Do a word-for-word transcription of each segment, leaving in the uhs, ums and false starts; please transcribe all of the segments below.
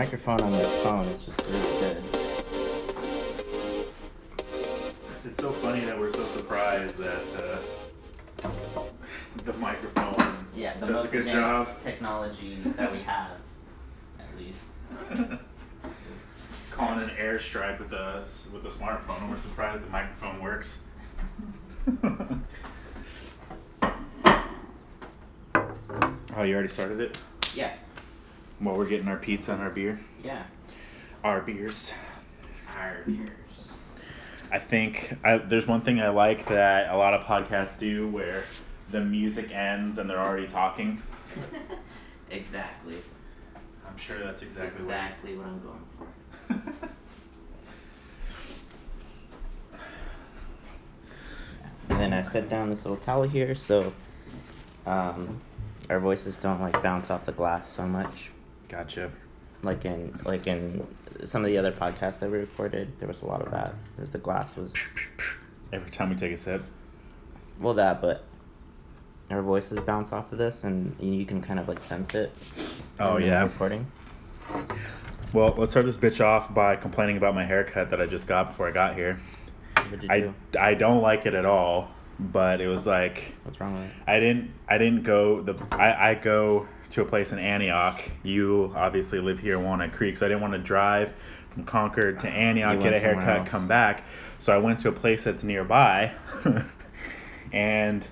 microphone on this phone is just really good. It's so funny that we're so surprised that uh, the microphone yeah, the does most a good job. Technology that we have, at least. Calling an airstrike with a with a smartphone, we're surprised the microphone works. Oh, you already started it? Yeah. Well, we're getting our pizza and our beer. Yeah. Our beers. Our beers. I think I, there's one thing I like that a lot of podcasts do where the music ends and they're already talking. Exactly. I'm sure that's exactly, exactly what, what I'm going for. And then I've set down this little towel here so um, our voices don't like bounce off the glass so much. Gotcha. Like in like in some of the other podcasts that we recorded, there was a lot of that. The glass was every time we take a sip. Well, that, but our voices bounce off of this, and you can kind of like sense it. Oh yeah. Recording. Well, let's start this bitch off by complaining about my haircut that I just got before I got here. What'd you I do? I don't like it at all, but it was like what's wrong with it? I didn't I didn't go the I, I go to a place in Antioch. You obviously live here in Walnut Creek, so I didn't want to drive from Concord to Antioch, get a haircut, come back. So I went to a place that's nearby, and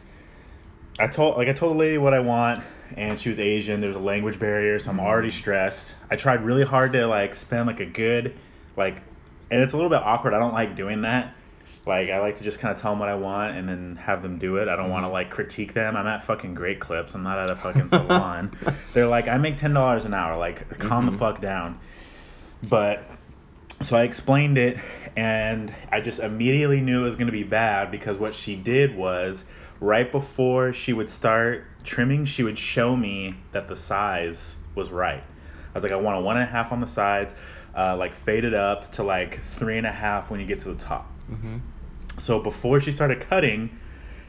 I told like I told the lady what I want. And she was Asian. There was a language barrier, so I'm already stressed. I tried really hard to like spend like a good, like, and it's a little bit awkward. I don't like doing that. Like, I like to just kind of tell them what I want and then have them do it. I don't mm-hmm. want to like critique them. I'm at fucking Great Clips. I'm not at a fucking salon. They're like, I make ten dollars an hour. Like, calm mm-hmm. the fuck down. But so I explained it, and I just immediately knew it was going to be bad because what she did was right before she would start trimming, she would show me that the size was right. I was like, I want a one and a half on the sides, uh, like faded up to like three and a half when you get to the top. Mm-hmm. So before she started cutting,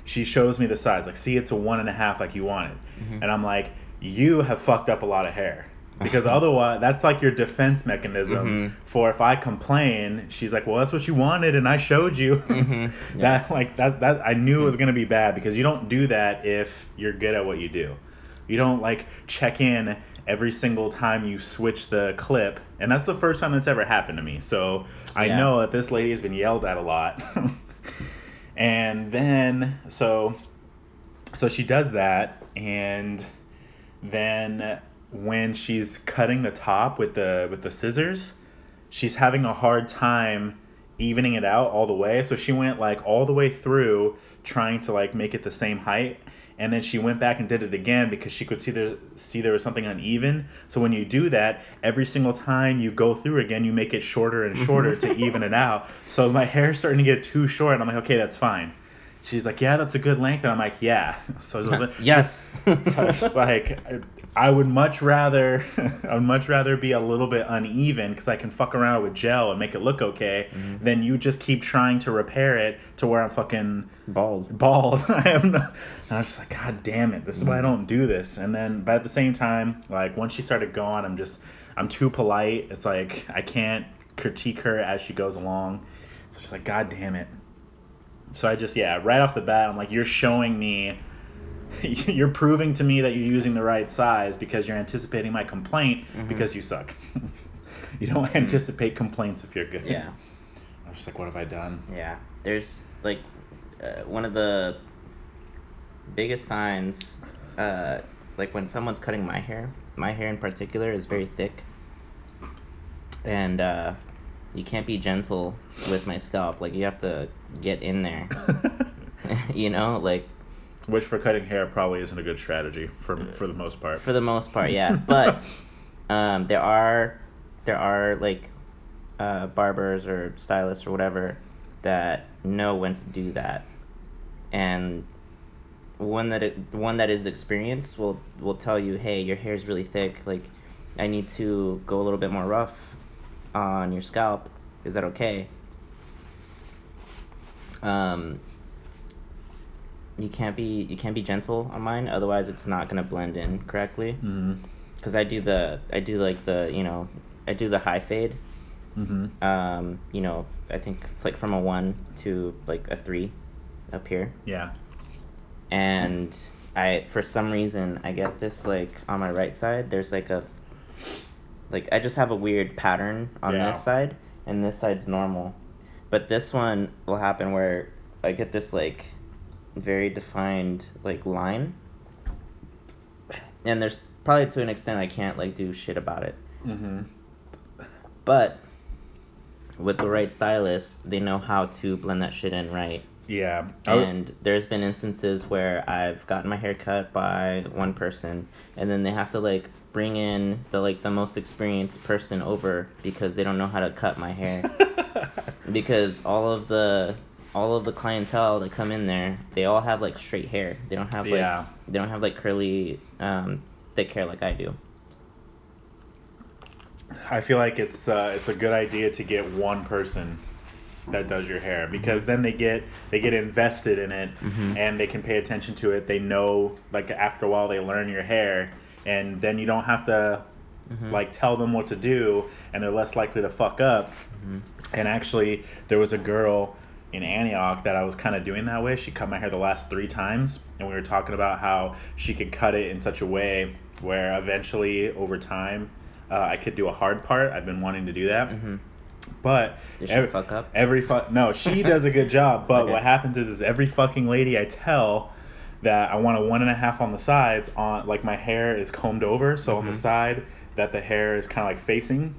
she shows me the size. Like, see, it's a one and a half like you wanted. Mm-hmm. And I'm like, you have fucked up a lot of hair. Because otherwise, that's like your defense mechanism mm-hmm. for if I complain, she's like, well, that's what you wanted, and I showed you. Mm-hmm. Yeah. That like that that I knew it was gonna be bad because you don't do that if you're good at what you do. You don't like check in every single time you switch the clip, and that's the first time that's ever happened to me. So I yeah. know that this lady has been yelled at a lot. And then so so she does that, and then when she's cutting the top with the with the scissors, she's having a hard time evening it out all the way. So she went like all the way through trying to like make it the same height, and then she went back and did it again because she could see there see there was something uneven. So when you do that, every single time you go through again, you make it shorter and shorter to even it out. So my hair's starting to get too short, and I'm like, okay, that's fine. She's like, yeah, that's a good length. And I'm like, yeah. So I was like, yes. So I was just like, I would much rather, I would much rather be a little bit uneven because I can fuck around with gel and make it look okay mm-hmm. than you just keep trying to repair it to where I'm fucking bald. Bald. I have no. And I was just like, God damn it. This is why I don't do this. And then, but at the same time, like once she started going, I'm just, I'm too polite. It's like, I can't critique her as she goes along. So I'm just like, God damn it. So I just, yeah, right off the bat, I'm like, you're showing me, you're proving to me that you're using the right size because you're anticipating my complaint mm-hmm. because you suck. You don't mm-hmm. anticipate complaints if you're good. Yeah. I'm just like, what have I done? Yeah. There's, like, uh, one of the biggest signs, uh, like, when someone's cutting my hair, my hair in particular is very thick. And, uh... you can't be gentle with my scalp. Like, you have to get in there. You know, like... Which, for cutting hair, probably isn't a good strategy for for the most part. For the most part, yeah. But um, there are, there are like, uh, barbers or stylists or whatever that know when to do that. And one that, one that is experienced will, will tell you, hey, your hair's really thick. Like, I need to go a little bit more rough on your scalp. Is that okay? Um you can't be you can't be gentle on mine, otherwise it's not going to blend in correctly. Mm-hmm. Cuz I do the I do like the, you know, I do the high fade. Mm-hmm. Um, you know, I think flick from a one to like a three up here. Yeah. And I, for some reason, I get this like on my right side. There's like a, like I just have a weird pattern on yeah. this side, and this side's normal, but this one will happen where I get this like very defined like line, and there's probably to an extent I can't like do shit about it. Mm-hmm. But with the right stylist, they know how to blend that shit in right. Yeah. Would... And there's been instances where I've gotten my hair cut by one person, and then they have to like bring in the like the most experienced person over because they don't know how to cut my hair. Because all of the all of the clientele that come in there, they all have like straight hair. They don't have like yeah. they don't have like curly um, thick hair like I do. I feel like it's uh, it's a good idea to get one person that does your hair, because then they get they get invested in it, mm-hmm. and they can pay attention to it. They know, like after a while, they learn your hair, and then you don't have to mm-hmm. like tell them what to do, and they're less likely to fuck up. Mm-hmm. And actually, there was a girl in Antioch that I was kind of doing that way. She cut my hair the last three times, and we were talking about how she could cut it in such a way where eventually, over time, Uh, I could do a hard part. I've been wanting to do that. Mm-hmm. But Did she every, fuck up? Every fu- no, she does a good job. But okay. What happens is, is every fucking lady I tell that I want a one and a half on the sides, on like my hair is combed over, so mm-hmm. on the side that the hair is kind of like facing,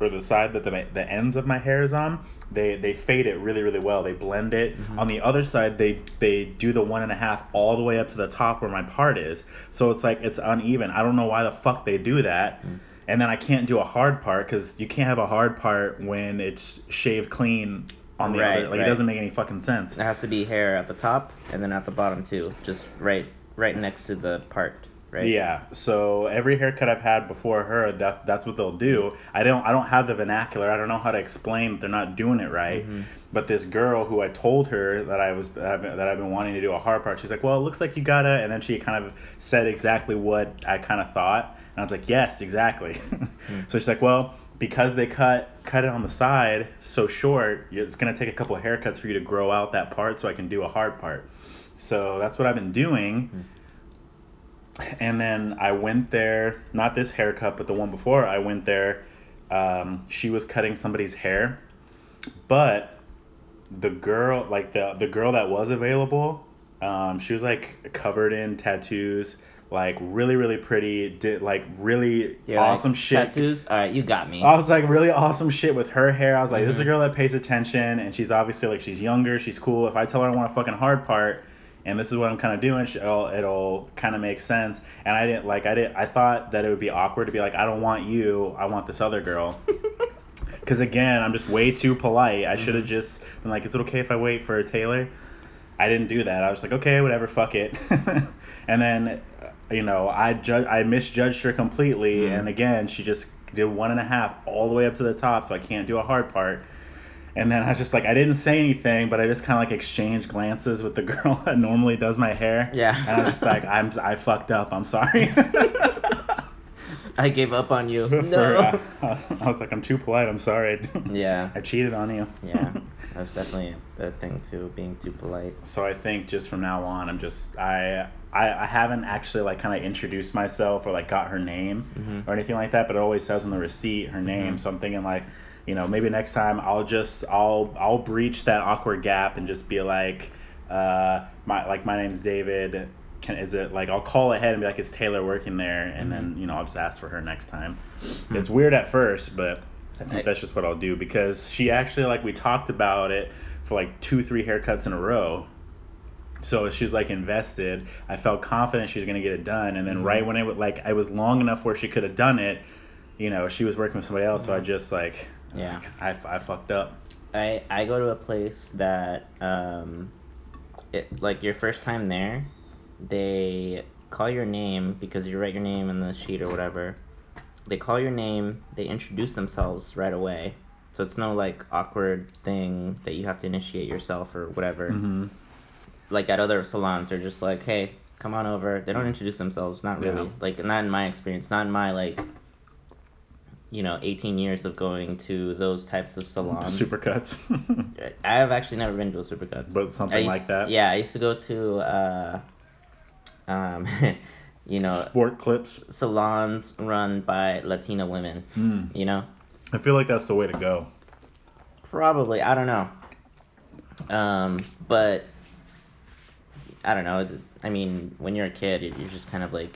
or the side that the the ends of my hair is on, they they fade it really really well. They blend it. Mm-hmm. On the other side, they they do the one and a half all the way up to the top where my part is. So it's like it's uneven. I don't know why the fuck they do that. Mm. And then I can't do a hard part, because you can't have a hard part when it's shaved clean on the right, other. Like, right. It doesn't make any fucking sense. It has to be hair at the top and then at the bottom, too. Just right right next to the part, right? Yeah. So every haircut I've had before her, that that's what they'll do. I don't I don't have the vernacular. I don't know how to explain that they're not doing it right. Mm-hmm. But this girl who I told her that I was that I've, been, that I've been wanting to do a hard part, she's like, well, it looks like you gotta. And then she kind of said exactly what I kind of thought. And I was like, yes, exactly. Mm-hmm. So she's like, well, because they cut cut it on the side so short, it's going to take a couple of haircuts for you to grow out that part so I can do a hard part. So that's what I've been doing. Mm-hmm. And then I went there, not this haircut, but the one before I went there. Um, she was cutting somebody's hair. But the girl, like the, the girl that was available, um, she was like covered in tattoos. Like, really, really pretty, did, like, really You're awesome like, shit. Tattoos? All right, you got me. I was, like, really awesome shit with her hair. I was like, mm-hmm. This is a girl that pays attention, and she's obviously, like, she's younger, she's cool. If I tell her I want a fucking hard part, and this is what I'm kind of doing, it'll, it'll kind of make sense. And I didn't, like, I didn't, I thought that it would be awkward to be like, I don't want you, I want this other girl. Because, again, I'm just way too polite. I mm-hmm. should have just been like, is it okay if I wait for a tailor? I didn't do that. I was like, okay, whatever, fuck it. And then... You know, I ju- I misjudged her completely, mm. and again, she just did one and a half all the way up to the top, so I can't do a hard part. And then I was just like, I didn't say anything, but I just kind of like exchanged glances with the girl that normally does my hair. Yeah. And I was just like, I'm I fucked up. I'm sorry. I gave up on you. For, no. Uh, I was like, I'm too polite. I'm sorry. Yeah. I cheated on you. Yeah. That's definitely a thing too, being too polite. So I think just from now on, I'm just I. I, I haven't actually, like, kind of introduced myself or, like, got her name mm-hmm. or anything like that, but it always says on the receipt her name. Mm-hmm. So I'm thinking, like, you know, maybe next time I'll just, I'll I'll breach that awkward gap and just be like, uh, my like, my name's David. Can Is it, like, I'll call ahead and be like, is Taylor working there? And mm-hmm. then, you know, I'll just ask for her next time. Mm-hmm. It's weird at first, but I think I, that's just what I'll do, because she actually, like, we talked about it for, like, two, three haircuts in a row. So she was like invested. I felt confident she was gonna get it done, and then mm-hmm. right when it would like I was long enough where she could have done it, you know, she was working with somebody else. Mm-hmm. So I just like, yeah, like, I, I fucked up. I I go to a place that um, it like your first time there, they call your name because you write your name in the sheet or whatever. They call your name. They introduce themselves right away, so it's no like awkward thing that you have to initiate yourself or whatever. Mm-hmm. Like at other salons, they're just like, hey, come on over. They don't introduce themselves, not really. Yeah. Like, not in my experience, not in my, like, you know, eighteen years of going to those types of salons. Supercuts. I have actually never been to a Supercuts. But something used, like that? Yeah, I used to go to, uh, um, you know... Sport Clips. Salons run by Latina women, mm. you know? I feel like that's the way to go. Probably. I don't know. Um, but, I don't know. I mean, when you're a kid, you're just kind of like...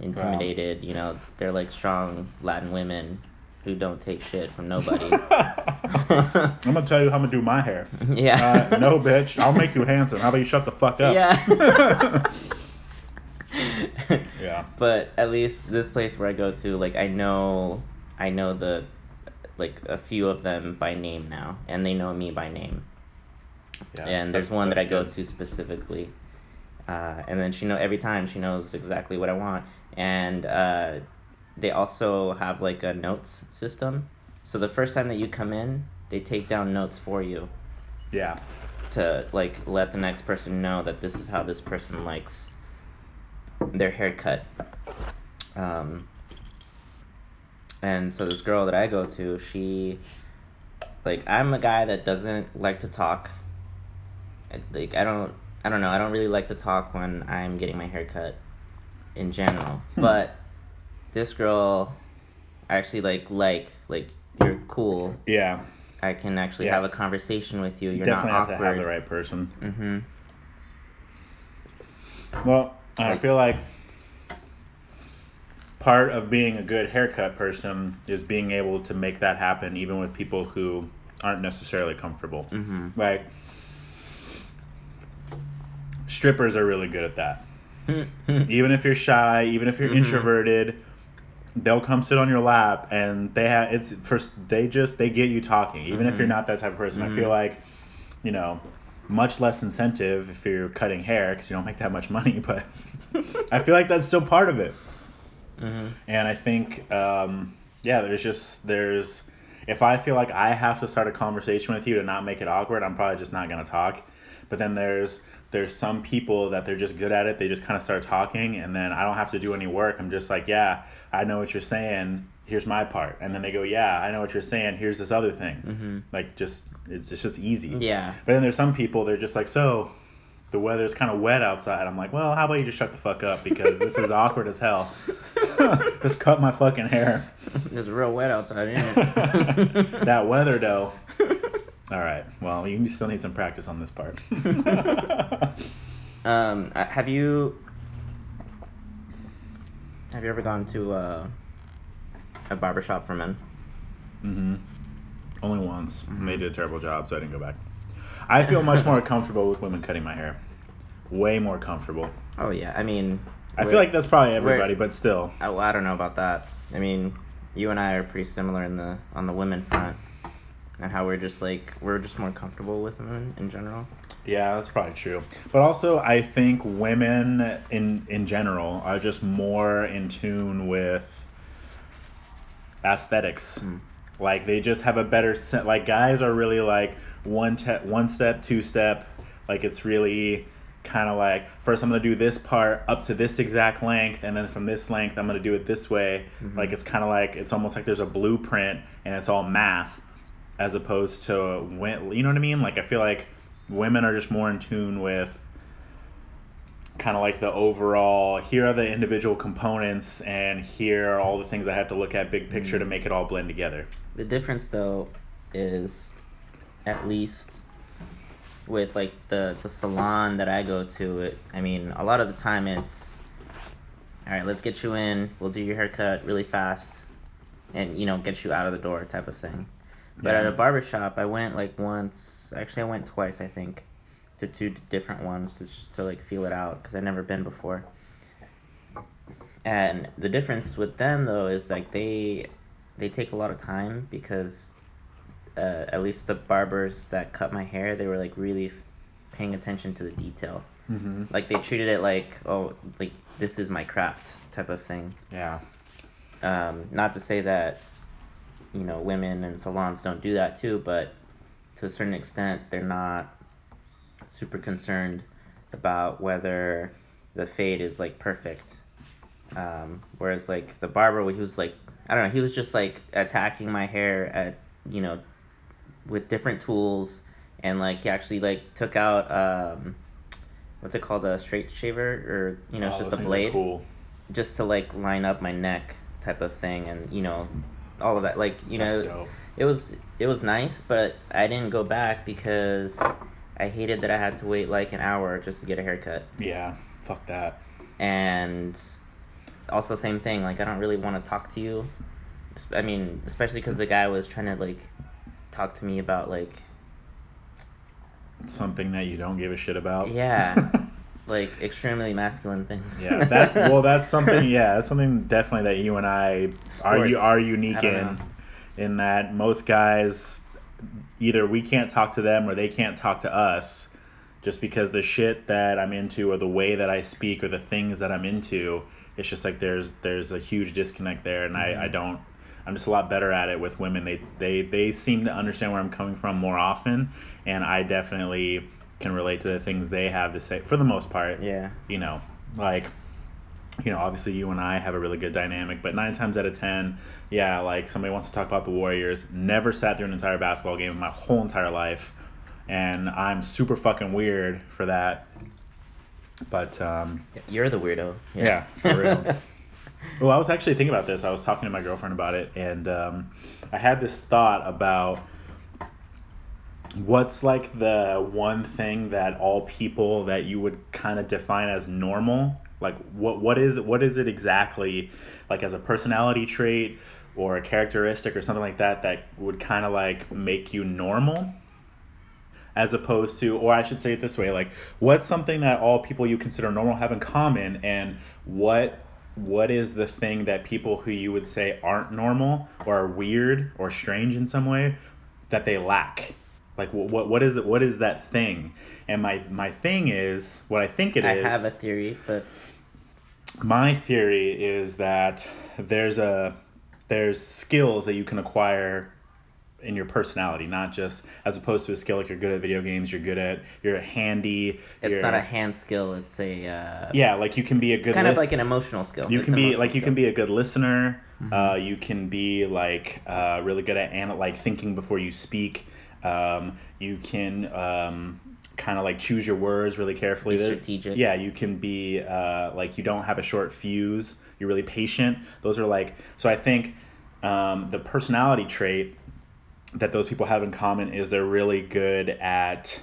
intimidated, wow. you know, they're like strong Latin women who don't take shit from nobody. I'm gonna tell you how I'm gonna do my hair. Yeah. Uh, no, bitch. I'll make you handsome. How about you shut the fuck up? Yeah. yeah. But at least this place where I go to, like, I know, I know the, like, a few of them by name now, and they know me by name. Yeah. And there's one that I go good. to specifically. Uh, and then she know every time she knows exactly what I want, and uh, they also have like a notes system. So the first time that you come in, they take down notes for you. Yeah. To like let the next person know that this is how this person likes their haircut. Um. And so this girl that I go to, she, like, I'm a guy that doesn't like to talk. Like I don't. I don't know, I don't really like to talk when I'm getting my hair cut in general. But this girl, I actually like, like, like, you're cool. Yeah. I can actually yeah. have a conversation with you. You're Definitely not awkward. Definitely have to have the right person. Mm-hmm. Well, I like, feel like part of being a good haircut person is being able to make that happen even with people who aren't necessarily comfortable. Mm-hmm. Like... strippers are really good at that. Even if you're shy, even if you're mm-hmm. introverted, they'll come sit on your lap and they have it's first they just they get you talking, even mm-hmm. if you're not that type of person. Mm-hmm. I feel like, you know, much less incentive if you're cutting hair because you don't make that much money, but I feel like that's still part of it. Mm-hmm. And I think um yeah there's just there's if I feel like I have to start a conversation with you to not make it awkward, I'm probably just not going to talk. But then there's There's some people that they're just good at it. They just kind of start talking, and then I don't have to do any work. I'm just like, yeah, I know what you're saying. Here's my part. And then they go, yeah, I know what you're saying. Here's this other thing. Mm-hmm. Like, just it's just easy. Yeah. But then there's some people, they're just like, so the weather's kind of wet outside. I'm like, well, how about you just shut the fuck up because this is awkward as hell. Just cut my fucking hair. It's real wet outside, isn't it? That weather, though. All right. Well, you still need some practice on this part. um, have you have you ever gone to uh, a barbershop for men? Mm-hmm. Only once. Mm-hmm. They did a terrible job, so I didn't go back. I feel much more comfortable with women cutting my hair. Way more comfortable. Oh yeah. I mean, I feel like that's probably everybody, but still. I, I don't know about that. I mean, you and I are pretty similar in the on the women front. And how we're just, like, we're just more comfortable with women in general. Yeah, that's probably true. But also, I think women in in general are just more in tune with aesthetics. Mm. Like, they just have a better sense. Like, guys are really, like, one, te- one step, two step. Like, it's really kind of like, first I'm going to do this part up to this exact length, and then from this length I'm going to do it this way. Mm-hmm. Like, it's kind of like, it's almost like there's a blueprint, and it's all math. As opposed to, when, you know what I mean? Like, I feel like women are just more in tune with kind of like the overall, here are the individual components, and here are all the things I have to look at big picture to make it all blend together. The difference, though, is at least with, like, the, the salon that I go to, it, I mean, a lot of the time it's, all right, let's get you in, we'll do your haircut really fast, and, you know, get you out of the door type of thing. But yeah. At a barbershop, I went, like, once... Actually, I went twice, I think, to two different ones to, just to, like, feel it out, because I'd never been before. And the difference with them, though, is, like, they they take a lot of time, because uh, at least the barbers that cut my hair, they were, like, really paying attention to the detail. Mm-hmm. Like, they treated it like, oh, like, this is my craft type of thing. Yeah. Um, not to say that... you know, women and salons don't do that too, but to a certain extent, they're not super concerned about whether the fade is, like, perfect. Um, whereas, like, the barber, he was, like, I don't know, he was just like attacking my hair at, you know, with different tools, and like he actually like took out um what's it called, a straight shaver, or you know, oh, it's just a blade, cool. just to like line up my neck type of thing, and you know, all of that, like, you That's know dope. it was it was nice, but I didn't go back because I hated that I had to wait like an hour just to get a haircut. Yeah, fuck that. And also same thing, like I don't really want to talk to you. I mean, especially because the guy was trying to like talk to me about like something that you don't give a shit about. Yeah. Like extremely masculine things. Yeah, that's well that's something yeah, that's something definitely that you and I Sports. are you are unique in know. in that most guys, either we can't talk to them or they can't talk to us, just because the shit that I'm into or the way that I speak or the things that I'm into, it's just like there's there's a huge disconnect there, and mm-hmm. I, I don't I'm just a lot better at it with women. They they they seem to understand where I'm coming from more often, and I definitely can relate to the things they have to say for the most part. Yeah. You know, like, you know, obviously you and I have a really good dynamic, but nine times out of ten, yeah, like somebody wants to talk about the Warriors. Never sat through an entire basketball game in my whole entire life, and I'm super fucking weird for that. But um, you're the weirdo. Yeah, yeah, for real. Well, I was actually thinking about this. I was talking to my girlfriend about it, and um, I had this thought about what's like the one thing that all people that you would kind of define as normal, like what what is what is it exactly, like as a personality trait or a characteristic or something like that, that would kind of like make you normal, as opposed to, or I should say it this way, like what's something that all people you consider normal have in common, and what what is the thing that people who you would say aren't normal or are weird or strange in some way that they lack? Like what what is it? What is that thing? And my my thing is what I think it I is. I have a theory, but my theory is that there's a there's skills that you can acquire in your personality, not just as opposed to a skill like you're good at video games, you're good at you're handy. It's you're, not a hand skill. It's a uh, yeah, like you can be a good kind li- of like an emotional skill. You it's can be like skill. You can be a good listener. Mm-hmm. Uh, you can be like uh, really good at anal- like thinking before you speak. Um, you can um, kind of like choose your words really carefully. Be strategic. Yeah, you can be uh, like you don't have a short fuse. You're really patient. Those are like so. I think um, the personality trait that those people have in common is they're really good at,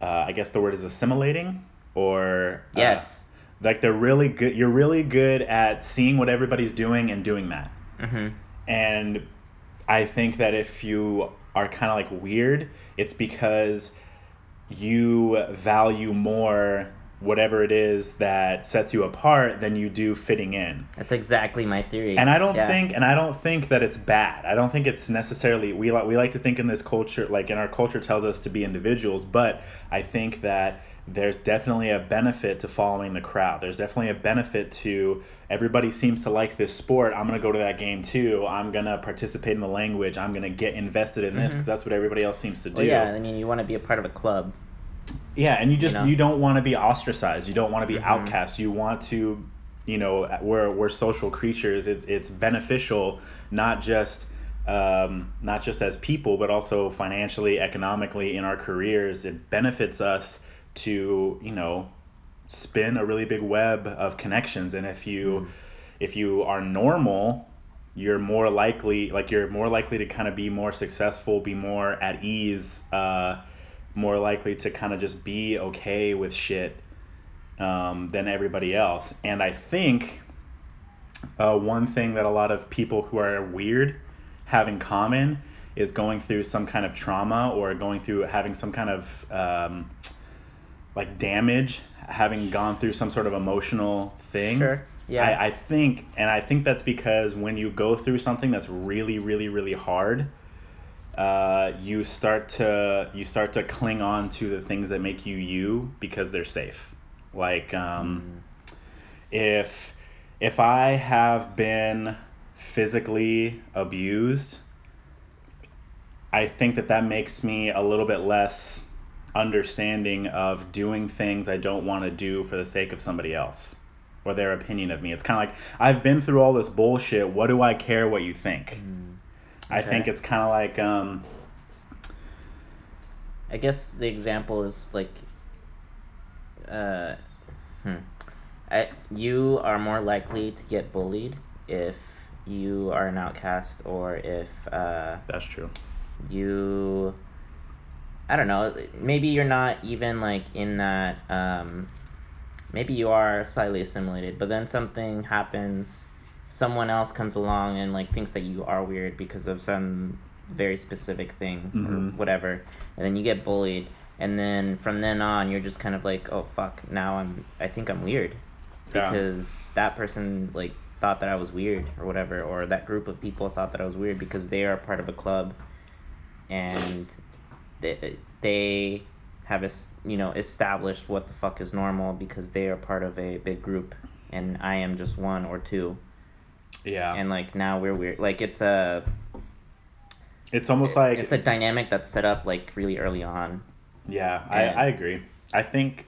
uh, I guess the word is assimilating, or uh, yes, like they're really good. You're really good at seeing what everybody's doing and doing that. Mm-hmm. And I think that if you are kind of like weird, it's because you value more whatever it is that sets you apart than you do fitting in. That's exactly my theory. And I don't yeah. think, and I don't think that it's bad. I don't think it's necessarily, we like, we like to think in this culture, like in our culture tells us to be individuals, but I think that there's definitely a benefit to following the crowd. There's definitely a benefit to everybody seems to like this sport. I'm going to go to that game too. I'm going to participate in the language. I'm going to get invested in this because mm-hmm. that's what everybody else seems to do. Well, yeah, I mean, you want to be a part of a club. Yeah, and you just you, know? you don't want to be ostracized. You don't want to be mm-hmm. outcast. You want to, you know, we're we're social creatures. It's it's beneficial, not just um, not just as people, but also financially, economically, in our careers. It benefits us to, you know, spin a really big web of connections. And if you mm-hmm. if you are normal, you're more likely like you're more likely to kind of be more successful, be more at ease. Uh, more likely to kind of just be okay with shit um, than everybody else. And I think uh, one thing that a lot of people who are weird have in common is going through some kind of trauma or going through having some kind of um, like damage, having gone through some sort of emotional thing. Sure. Yeah. I, I think, and I think that's because when you go through something that's really, really, really hard, Uh, you start to you start to cling on to the things that make you you because they're safe. Like um, mm. if if I have been physically abused, I think that that makes me a little bit less understanding of doing things I don't want to do for the sake of somebody else. or their opinion of me. It's kind of like, I've been through all this bullshit. What do I care what you think? Mm. Okay. I think it's kind of like... Um, I guess the example is like... Uh, hmm. I, you are more likely to get bullied if you are an outcast or if... Uh, That's true. You... I don't know. Maybe you're not even like in that... Um, maybe you are slightly assimilated, but then something happens, someone else comes along and like thinks that you are weird because of some very specific thing, mm-hmm. or whatever, and then you get bullied, and then from then on you're just kind of like, oh fuck, now I'm I think I'm weird, yeah. because that person like thought that I was weird or whatever, or that group of people thought that I was weird because they are part of a club, and they they have, you know, established what the fuck is normal because they are part of a big group and I am just one or two. Yeah. And like now we're weird. Like it's a... It's almost it, like... It's a dynamic that's set up like really early on. Yeah, and, I, I agree. I think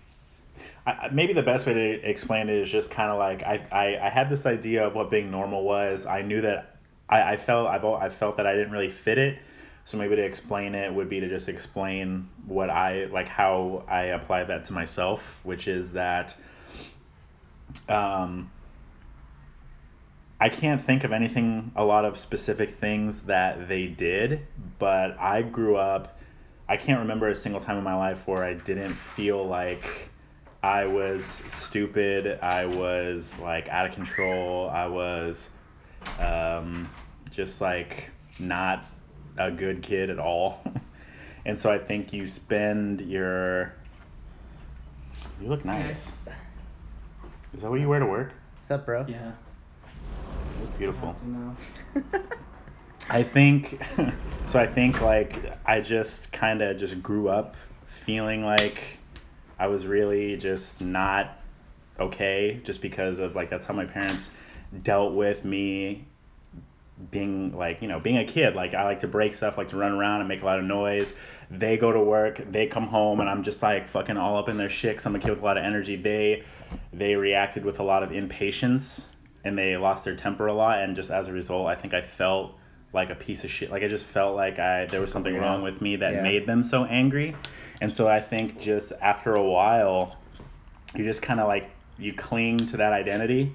I, maybe the best way to explain it is just kind of like I, I, I had this idea of what being normal was. I knew that I, I felt I've I felt that I didn't really fit it. So maybe to explain it would be to just explain what I, like how I apply that to myself, which is that um, I can't think of anything, a lot of specific things that they did, but I grew up, I can't remember a single time in my life where I didn't feel like I was stupid, I was like out of control, I was um, just like not... a good kid at all. And so I think you spend your... You look nice. nice. Is that what you wear to work? What's up, bro? Yeah. You look beautiful. I, I think... So I think, like, I just kind of just grew up feeling like I was really just not okay just because of, like, that's how my parents dealt with me being like, you know, being a kid, like I like to break stuff, like to run around and make a lot of noise. They go to work, they come home, and I'm just like fucking all up in their shit because I'm a kid with a lot of energy. They they reacted with a lot of impatience and they lost their temper a lot, and just as a result I think I felt like a piece of shit. Like I just felt like I there was something yeah. wrong with me that yeah. made them so angry. And so I think just after a while you just kind of like you cling to that identity.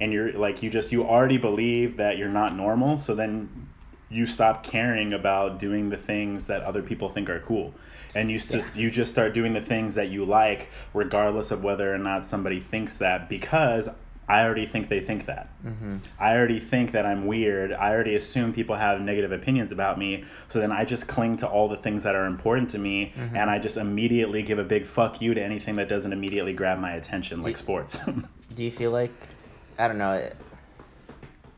And you're like, you just, you already believe that you're not normal. So then you stop caring about doing the things that other people think are cool. And you just, yeah. you just start doing the things that you like, regardless of whether or not somebody thinks that, because I already think they think that. Mm-hmm. I already think that I'm weird. I already assume people have negative opinions about me. So then I just cling to all the things that are important to me. Mm-hmm. And I just immediately give a big fuck you to anything that doesn't immediately grab my attention, do like you, sports. Do you feel like... I don't know,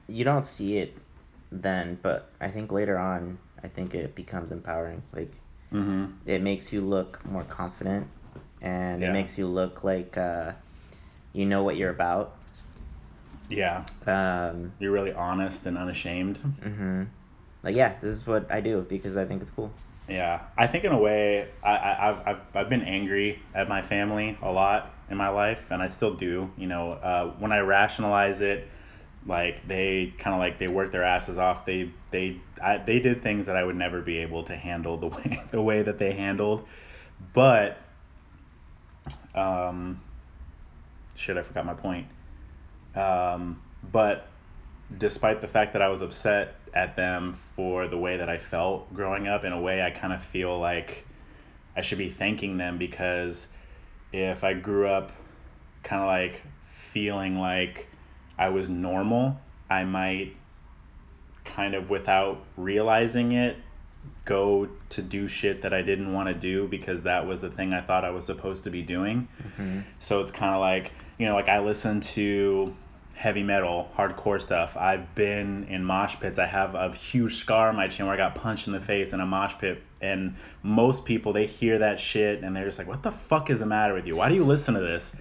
you don't see it then, but I think later on, I think it becomes empowering. Like, mm-hmm. it makes you look more confident, and yeah. it makes you look like uh, you know what you're about. Yeah. Um, you're really honest and unashamed. Mm-hmm. Like, yeah, this is what I do because I think it's cool. Yeah. I think in a way, I, I, I've, I've, I've been angry at my family a lot in my life, and I still do, you know, uh, when I rationalize it, like they kind of like, they work their asses off. They, they, I, they did things that I would never be able to handle the way, the way that they handled, but, um, shit, I forgot my point. Um, but despite the fact that I was upset at them for the way that I felt growing up, in a way, I kind of feel like I should be thanking them, because if I grew up kind of like feeling like I was normal, I might kind of without realizing it go to do shit that I didn't want to do because that was the thing I thought I was supposed to be doing. Mm-hmm. So it's kind of like, you know, like I listen to heavy metal, hardcore stuff. I've been in mosh pits. I have a huge scar on my chin where I got punched in the face in a mosh pit. And most people, they hear that shit and they're just like, what the fuck is the matter with you? Why do you listen to this?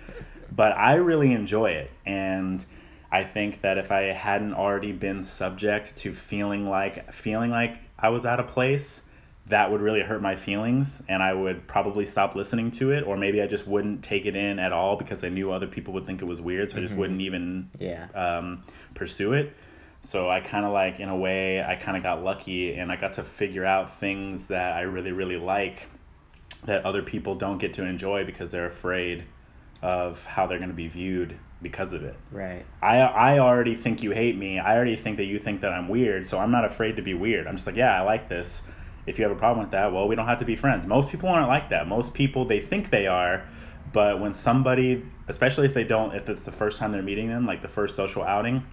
But I really enjoy it. And I think that if I hadn't already been subject to feeling like feeling like I was out of place, that would really hurt my feelings, and I would probably stop listening to it, or maybe I just wouldn't take it in at all because I knew other people would think it was weird, so mm-hmm. I just wouldn't even yeah. um, pursue it. So I kind of like, in a way, I kind of got lucky, and I got to figure out things that I really, really like that other people don't get to enjoy because they're afraid of how they're going to be viewed because of it. Right. I I already think you hate me. I already think that you think that I'm weird, so I'm not afraid to be weird. I'm just like, yeah, I like this. If you have a problem with that, well, we don't have to be friends. Most people aren't like that. Most people, they think they are, but when somebody, especially if they don't, if it's the first time they're meeting them, like the first social outing,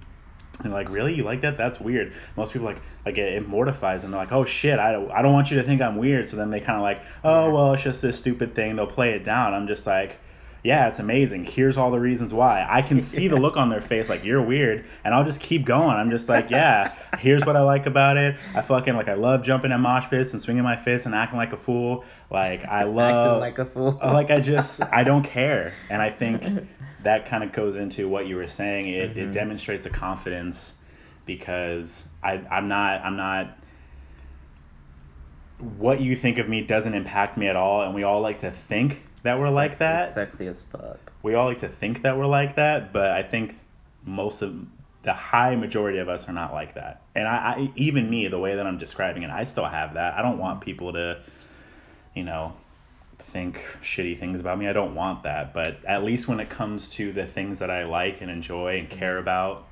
and like, really? You like that? That's weird. Most people, like, like it, it mortifies them. They're like, oh, shit, I, I don't want you to think I'm weird. So then they kind of like, oh, well, it's just this stupid thing. They'll play it down. I'm just like, yeah, it's amazing. Here's all the reasons why. I can see the look on their face, like, you're weird, and I'll just keep going. I'm just like, yeah, here's what I like about it. I fucking, like, I love jumping at mosh pits and swinging my fists and acting like a fool. Like, I love... Acting like a fool. Like, I just, I don't care. And I think that kind of goes into what you were saying. It mm-hmm. it demonstrates a confidence because I, I'm not, I'm not... What you think of me doesn't impact me at all, and we all like to think that we're like that. It's sexy as fuck. We all like to think that we're like that, but I think most of the high majority of us are not like that. And I, I even me, the way that I'm describing it, I still have that. I don't want people to, you know, think shitty things about me. I don't want that. But at least when it comes to the things that I like and enjoy and care about,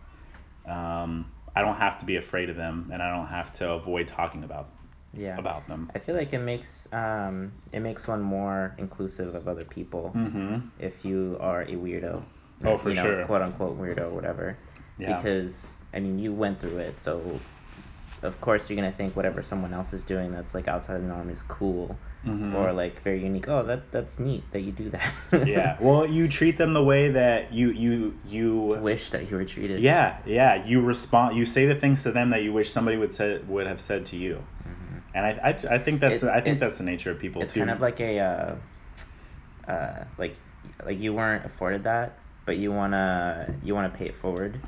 um, I don't have to be afraid of them, and I don't have to avoid talking about them. Yeah, about them. I feel like it makes um it makes one more inclusive of other people mm-hmm. if you are a weirdo. Oh, for you know, sure. Quote unquote weirdo, whatever. Yeah. Because I mean, you went through it, so of course you're gonna think whatever someone else is doing that's like outside of the norm is cool mm-hmm. or like very unique. Oh, that that's neat that you do that. Yeah. Well, you treat them the way that you you you wish that you were treated. Yeah, yeah. You respond. You say the things to them that you wish somebody would say would have said to you. And I, I, I think that's it, I think it, that's the nature of people. It's too. Kind of like a, uh, uh, like, like you weren't afforded that, but you wanna you wanna pay it forward,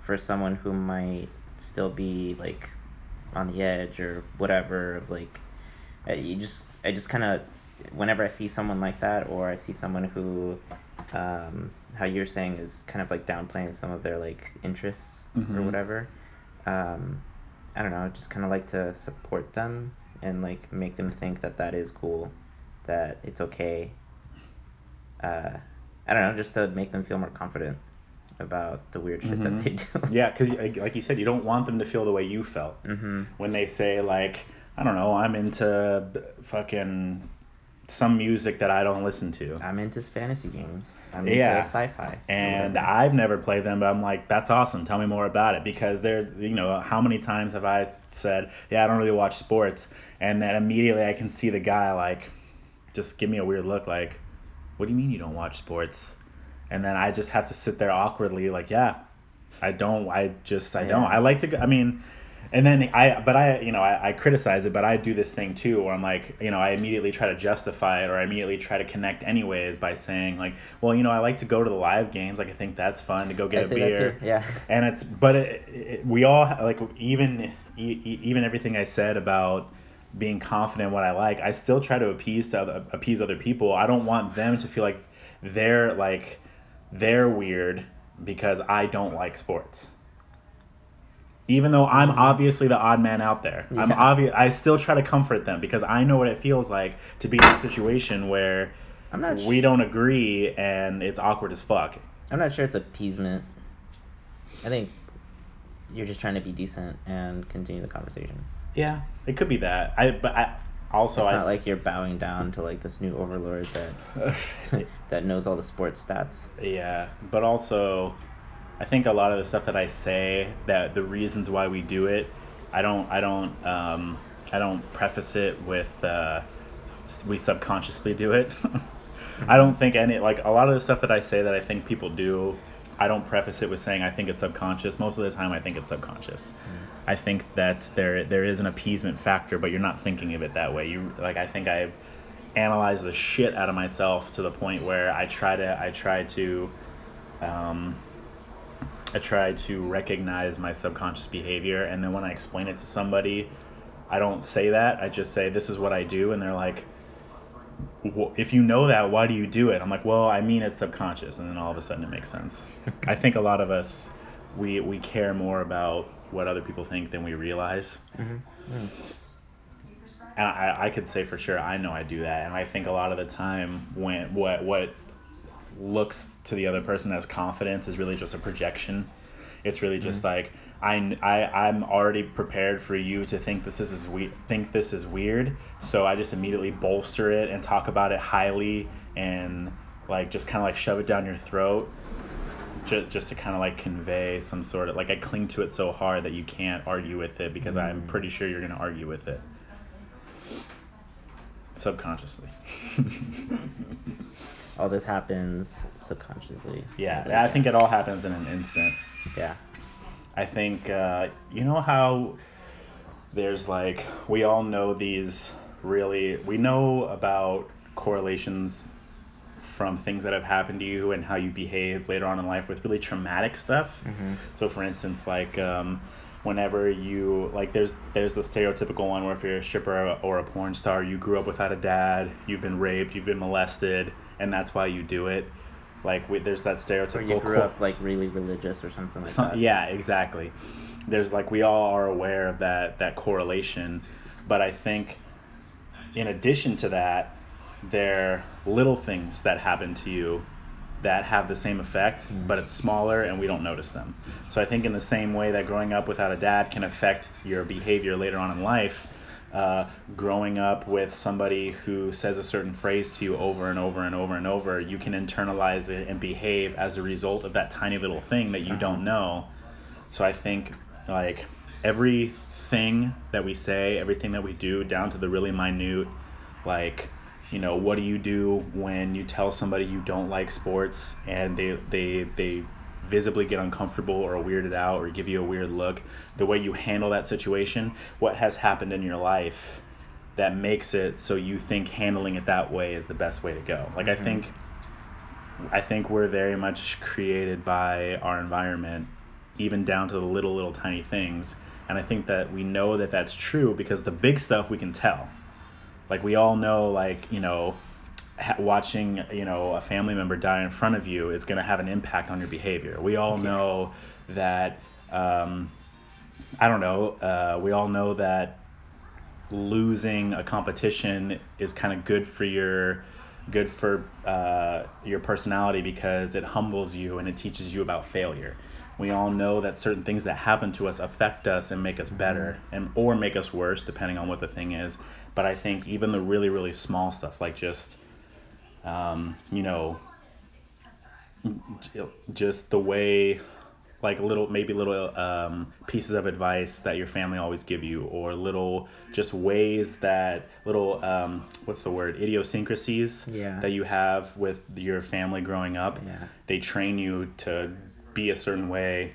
for someone who might still be like, on the edge or whatever of like, you just I just kind of, whenever I see someone like that or I see someone who, um, how you're saying is kind of like downplaying some of their like interests mm-hmm. or whatever, um. I don't know, I just kind of like to support them and, like, make them think that that is cool, that it's okay. Uh, I don't know, just to make them feel more confident about the weird shit mm-hmm. that they do. Yeah, because, like you said, you don't want them to feel the way you felt. Mm-hmm. When they say, like, I don't know, I'm into fucking some music that I don't listen to. I'm into fantasy games. I'm yeah. into sci-fi. And mm-hmm. I've never played them, but I'm like, that's awesome. Tell me more about it. Because they're, you know, how many times have I said, yeah, I don't really watch sports. And then immediately I can see the guy, like, just give me a weird look, like, what do you mean you don't watch sports? And then I just have to sit there awkwardly, like, yeah, I don't, I just, I yeah. don't. I like to, go, I mean... And then I, but I, you know, I, I criticize it, but I do this thing too, where I'm like, you know, I immediately try to justify it, or I immediately try to connect anyways by saying like, well, you know, I like to go to the live games. Like, I think that's fun to go get I a say beer. That too. Yeah. And it's, but it, it, we all like, even, e- even everything I said about being confident in what I like, I still try to appease to other, appease other people. I don't want them to feel like they're like, they're weird because I don't like sports. Even though I'm obviously the odd man out there, yeah. I'm obvi- I still try to comfort them because I know what it feels like to be in a situation where I'm not we sure. don't agree and it's awkward as fuck. I'm not sure it's appeasement. I think you're just trying to be decent and continue the conversation. Yeah, it could be that. I but I also it's not I, like you're bowing down to like this new overlord that that knows all the sports stats. Yeah, but also. I think a lot of the stuff that I say, that the reasons why we do it, I don't, I don't, um, I don't preface it with uh, we subconsciously do it. I don't think any like a lot of the stuff that I say that I think people do, I don't preface it with saying I think it's subconscious. Most of the time, I think it's subconscious. Mm. I think that there there is an appeasement factor, but you're not thinking of it that way. You like I think I analyze the shit out of myself to the point where I try to I try to. Um, I try to recognize my subconscious behavior, and then when I explain it to somebody, I don't say that. I just say, this is what I do. And they're like, well, if you know that, why do you do it? I'm like, well, I mean, it's subconscious. And then all of a sudden it makes sense. I think a lot of us, we, we care more about what other people think than we realize. Mm-hmm. Mm. And I, I could say for sure, I know I do that. And I think a lot of the time when what what looks to the other person as confidence is really just a projection. It's really just mm-hmm. like, I, I, I'm already prepared for you to think this is, is we- think this is weird. So I just immediately bolster it and talk about it highly and like just kind of like shove it down your throat. Just, just to kind of like convey some sort of like, I cling to it so hard that you can't argue with it because mm-hmm. I'm pretty sure you're going to argue with it. Subconsciously. All this happens subconsciously. Yeah, like, I think it all happens in an instant. Yeah. I think, uh, you know how there's like, we all know these really, we know about correlations from things that have happened to you and how you behave later on in life with really traumatic stuff. Mm-hmm. So for instance, like, um, whenever you, like, there's there's the stereotypical one where if you're a stripper or, or a porn star, you grew up without a dad, you've been raped, you've been molested, and that's why you do it. Like, we, there's that stereotypical... Or you grew co- up, like, really religious or something like some, that. Yeah, exactly. There's, like, we all are aware of that, that correlation, but I think in addition to that, there are little things that happen to you that have the same effect, but it's smaller and we don't notice them. So I think in the same way that growing up without a dad can affect your behavior later on in life, uh, growing up with somebody who says a certain phrase to you over and over and over and over, you can internalize it and behave as a result of that tiny little thing that you don't know. So I think like everything that we say, everything that we do, down to the really minute, like, you know, what do you do when you tell somebody you don't like sports and they they they visibly get uncomfortable or weirded out or give you a weird look? The way you handle that situation, what has happened in your life that makes it so you think handling it that way is the best way to go? Like, mm-hmm. I think I think we're very much created by our environment, even down to the little, little tiny things. And I think that we know that that's true because the big stuff we can tell. Like, we all know, like, you know, ha- watching, you know, a family member die in front of you is going to have an impact on your behavior. We all know that, um, I don't know, uh, we all know that losing a competition is kind of good for your, good for uh, your personality because it humbles you and it teaches you about failure. We all know that certain things that happen to us affect us and make us better and or make us worse, depending on what the thing is. But I think even the really, really small stuff, like just, um, you know, just the way, like little, maybe little um, pieces of advice that your family always give you, or little, just ways that, little, um, what's the word, idiosyncrasies yeah. that you have with your family growing up. Yeah. They train you to be a certain way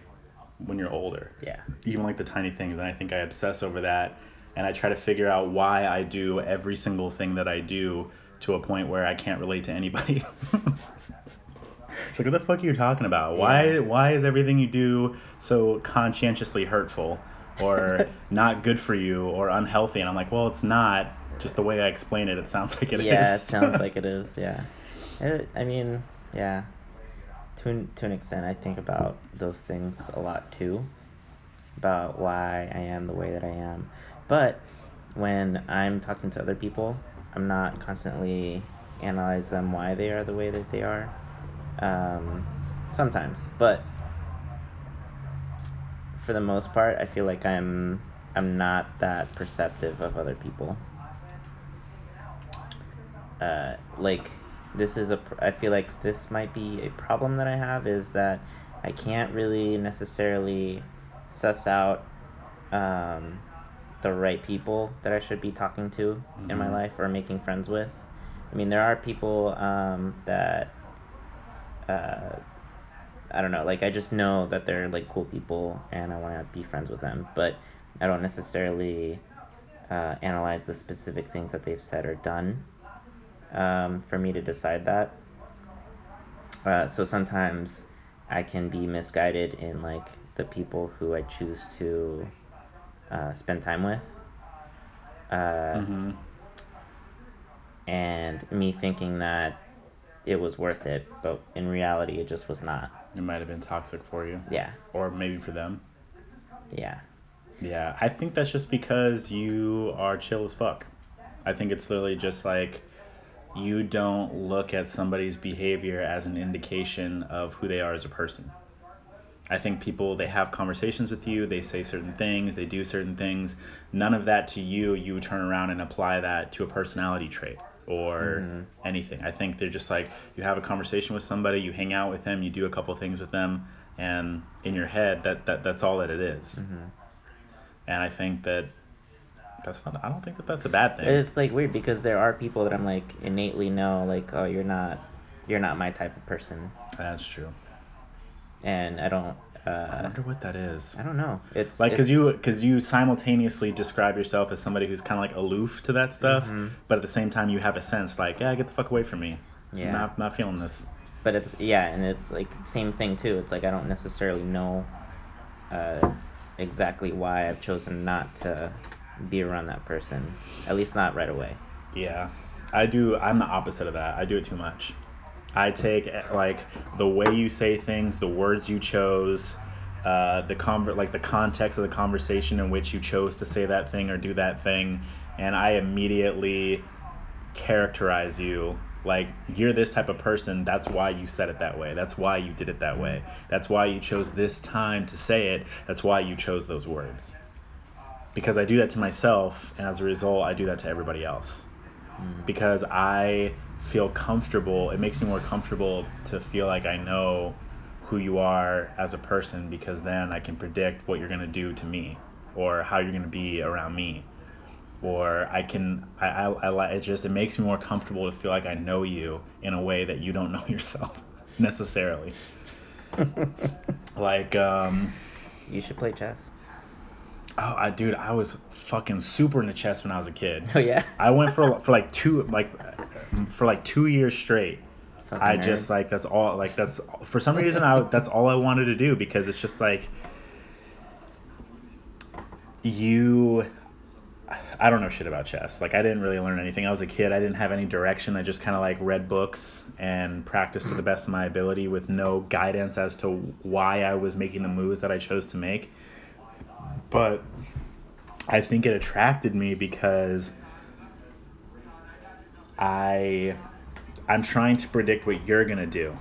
when you're older. Yeah. Even like the tiny things. And I think I obsess over that. And I try to figure out why I do every single thing that I do to a point where I can't relate to anybody. It's like, what the fuck are you talking about? Yeah. Why why is everything you do so conscientiously hurtful or not good for you or unhealthy? And I'm like, well, it's not. Just the way I explain it, it sounds like it yeah, is. Yeah, it sounds like it is. Yeah. It, I mean, yeah. To an, to an extent, I think about those things a lot too, about why I am the way that I am. But when I'm talking to other people, I'm not constantly analyze them why they are the way that they are. Um, sometimes, but for the most part, I feel like I'm I'm not that perceptive of other people. Uh, like. This is a, I feel like this might be a problem that I have, is that I can't really necessarily suss out um, the right people that I should be talking to mm-hmm. in my life or making friends with. I mean, there are people um, that, uh, I don't know, like I just know that they're like cool people and I want to be friends with them, but I don't necessarily uh, analyze the specific things that they've said or done. Um, for me to decide that. Uh, so sometimes I can be misguided in like the people who I choose to uh, spend time with. Uh, mm-hmm. And me thinking that it was worth it, but in reality, it just was not. It might have been toxic for you. Yeah. Or maybe for them. Yeah. Yeah, I think that's just because you are chill as fuck. I think it's literally just like you don't look at somebody's behavior as an indication of who they are as a person. I think people, they have conversations with you, they say certain things, they do certain things. None of that to you, you turn around and apply that to a personality trait or mm-hmm. anything. I think they're just like, you have a conversation with somebody, you hang out with them, you do a couple things with them, and in your head, that, that that's all that it is. Mm-hmm. And I think that that's not, I don't think that that's a bad thing. It's like weird because there are people that I'm like innately know, like, oh, you're not, you're not my type of person. That's true. And I don't... Uh, I wonder what that is. I don't know. It's like, because you, cause you simultaneously describe yourself as somebody who's kind of like aloof to that stuff, mm-hmm. but at the same time you have a sense like, yeah, get the fuck away from me. Yeah. I'm not, not feeling this. But it's... Yeah, and it's like same thing too. It's like I don't necessarily know uh, exactly why I've chosen not to be around that person. At least not right away. Yeah. I do... I'm the opposite of that. I do it too much. I take like the way you say things, the words you chose, uh, the conver- like the context of the conversation in which you chose to say that thing or do that thing, and I immediately characterize you like you're this type of person. That's why you said it that way. That's why you did it that way. That's why you chose this time to say it. That's why you chose those words. Because I do that to myself, and as a result, I do that to everybody else. Mm. Because I feel comfortable, it makes me more comfortable to feel like I know who you are as a person, because then I can predict what you're going to do to me or how you're going to be around me, or I can I, I, I like it just it makes me more comfortable to feel like I know you in a way that you don't know yourself necessarily. Like um you should play chess. Oh, I dude, I was fucking super into chess when I was a kid. Oh yeah. I went for for like two like for like two years straight. Fucking I nerd. Just like that's all like that's for some reason I that's all I wanted to do, because it's just like you I don't know shit about chess. Like I didn't really learn anything. I was a kid. I didn't have any direction. I just kind of like read books and practiced to the best of my ability with no guidance as to why I was making the moves that I chose to make. But I think it attracted me because I, I'm trying to predict what you're going to do.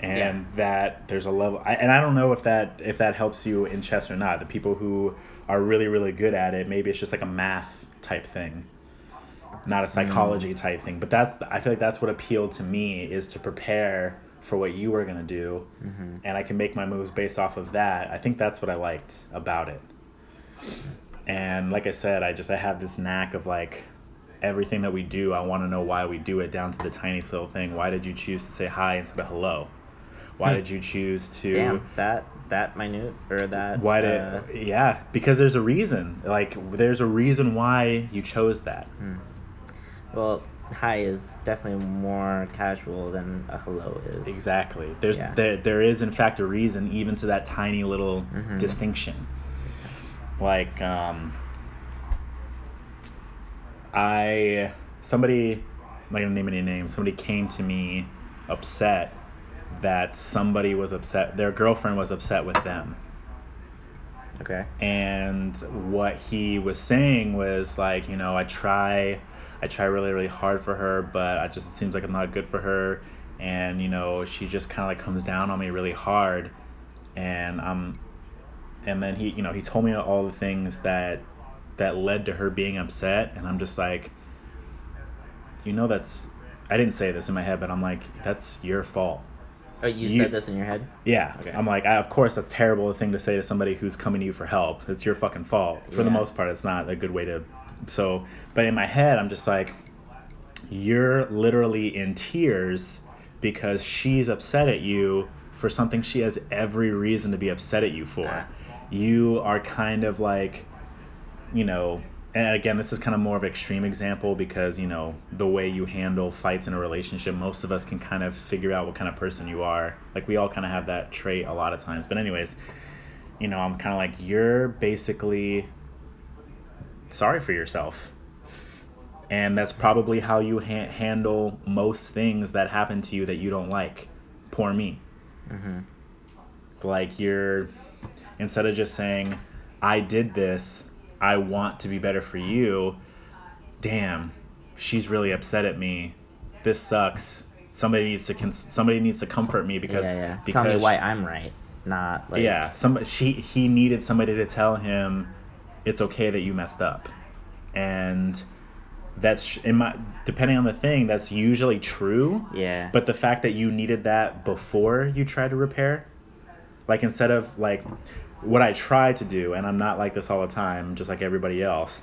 And yeah. that there's a level, I, and I don't know if that if that helps you in chess or not. The people who are really, really good at it, maybe it's just like a math type thing, not a psychology mm. type thing. But that's I feel like that's what appealed to me, is to prepare for what you were going to do, mm-hmm. and I can make my moves based off of that. I think that's what I liked about it. And like I said, I just, I have this knack of like everything that we do, I want to know why we do it down to the tiniest little thing. Why did you choose to say hi instead of hello? Why hmm. did you choose to... Damn, that, that minute or that... Why did, uh... yeah, because there's a reason. Like, there's a reason why you chose that. Hmm. Well... Hi is definitely more casual than a hello is. Exactly. There's yeah. there there is in fact a reason even to that tiny little mm-hmm. distinction. Like um, I somebody I'm not gonna name any names. Somebody came to me upset that somebody was upset. Their girlfriend was upset with them. Okay. And what he was saying was like, you know, I try. I try really, really hard for her, but I just, it seems like I'm not good for her. And, you know, she just kind of like comes down on me really hard. And I'm, and then he, you know, he told me all the things that, that led to her being upset. And I'm just like, you know, that's, I didn't say this in my head, but I'm like, that's your fault. Oh, you, you said this in your head? Yeah. Okay. I'm like, I, of course, that's terrible a thing to say to somebody who's coming to you for help. It's your fucking fault. For yeah. the most part, it's not a good way to... So, but in my head, I'm just like, you're literally in tears because she's upset at you for something she has every reason to be upset at you for. Ah. You are kind of like, you know, and again, this is kind of more of an extreme example because, you know, the way you handle fights in a relationship, most of us can kind of figure out what kind of person you are. Like, we all kind of have that trait a lot of times. But anyways, you know, I'm kind of like, you're basically... sorry for yourself. And that's probably how you ha- handle most things that happen to you that you don't like. Poor me. Mm-hmm. Like, you're, instead of just saying, I did this, I want to be better for you. Damn, she's really upset at me. This sucks. Somebody needs to cons- somebody needs to comfort me because yeah, yeah. because tell me why I'm right. Not like yeah. Some she he needed somebody to tell him it's okay that you messed up, and that's in my depending on the thing that's usually true. Yeah. But the fact that you needed that before you tried to repair, like instead of like what I try to do, and I'm not like this all the time, just like everybody else.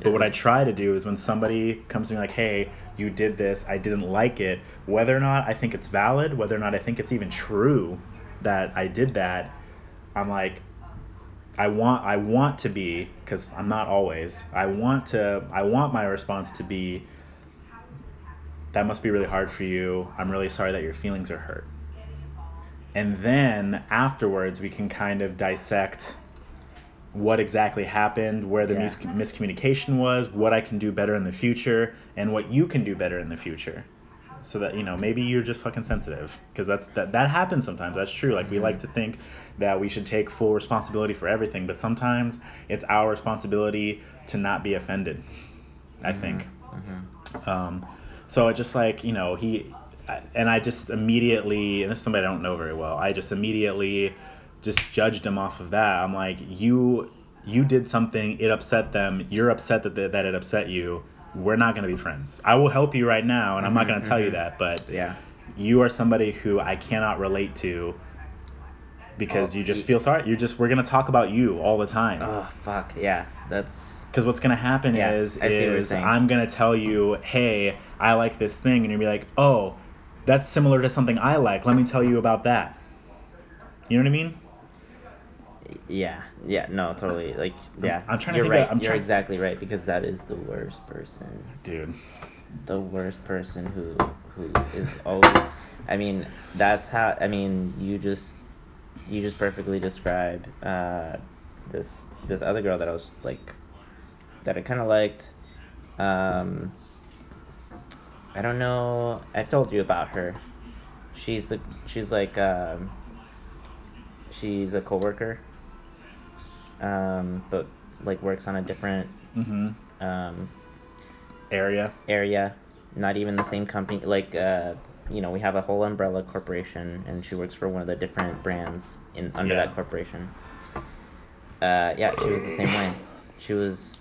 But what I try to do is when somebody comes to me like, hey, you did this, I didn't like it, whether or not I think it's valid, whether or not I think it's even true that I did that, I'm like, I want I want to be, because I'm not always, I want to, I want my response to be, that must be really hard for you. I'm really sorry that your feelings are hurt. And then afterwards, we can kind of dissect what exactly happened, where the yeah. mis- miscommunication was, what I can do better in the future, and what you can do better in the future. So that, you know, maybe you're just fucking sensitive, because that's that, that happens sometimes. That's true. Like, we like to think that we should take full responsibility for everything, but sometimes it's our responsibility to not be offended, I mm-hmm. think. Mm-hmm. Um, so it just like, you know, he, and I just immediately, and this is somebody I don't know very well, I just immediately... just judged them off of that. I'm like, you you did something, it upset them, you're upset that that it upset you, we're not going to be friends. I will help you right now, and I'm mm-hmm, not going to mm-hmm. tell you that, but yeah, you are somebody who I cannot relate to because oh, you just feel sorry. You're just, we're going to talk about you all the time. Oh, fuck, yeah, that's... Because what's going to happen yeah, is, is I'm going to tell you, hey, I like this thing, and you'll be like, oh, that's similar to something I like, let me tell you about that. You know what I mean? Yeah, yeah, no, totally. Like, yeah, I'm, I'm trying to. You're think right. Of, I'm You're try- exactly right, because that is the worst person, dude. The worst person who who is always. I mean, that's how. I mean, you just you just perfectly describe uh, this this other girl that I was like, that I kind of liked. Um, I don't know. I've told you about her. She's the she's like um, she's a coworker. Um, but like works on a different mm-hmm. um, area. Area, not even the same company. Like, uh, you know, we have a whole umbrella corporation, and she works for one of the different brands in under yeah. that corporation. Uh, yeah, she was the same way. She was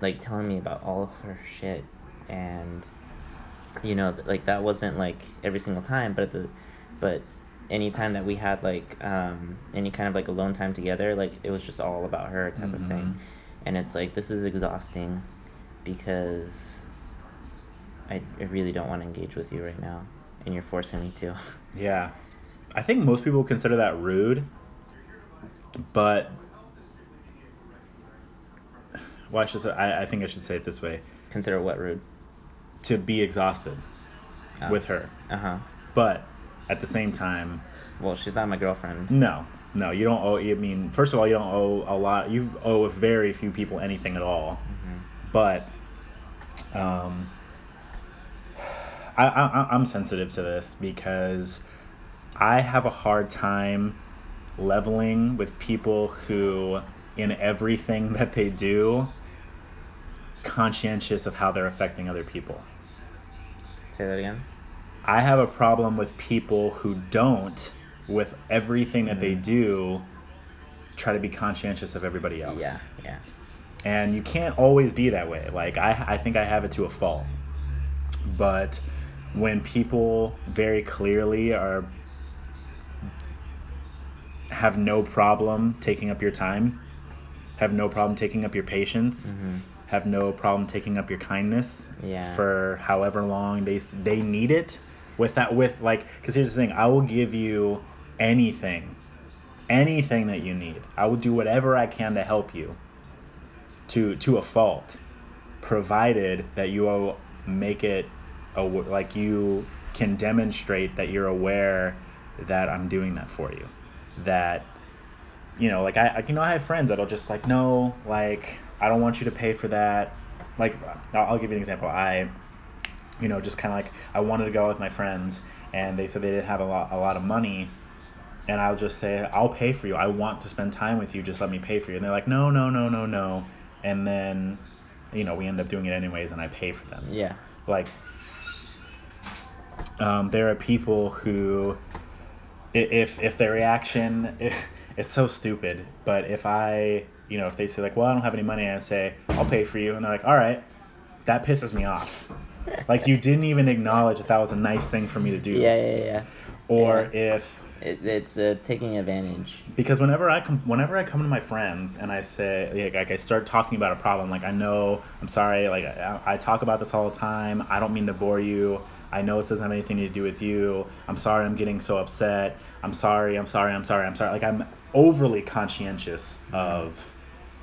like telling me about all of her shit, and you know, like that wasn't like every single time, but at the, but. Any time that we had like um, any kind of like alone time together, like it was just all about her type mm-hmm. of thing, and it's like, this is exhausting, because I I really don't want to engage with you right now, and you're forcing me to. Yeah, I think most people consider that rude, but well, I should say, I I think I should say it this way. Consider what rude? To be exhausted oh. with her. Uh huh. But. At the same time... Well, she's not my girlfriend. No. No, you don't owe... I mean, first of all, you don't owe a lot... You owe very few people anything at all. Mm-hmm. But... um, I, I, I'm sensitive to this because I have a hard time leveling with people who, in everything that they do, conscientious of how they're affecting other people. Say that again? I have a problem with people who don't, with everything that they do, try to be conscientious of everybody else. Yeah, yeah. And you can't always be that way. Like, I I think I have it to a fault. But when people very clearly are have no problem taking up your time, have no problem taking up your patience, mm-hmm. have no problem taking up your kindness yeah. for however long they they need it, with that, with like, because here's the thing, I will give you anything, anything that you need. I will do whatever I can to help you, to to a fault, provided that you will make it, aw- like you can demonstrate that you're aware that I'm doing that for you, that you know, like I, I you know, I have friends that'll just like, no, like, I don't want you to pay for that. Like, I'll, I'll give you an example. I, you know, just kind of like, I wanted to go out with my friends and they said they didn't have a lot, a lot of money. And I'll just say, I'll pay for you. I want to spend time with you. Just let me pay for you. And they're like, no, no, no, no, no. And then, you know, we end up doing it anyways and I pay for them. Yeah. Like, um, there are people who, if if their reaction, if, it's so stupid. But if I, you know, if they say like, well, I don't have any money, I say, I'll pay for you. And they're like, all right, that pisses me off. Like, you didn't even acknowledge that that was a nice thing for me to do. Yeah, yeah, yeah. Or yeah. if... It, it's uh, taking advantage. Because whenever I come, whenever I come to my friends and I say, like, like I start talking about a problem, like, I know, I'm sorry, like, I, I talk about this all the time. I don't mean to bore you. I know this doesn't have anything to do with you. I'm sorry I'm getting so upset. I'm sorry, I'm sorry, I'm sorry, I'm sorry. Like, I'm overly conscientious of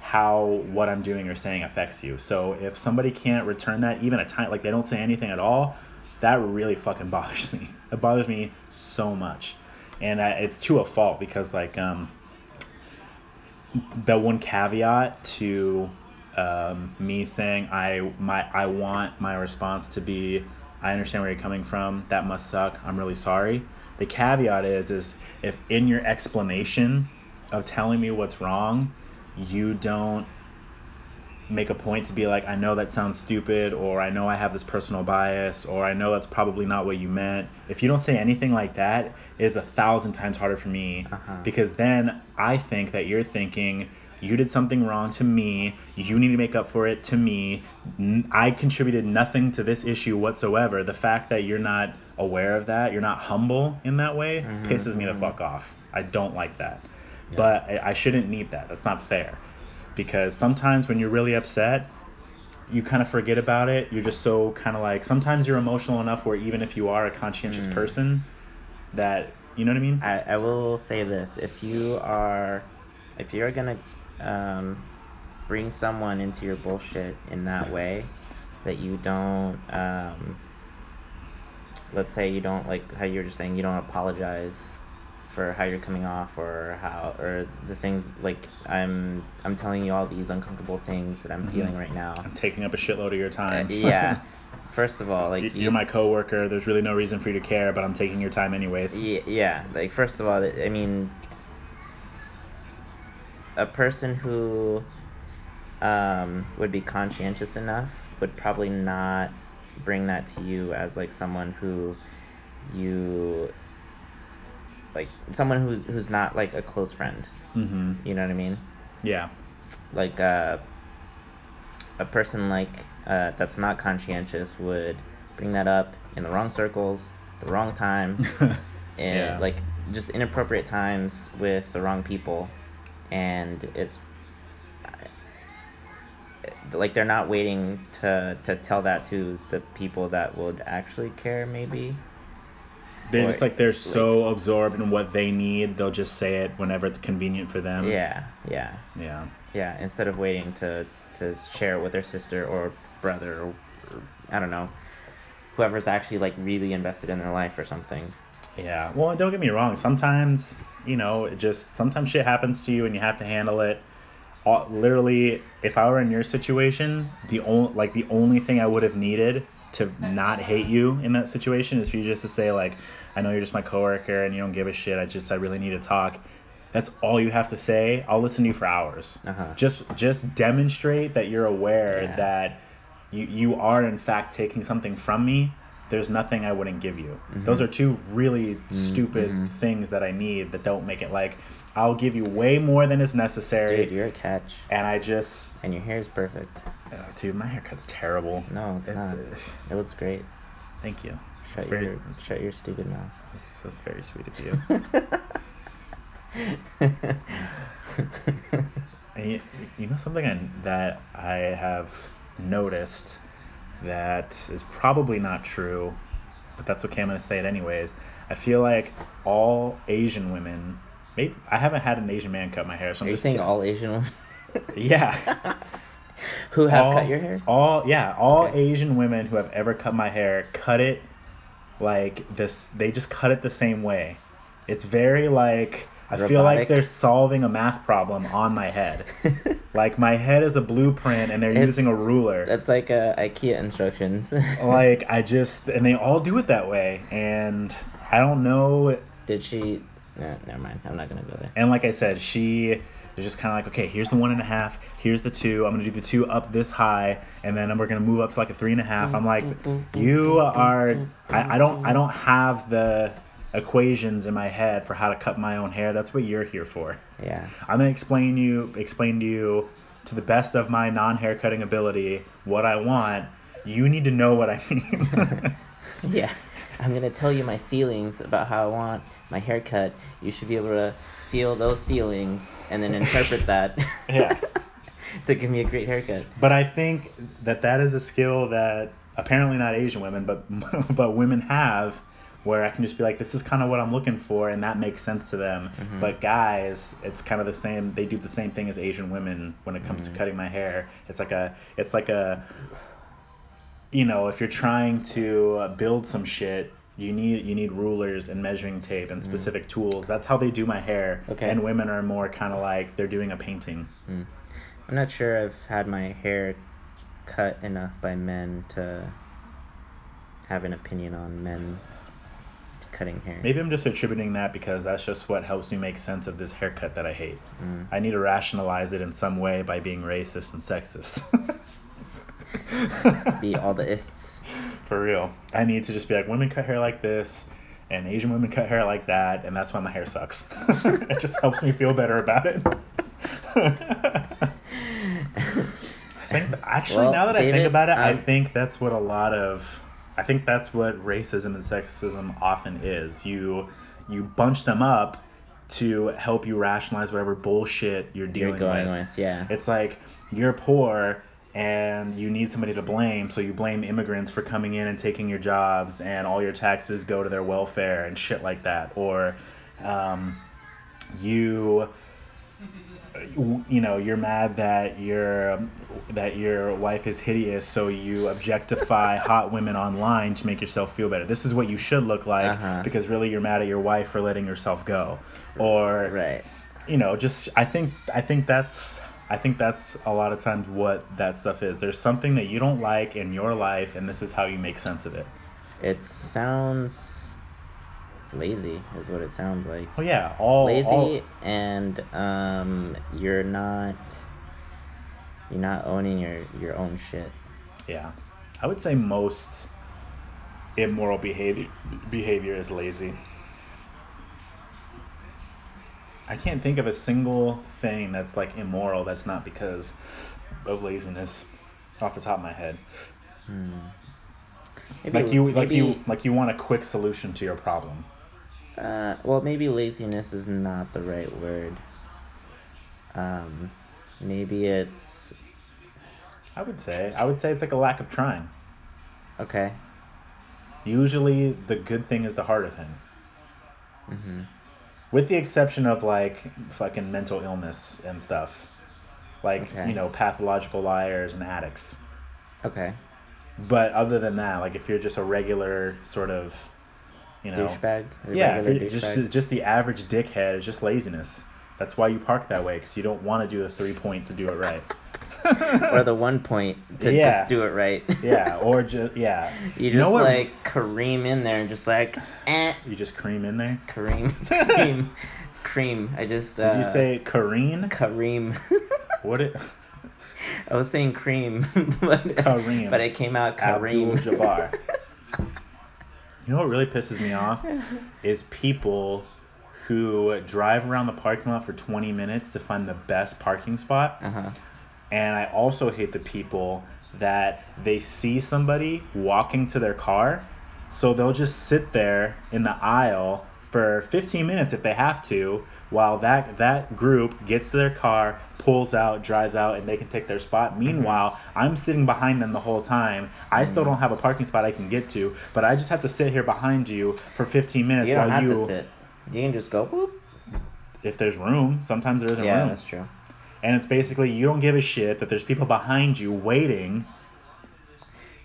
how what I'm doing or saying affects you. So if somebody can't return that, even a time, like, they don't say anything at all, that really fucking bothers me. It bothers me so much. And I, it's to a fault because, like, um, the one caveat to um, me saying I my I want my response to be, I understand where you're coming from. That must suck. I'm really sorry. The caveat is, is if in your explanation of telling me what's wrong, you don't make a point to be like, I know that sounds stupid, or I know I have this personal bias, or I know that's probably not what you meant. If you don't say anything like that, it's a thousand times harder for me, uh-huh. because then I think that you're thinking, you did something wrong to me, you need to make up for it to me, I contributed nothing to this issue whatsoever. The fact that you're not aware of that, you're not humble in that way, mm-hmm. pisses me the fuck off. I don't like that. Yeah. But I, I shouldn't need that. That's not fair. Because sometimes when you're really upset, you kind of forget about it. You're just so kind of like, sometimes you're emotional enough where even if you are a conscientious mm. person, that, you know what I mean? I, I will say this. If you are, if you're going to um, bring someone into your bullshit in that way, that you don't, um, let's say you don't, like how you were just saying, you don't apologize for how you're coming off, or how, or the things like, I'm I'm telling you all these uncomfortable things that I'm mm-hmm. feeling right now. I'm taking up a shitload of your time. Uh, yeah. First of all, like, you're you, my coworker. There's really no reason for you to care, but I'm taking your time anyways. Yeah, yeah. Like, first of all, I mean, a person who um, would be conscientious enough would probably not bring that to you as like someone who you. Like, someone who's who's not, like, a close friend. Mm-hmm. You know what I mean? Yeah. Like, uh, a person, like, uh, that's not conscientious would bring that up in the wrong circles, the wrong time, and, yeah. like, just inappropriate times with the wrong people. And it's, like, they're not waiting to, to tell that to the people that would actually care, maybe. They're just like, they're so like, absorbed in what they need, they'll just say it whenever it's convenient for them. Yeah, yeah. Yeah. Yeah, instead of waiting to, to share it with their sister or brother or, or, I don't know, whoever's actually, like, really invested in their life or something. Yeah. Well, don't get me wrong. Sometimes, you know, it just, sometimes shit happens to you and you have to handle it. All, literally, if I were in your situation, the only, like, the only thing I would have needed to not hate you in that situation is for you just to say, like, I know you're just my coworker and you don't give a shit. I just, I really need to talk. That's all you have to say. I'll listen to you for hours. Uh-huh. Just, just demonstrate that you're aware yeah. that you, you are in fact taking something from me. There's nothing I wouldn't give you. Mm-hmm. Those are two really mm-hmm. stupid mm-hmm. things that I need that don't make it like, I'll give you way more than is necessary. Dude, you're a catch. And I just... And your hair is perfect. Oh, dude, my haircut's terrible. No, it's it, not. It looks great. Thank you. Shut, very, your, shut your stupid mouth. That's, that's very sweet of you. And you, you know something I, that I have noticed that is probably not true, but that's okay, I'm going to say it anyways. I feel like all Asian women... Maybe I haven't had an Asian man cut my hair. So I'm Are you just saying kidding. All Asian women? Yeah. Who have all, cut your hair? All yeah, all okay. Asian women who have ever cut my hair cut it like this. They just cut it the same way. It's very like, I Robotic. feel like they're solving a math problem on my head. Like, my head is a blueprint, and they're it's, using a ruler. That's like uh, IKEA instructions. Like, I just... And they all do it that way. And I don't know... Did she... No, never mind. I'm not going to go there. And like I said, she... They're just kind of like, okay, here's the one and a half. Here's the two. I'm going to do the two up this high. And then we're going to move up to like a three and a half. I'm like, you are... I, I don't. I don't have the... equations in my head for how to cut my own hair. That's what you're here for. Yeah. I'm going to explain you, explain to you to the best of my non-hair cutting ability what I want. You need to know what I mean. Yeah. I'm going to tell you my feelings about how I want my haircut. You should be able to feel those feelings and then interpret that. Yeah. To give me a great haircut. But I think that that is a skill that apparently not Asian women, but but women have, where I can just be like, this is kind of what I'm looking for, and that makes sense to them. Mm-hmm. But guys, it's kind of the same. They do the same thing as Asian women when it comes mm-hmm. to cutting my hair. It's like a, it's like a, you know, if you're trying to build some shit, you need you need rulers and measuring tape and specific mm-hmm. tools. That's how they do my hair. Okay. And women are more kind of like they're doing a painting. Mm. I'm not sure I've had my hair cut enough by men to have an opinion on men cutting hair. Maybe I'm just attributing that because that's just what helps me make sense of this haircut that I hate. Mm. I need to rationalize it in some way by being racist and sexist. Be all the ists. For real. I need to just be like, women cut hair like this, and Asian women cut hair like that, and that's why my hair sucks. It just helps me feel better about it. I think, actually, well, now that David, I think about it, um, I think that's what a lot of... I think that's what racism and sexism often is. You you bunch them up to help you rationalize whatever bullshit you're dealing you're going with. with. Yeah. It's like you're poor and you need somebody to blame, so you blame immigrants for coming in and taking your jobs and all your taxes go to their welfare and shit like that. Or um, you... you know, you're mad that your that your wife is hideous, so you objectify hot women online to make yourself feel better. This is what you should look like, uh-huh. because really you're mad at your wife for letting yourself go, or right. you know, just I think I think that's I think that's a lot of times what that stuff is. There's something that you don't like in your life, and this is how you make sense of it. It sounds lazy is what it sounds like. Oh yeah, all lazy all... and um you're not you're not owning your your own shit. Yeah. I would say most immoral behavior behavior is lazy. I can't think of a single thing that's like immoral that's not because of laziness off the top of my head. Hmm. Maybe, like you maybe, like you like you want a quick solution to your problem. Uh, well, maybe laziness is not the right word. Um, maybe it's... I would say. I would say it's like a lack of trying. Okay. Usually, the good thing is the harder thing. Mm-hmm. With the exception of, like, fucking mental illness and stuff. Like, okay. you know, pathological liars and addicts. Okay. But other than that, like, if you're just a regular sort of... You know, douchebag. Yeah, just just the average dickhead is just laziness. That's why you park that way, because you don't want to do the three point to do it right, or the one point to yeah. just do it right. Yeah, or just yeah. You, you just like what? Kareem in there and just like. Eh. You just cream in there. Kareem, Kareem, cream. I just. Uh, Did you say Kareem? Kareem. What it? I was saying cream, but Kareem. But it came out Kareem. Abdul-Jabbar. You know what really pisses me off is people who drive around the parking lot for twenty minutes to find the best parking spot. Uh-huh. And I also hate the people that they see somebody walking to their car, so they'll just sit there in the aisle for fifteen minutes if they have to, while that that group gets to their car, pulls out, drives out, and they can take their spot. Meanwhile, mm-hmm. I'm sitting behind them the whole time. I mm-hmm. still don't have a parking spot I can get to, but I just have to sit here behind you for fifteen minutes you don't while have you... to sit. You can just go, whoop. If there's room. Sometimes there isn't yeah, room. Yeah, that's true. And it's basically you don't give a shit that there's people behind you waiting...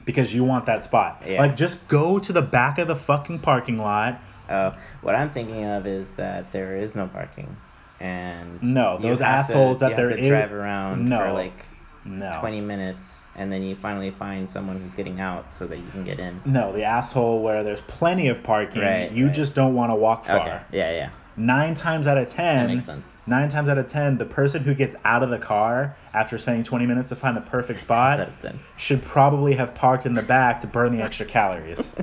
because you want that spot. Yeah. Like, just go to the back of the fucking parking lot, Uh, what I'm thinking of is that there is no parking, and no, those assholes to, that they're drive in, around no, for like no. twenty minutes, and then you finally find someone who's getting out so that you can get in. No, the asshole where there's plenty of parking, right, you right. just don't want to walk far. Okay. Yeah, yeah. Nine times out of ten, that makes sense. Nine times out of ten, the person who gets out of the car after spending twenty minutes to find the perfect spot should probably have parked in the back to burn the extra calories.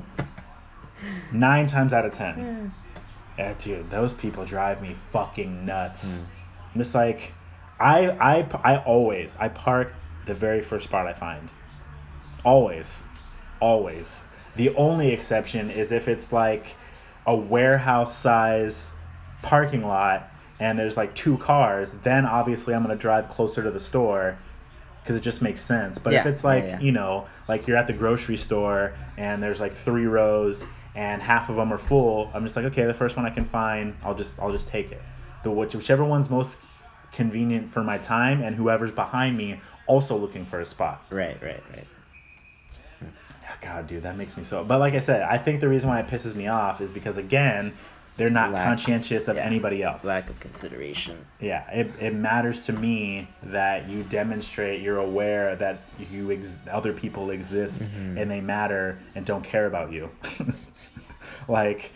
Nine times out of ten. Yeah. Yeah, dude, those people drive me fucking nuts. Mm. I'm just like, I, I, I always, I park the very first spot I find. Always. Always. The only exception is if it's like a warehouse size parking lot and there's like two cars, then obviously I'm gonna drive closer to the store because it just makes sense. But yeah, if it's like yeah, yeah. you know, like you're at the grocery store and there's like three rows and half of them are full, I'm just like, okay, the first one I can find, I'll just I'll just take it. The which, whichever one's most convenient for my time and whoever's behind me also looking for a spot. Right, right, right. God, dude, that makes me so. But like I said, I think the reason why it pisses me off is because again, they're not lack, conscientious of yeah, anybody else. Lack of consideration. Yeah, it it matters to me that you demonstrate you're aware that you ex- other people exist mm-hmm. and they matter and don't care about you. Like,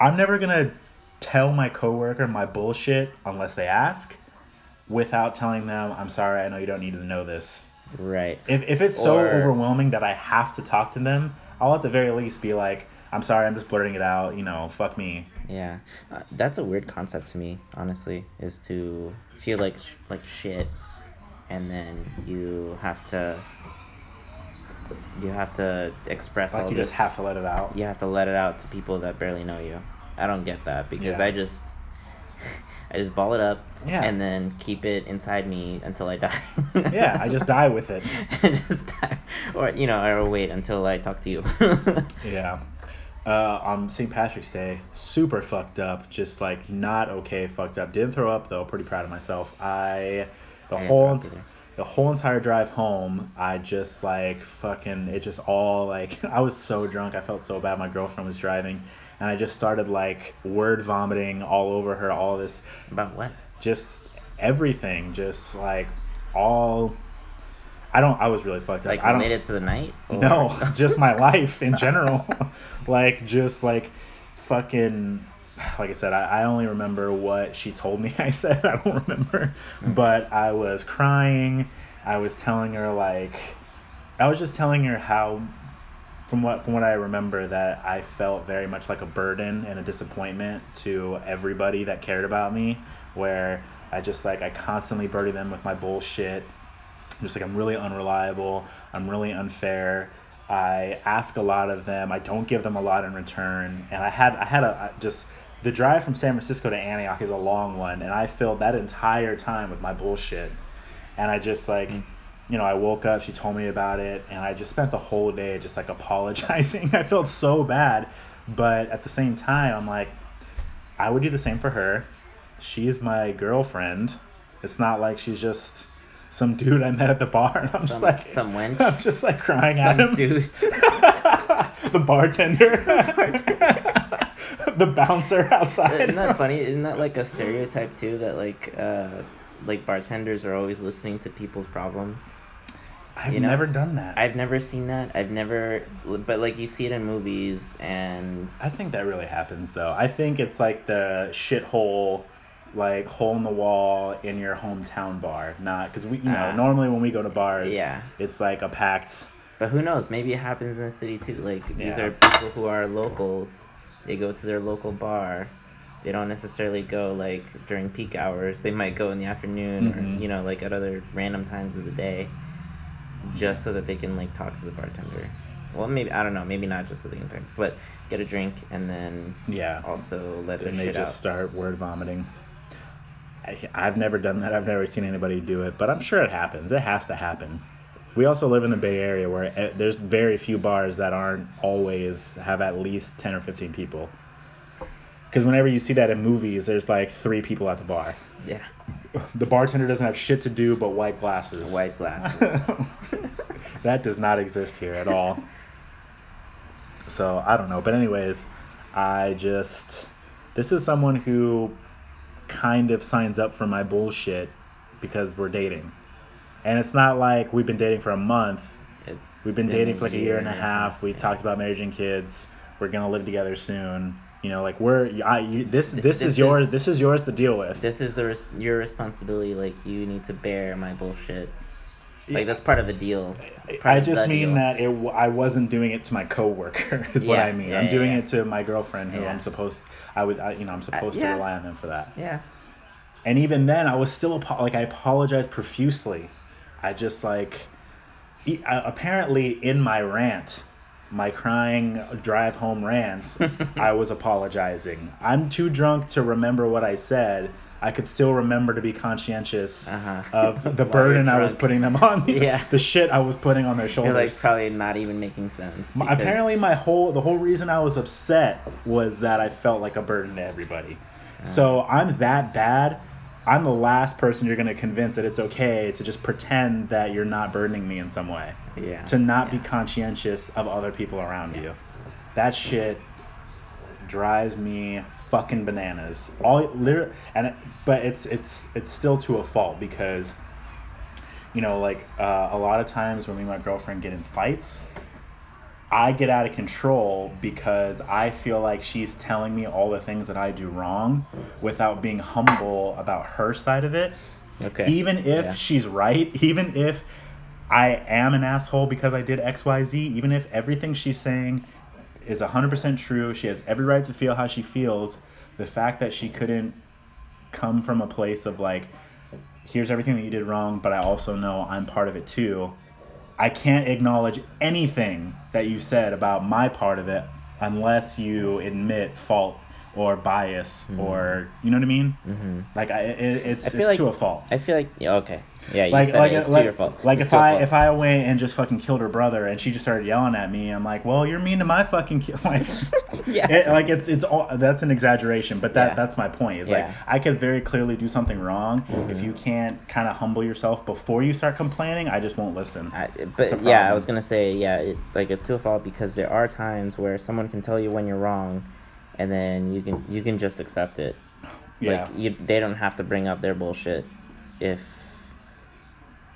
I'm never gonna tell my coworker my bullshit unless they ask, without telling them, I'm sorry, I know you don't need to know this. Right. If if it's or, so overwhelming that I have to talk to them, I'll at the very least be like, I'm sorry, I'm just blurting it out, you know, fuck me. Yeah. Uh, that's a weird concept to me, honestly, is to feel like sh- like shit and then you have to you have to express like all you this. You just have to let it out. You have to let it out to people that barely know you. I don't get that because yeah. I just I just ball it up yeah. and then keep it inside me until I die. Yeah, I just die with it. I just die. Or, you know, I will wait until I talk to you. Yeah. Uh, on Saint Patrick's Day, super fucked up. Just, like, not okay fucked up. Didn't throw up, though. Pretty proud of myself. I, the I whole, the whole entire drive home, I just, like, fucking, it just all, like, I was so drunk. I felt so bad. My girlfriend was driving. And I just started, like, word vomiting all over her, all this. About what? Just everything. Just, like, all... I don't... I was really fucked up. Like, I don't, related to the night? Or... No. Just my life in general. Like, just, like, fucking... Like I said, I, I only remember what she told me I said. I don't remember. Mm-hmm. But I was crying. I was telling her, like... I was just telling her how... From what from what I remember, that I felt very much like a burden and a disappointment to everybody that cared about me, where I just like I constantly burden them with my bullshit. I'm just like I'm really unreliable, I'm really unfair. I ask a lot of them, I don't give them a lot in return, and I had I had a just the drive from San Francisco to Antioch is a long one, and I filled that entire time with my bullshit, and I just like. Mm-hmm. You know, I woke up, she told me about it, and I just spent the whole day just, like, apologizing. I felt so bad, but at the same time, I'm like, I would do the same for her. She's my girlfriend. It's not like she's just some dude I met at the bar. And I'm some, just like, some wench. I'm just, like, crying some at him. Dude. The bartender. The bartender. The bouncer outside. Isn't that funny? Isn't that, like, a stereotype, too, that, like, uh... like bartenders are always listening to people's problems. I've you know? never done that. I've never seen that. I've never, but like you see it in movies and. I think that really happens though. I think it's like the shithole, like hole in the wall in your hometown bar. Not because we, you know, uh, normally when we go to bars, yeah. it's like a packed. But who knows? Maybe it happens in the city too. Like yeah. these are people who are locals. They go to their local bar. They don't necessarily go, like, during peak hours. They might go in the afternoon mm-hmm. or, you know, like, at other random times of the day just so that they can, like, talk to the bartender. Well, maybe, I don't know, maybe not just so they can drink, but get a drink and then yeah. also let then their shit out. And they just start word vomiting. I, I've never done that. I've never seen anybody do it, but I'm sure it happens. It has to happen. We also live in the Bay Area where there's very few bars that aren't always have at least ten or fifteen people. Because whenever you see that in movies, there's like three people at the bar. Yeah. The bartender doesn't have shit to do but wipe glasses. Wipe glasses. That does not exist here at all. So, I don't know. But anyways, I just, this is someone who kind of signs up for my bullshit because we're dating. And it's not like we've been dating for a month. It's We've been, been dating for like a year and a half. We've yeah. talked about marriage and kids. We're going to live together soon. You know, like we're, I, you, this, this, this is, is yours, this is yours to deal with. This is the res- your responsibility. Like you need to bear my bullshit. Like that's part of the deal. I just mean deal. that it. I wasn't doing it to my coworker. Is yeah, what I mean. Yeah, I'm doing yeah. it to my girlfriend, who yeah. I'm supposed. I would. I, you know, I'm supposed I, yeah. to rely on them for that. Yeah. And even then, I was still like I apologized profusely. I just like, apparently in my rant, my crying drive home rant, I was apologizing. I'm too drunk to remember what I said. I could still remember to be conscientious uh-huh. of the burden I was putting them on, yeah. the shit I was putting on their shoulders. You're like probably not even making sense. Because... Apparently, my whole the whole reason I was upset was that I felt like a burden to everybody. Uh-huh. So I'm that bad. I'm the last person you're going to convince that it's okay to just pretend that you're not burdening me in some way. Yeah. To not yeah. be conscientious of other people around yeah. you. That shit drives me fucking bananas. All literally, and but it's it's it's still to a fault because, you know, like uh, a lot of times when me and my girlfriend get in fights, I get out of control because I feel like she's telling me all the things that I do wrong without being humble about her side of it. Okay. Even if yeah. she's right, even if I am an asshole because I did X Y Z, even if everything she's saying is one hundred percent true, she has every right to feel how she feels, the fact that she couldn't come from a place of like, here's everything that you did wrong, but I also know I'm part of it too. I can't acknowledge anything that you said about my part of it unless you admit fault or bias mm-hmm. or, you know what I mean? Mm-hmm. Like, I, it, it's, I feel it's like, to a fault. I feel like, yeah, okay. Yeah, you like, said like, it. It's like, to your fault. Like, it's if I if I went and just fucking killed her brother and she just started yelling at me, I'm like, well, you're mean to my fucking kid. Like, yeah. it, like it's, it's all, that's an exaggeration, but that yeah. that's my point. It's yeah. like, I could very clearly do something wrong. Mm-hmm. If you can't kind of humble yourself before you start complaining, I just won't listen. I, but yeah, I was going to say, yeah, it, like, it's to a fault because there are times where someone can tell you when you're wrong and then you can you can just accept it. Yeah. Like, you, they don't have to bring up their bullshit if...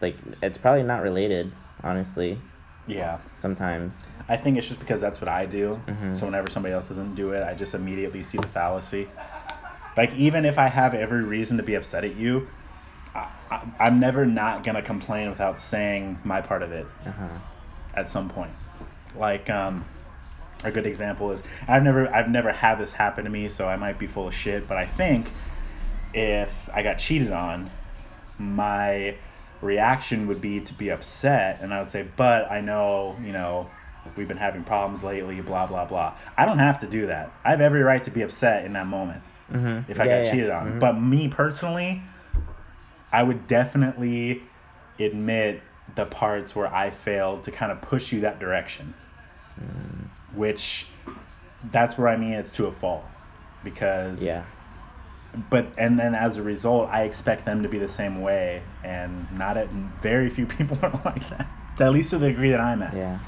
Like, it's probably not related, honestly. Yeah. Sometimes. I think it's just because that's what I do. Mm-hmm. So whenever somebody else doesn't do it, I just immediately see the fallacy. Like, even if I have every reason to be upset at you, I, I, I'm never not going to complain without saying my part of it uh-huh. at some point. Like, um, a good example is, I've never, I've never had this happen to me, so I might be full of shit, but I think if I got cheated on, my... reaction would be to be upset, and I would say, but I know, you know, we've been having problems lately, blah, blah, blah. I don't have to do that. I have every right to be upset in that moment mm-hmm. if I yeah, got yeah. cheated on. Mm-hmm. But me personally, I would definitely admit the parts where I failed to kind of push you that direction, mm. which that's where I mean it's to a fault because... yeah. But and then as a result, I expect them to be the same way, and not at very few people are like that. At least to the degree that I'm at. Yeah,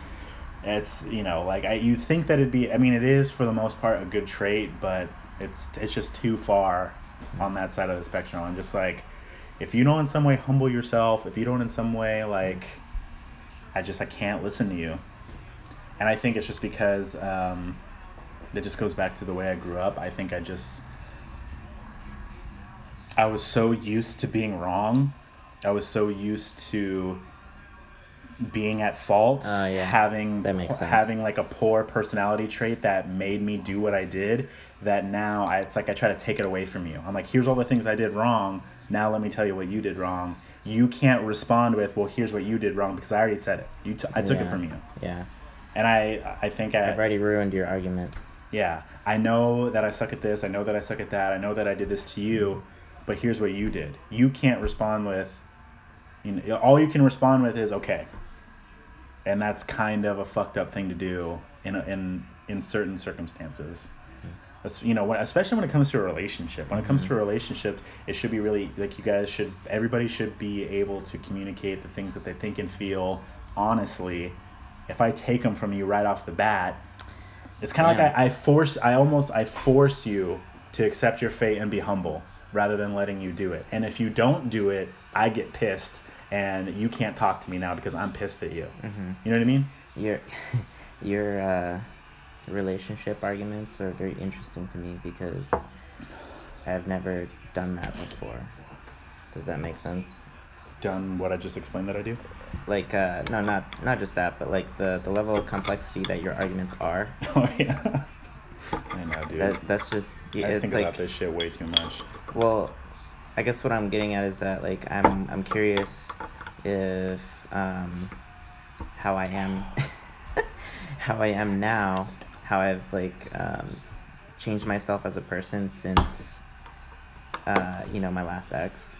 it's you know like I you think that it'd be. I mean, it is for the most part a good trait, but it's it's just too far on that side of the spectrum. I'm just like, if you don't in some way humble yourself, if you don't in some way like, I just I can't listen to you, and I think it's just because um, it just goes back to the way I grew up. I think I just. I was so used to being wrong. I was so used to being at fault, uh, yeah. having that makes sense. having like a poor personality trait that made me do what I did, that now I, it's like I try to take it away from you. I'm like, here's all the things I did wrong. Now let me tell you what you did wrong. You can't respond with, well, here's what you did wrong because I already said it. You t- I took yeah. it from you. Yeah. And I, I think I... I've already ruined your argument. Yeah. I know that I suck at this. I know that I suck at that. I know that I did this to you. But here's what you did. You can't respond with, you know, all you can respond with is okay, and that's kind of a fucked up thing to do in a, in in certain circumstances. Mm-hmm. You know, when, especially when it comes to a relationship. When it comes mm-hmm. to a relationship, it should be really like you guys should. Everybody should be able to communicate the things that they think and feel honestly. If I take them from you right off the bat, It's kind of like I, I force, I almost, I force you to accept your fate and be humble rather than letting you do it. And if you don't do it, I get pissed and you can't talk to me now because I'm pissed at you. Mm-hmm. You know what I mean? Your, your uh, relationship arguments are very interesting to me because I've never done that before. Does that make sense? Done what I just explained that I do? Like, uh, no, not not just that, but like the, the level of complexity that your arguments are. Oh, yeah. I know, dude. That, that's just... I it's think like, about this shit way too much. Well, I guess what I'm getting at is that, like, I'm I'm curious if um, how I am... how I am now, how I've, like, um, changed myself as a person since, uh, you know, my last ex.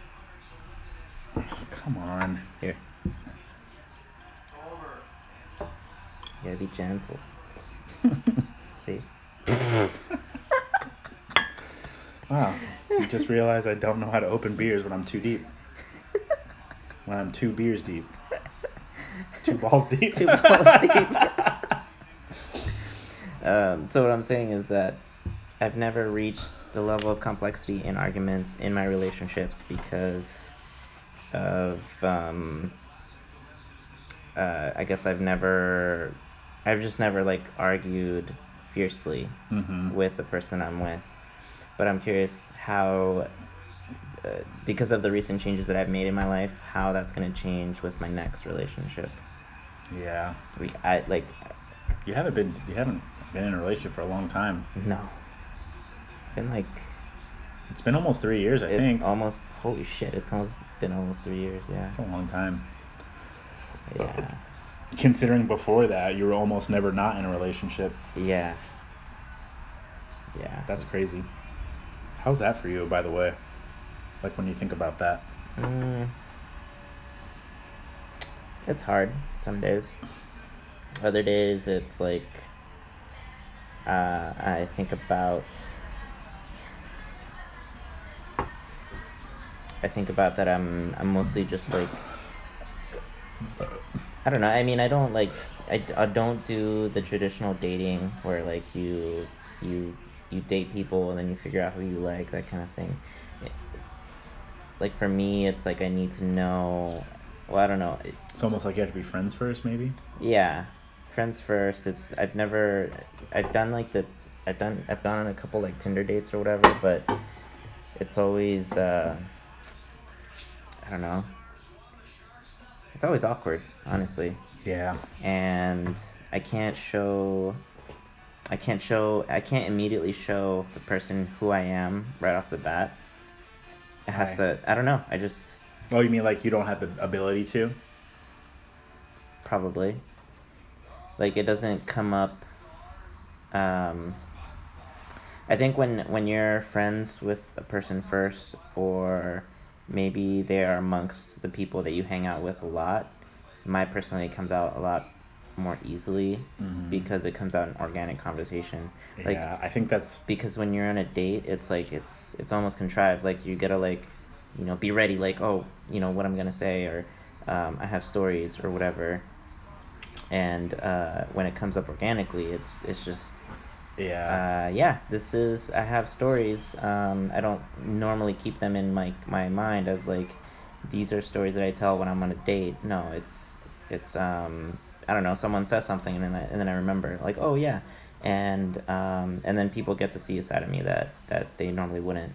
Come on. Here. You gotta be gentle. See? Wow. You just realized I don't know how to open beers when I'm too deep. When I'm two beers deep. Two balls deep. Two balls deep. um, so what I'm saying is that I've never reached the level of complexity in arguments in my relationships because of, um, uh, I guess I've never, I've just never, like, argued fiercely mm-hmm. with the person I'm with. But I'm curious how, uh, because of the recent changes that I've made in my life, how that's going to change with my next relationship. Yeah. Like, I, like... You haven't been, you haven't been in a relationship for a long time. No. It's been, like... It's been almost three years, I it's think. It's almost... Holy shit, it's almost... been almost three years, yeah. It's a long time. Yeah. Considering before that, you were almost never not in a relationship. Yeah. Yeah. That's crazy. How's that for you, by the way? Like, when you think about that? Mm. It's hard some days. Other days, it's like... Uh, I think about... I think about that I'm I'm mostly just like I don't know I mean I don't like I, I don't do the traditional dating where like you you you date people and then you figure out who you like, that kind of thing. It, like for me it's like I need to know well I don't know it, it's almost like you have to be friends first, maybe. Yeah, friends first. It's I've never I've done like the I've done I've gone on a couple like Tinder dates or whatever, but it's always uh I don't know. It's always awkward, honestly. Yeah. And I can't show, I can't show, I can't immediately show the person who I am right off the bat. It has right. to, I don't know, I just. Oh, you mean like you don't have the ability to? Probably. Like it doesn't come up, um, I think when, when you're friends with a person first or... Maybe they are amongst the people that you hang out with a lot. My personality comes out a lot more easily mm-hmm. because it comes out in organic conversation. Like, yeah, I think that's... Because when you're on a date, it's like, it's it's almost contrived. Like, you gotta, like, you know, be ready. Like, oh, you know, what I'm gonna say or um, I have stories or whatever. And uh, when it comes up organically, it's it's just... Yeah. Uh, yeah, this is, I have stories. Um, I don't normally keep them in my, my mind as like, these are stories that I tell when I'm on a date. No, it's, it's, um, I don't know, someone says something and then I, and then I remember like, oh yeah. And, um, and then people get to see a side of me that, that they normally wouldn't.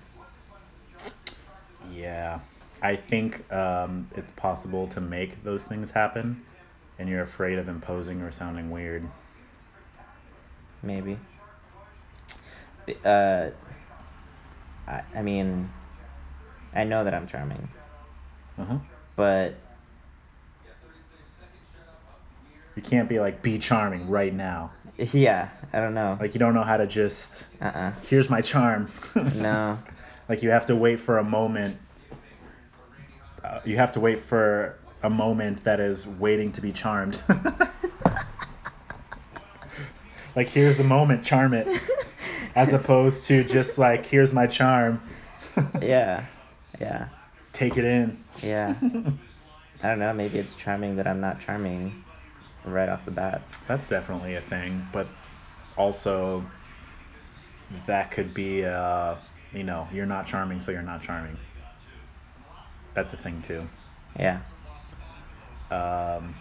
Yeah. I think, um, it's possible to make those things happen and you're afraid of imposing or sounding weird. Maybe. Uh, I, I mean, I know that I'm charming, uh-huh. but you can't be like, be charming right now. Yeah, I don't know. Like you don't know how to just, uh-uh. here's my charm. No. Like you have to wait for a moment. Uh, you have to wait for a moment that is waiting to be charmed. Like, here's the moment, charm it. As opposed to just like, here's my charm. Yeah, yeah. Take it in. Yeah. I don't know, maybe it's charming that I'm not charming right off the bat. That's definitely a thing, but also that could be, uh, you know, you're not charming, so you're not charming. That's a thing too. Yeah. Um,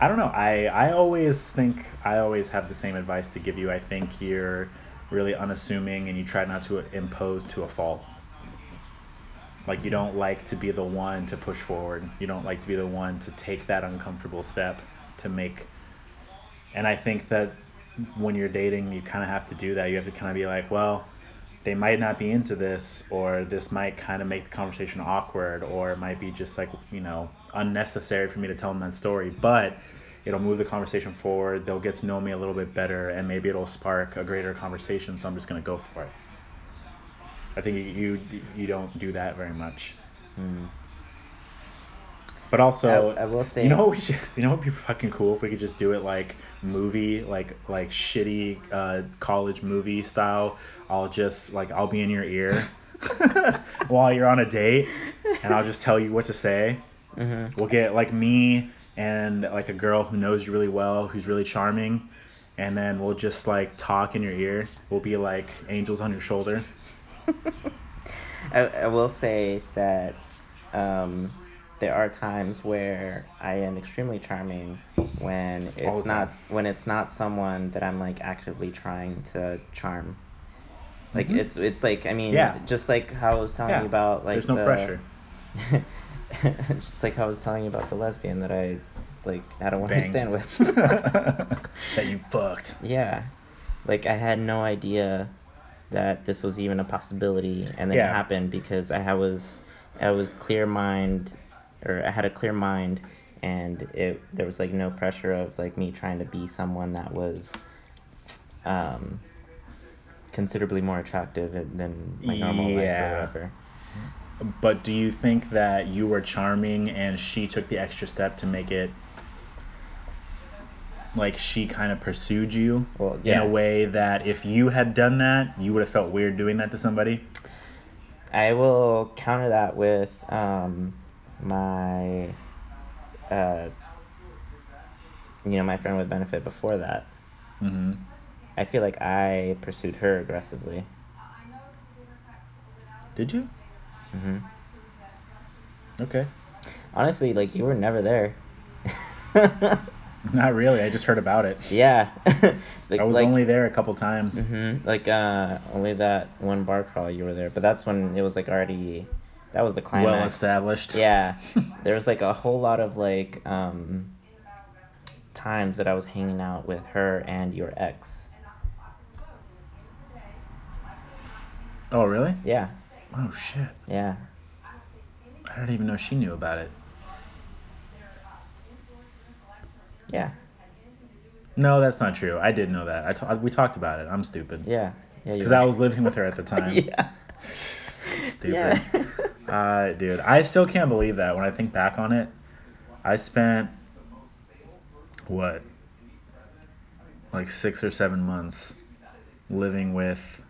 I don't know. I, I always think I always have the same advice to give you. I think you're really unassuming and you try not to impose to a fault. Like, you don't like to be the one to push forward. You don't like to be the one to take that uncomfortable step to make. And I think that when you're dating, you kind of have to do that. You have to kind of be like, well, they might not be into this, or this might kind of make the conversation awkward, or it might be just like, you know, unnecessary for me to tell them that story, but it'll move the conversation forward. They'll get to know me a little bit better, and maybe it'll spark a greater conversation. So I'm just going to go for it. I think you you, you don't do that very much. Mm. But also, I, I will say, you know what we should, you know what would be fucking cool if we could just do it like movie, like like shitty uh, college movie style. I'll just like I'll be in your ear while you're on a date, and I'll just tell you what to say. Mm-hmm. We'll get like me and like a girl who knows you really well, who's really charming, and then we'll just like talk in your ear. We'll be like angels on your shoulder. I, I will say that um, there are times where I am extremely charming when it's not when it's not someone that I'm like actively trying to charm. Like mm-hmm. it's it's like I mean yeah. just like how I was telling yeah. you about like there's no the, pressure. Just like how I was telling you about the lesbian that I like had a one night stand with. That you fucked. Yeah, like I had no idea that this was even a possibility, and then yeah. it happened because I was, I was clear mind, or I had a clear mind, and it there was like no pressure of like me trying to be someone that was, um, considerably more attractive than my normal yeah. life or whatever. But do you think that you were charming, and she took the extra step to make it? Like, she kind of pursued you well, yes. in a way that if you had done that, you would have felt weird doing that to somebody? I will counter that with um, my, uh, you know, my friend with benefit before that. Mm-hmm. I feel like I pursued her aggressively. Did you? Mm-hmm. Okay. Honestly, like, you were never there. Not really. I just heard about it. Yeah. Like, I was like, only there a couple times. Mm-hmm. Like, uh, only that one bar crawl you were there. But that's when it was, like, already... That was the climax. Well established. Yeah. There was, like, a whole lot of, like, um, times that I was hanging out with her and your ex. Oh, really? Yeah. Oh, shit. Yeah. I didn't even know she knew about it. Yeah. No, that's not true. I did know that. I t- we talked about it. I'm stupid. Yeah. Yeah. Because right. I was living with her at the time. Yeah. Stupid. Yeah. uh, dude, I still can't believe that. When I think back on it, I spent what, like six or seven months living with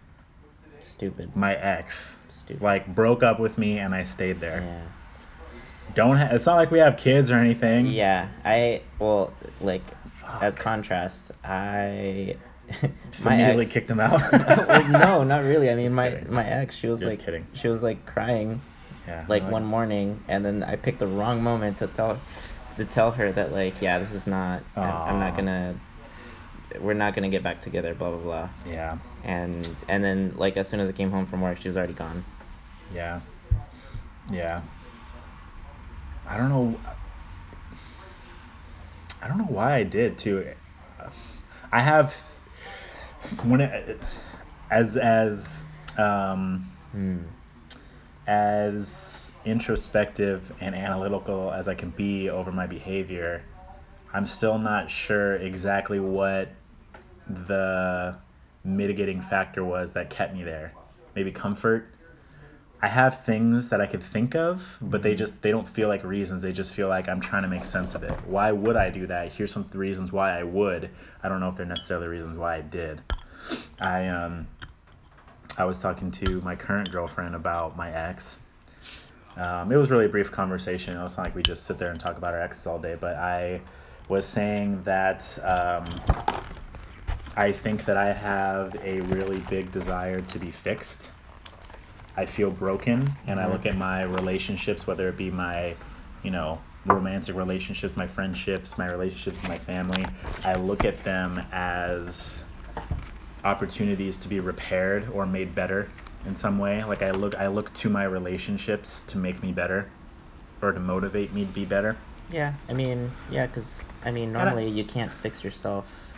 stupid my ex. Stupid. Like broke up with me, and I stayed there. Yeah. Don't ha- it's not like we have kids or anything. Yeah, I well like Fuck. As contrast, I just my immediately ex, kicked him out. Like, no, not really. I mean, just my kidding. my ex, she was just like kidding. She was like crying, yeah, like no, one I... morning, and then I picked the wrong moment to tell to tell her that like yeah, this is not. I'm, I'm not gonna. We're not gonna get back together. Blah blah blah. Yeah. And and then like as soon as I came home from work, she was already gone. Yeah. Yeah. I don't know. I don't know why I did too. I have when it, as as um, mm. as introspective and analytical as I can be over my behavior, I'm still not sure exactly what the mitigating factor was that kept me there. Maybe comfort. I have things that I could think of, but they just, they don't feel like reasons. They just feel like I'm trying to make sense of it. Why would I do that? Here's some th- reasons why I would. I don't know if they're necessarily reasons why I did. I um, I was talking to my current girlfriend about my ex. Um, it was really a brief conversation. It was not like we just sit there and talk about our exes all day, but I was saying that um, I think that I have a really big desire to be fixed. I feel broken, and I look at my relationships, whether it be my, you know, romantic relationships, my friendships, my relationships with my family. I look at them as opportunities to be repaired or made better in some way. Like I look, I look to my relationships to make me better, or to motivate me to be better. Yeah, I mean, yeah, because I mean, normally I, you can't fix yourself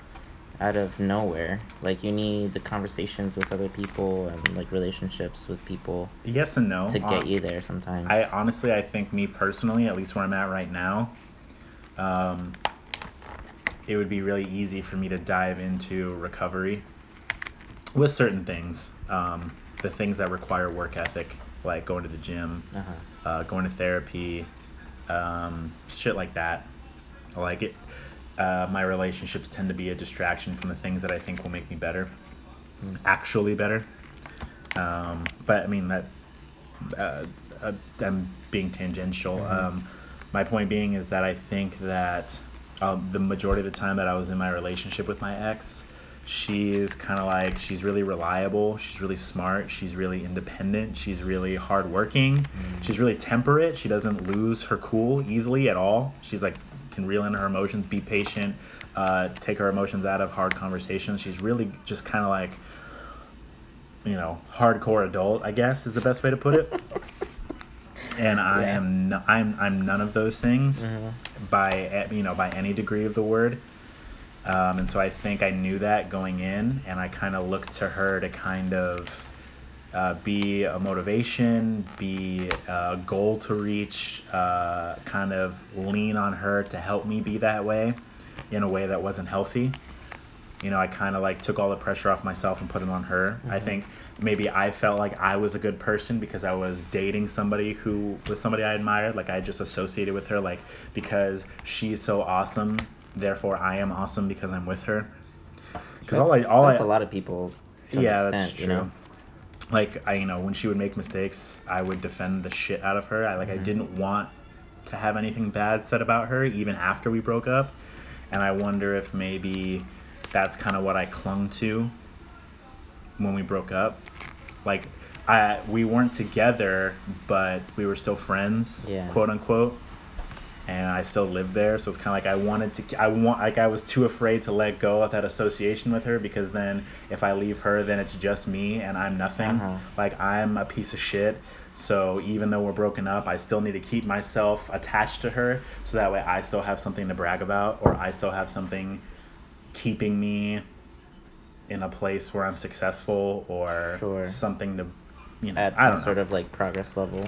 out of nowhere. Like, you need the conversations with other people and like relationships with people. Yes and no. To get um, you there sometimes. I honestly, I think me personally, at least where I'm at right now, um, it would be really easy for me to dive into recovery with certain things. Um, the things that require work ethic, like going to the gym, uh-huh. uh, going to therapy, um, shit like that. I like it. Uh, my relationships tend to be a distraction from the things that I think will make me better, mm. actually better. Um, but I mean that uh, uh, I'm being tangential. Mm-hmm. Um, my point being is that I think that um, the majority of the time that I was in my relationship with my ex, she is kind of like, she's really reliable, she's really smart, she's really independent, she's really hardworking, mm. she's really temperate. She doesn't lose her cool easily at all. She's like, can reel in her emotions, be patient, uh, take her emotions out of hard conversations. She's really just kind of like, you know, hardcore adult, I guess is the best way to put it. And I yeah. am, n- I'm, I'm none of those things mm-hmm. by, you know, by any degree of the word. Um, and so I think I knew that going in, and I kind of looked to her to kind of uh, be a motivation, be a goal to reach, uh, kind of lean on her to help me be that way in a way that wasn't healthy. You know, I kind of like took all the pressure off myself and put it on her. Mm-hmm. I think maybe I felt like I was a good person because I was dating somebody who was somebody I admired. Like I just associated with her, like because she's so awesome, therefore I am awesome because I'm with her. Because all I, all that's I, a lot of people. To yeah, extent, that's true. You know? Like, I, you know, when she would make mistakes, I would defend the shit out of her. I, like, mm-hmm. I didn't want to have anything bad said about her, even after we broke up. And I wonder if maybe that's kind of what I clung to when we broke up. Like, I we weren't together, but we were still friends, yeah. quote unquote. And I still lived there, so it's kind of like I wanted to. I want, like, I was too afraid to let go of that association with her, because then if I leave her, then it's just me and I'm nothing. Uh-huh. Like I'm a piece of shit. So even though we're broken up, I still need to keep myself attached to her, so that way I still have something to brag about, or I still have something keeping me in a place where I'm successful, or sure. something to, you know, at some I don't sort know. of like progress level.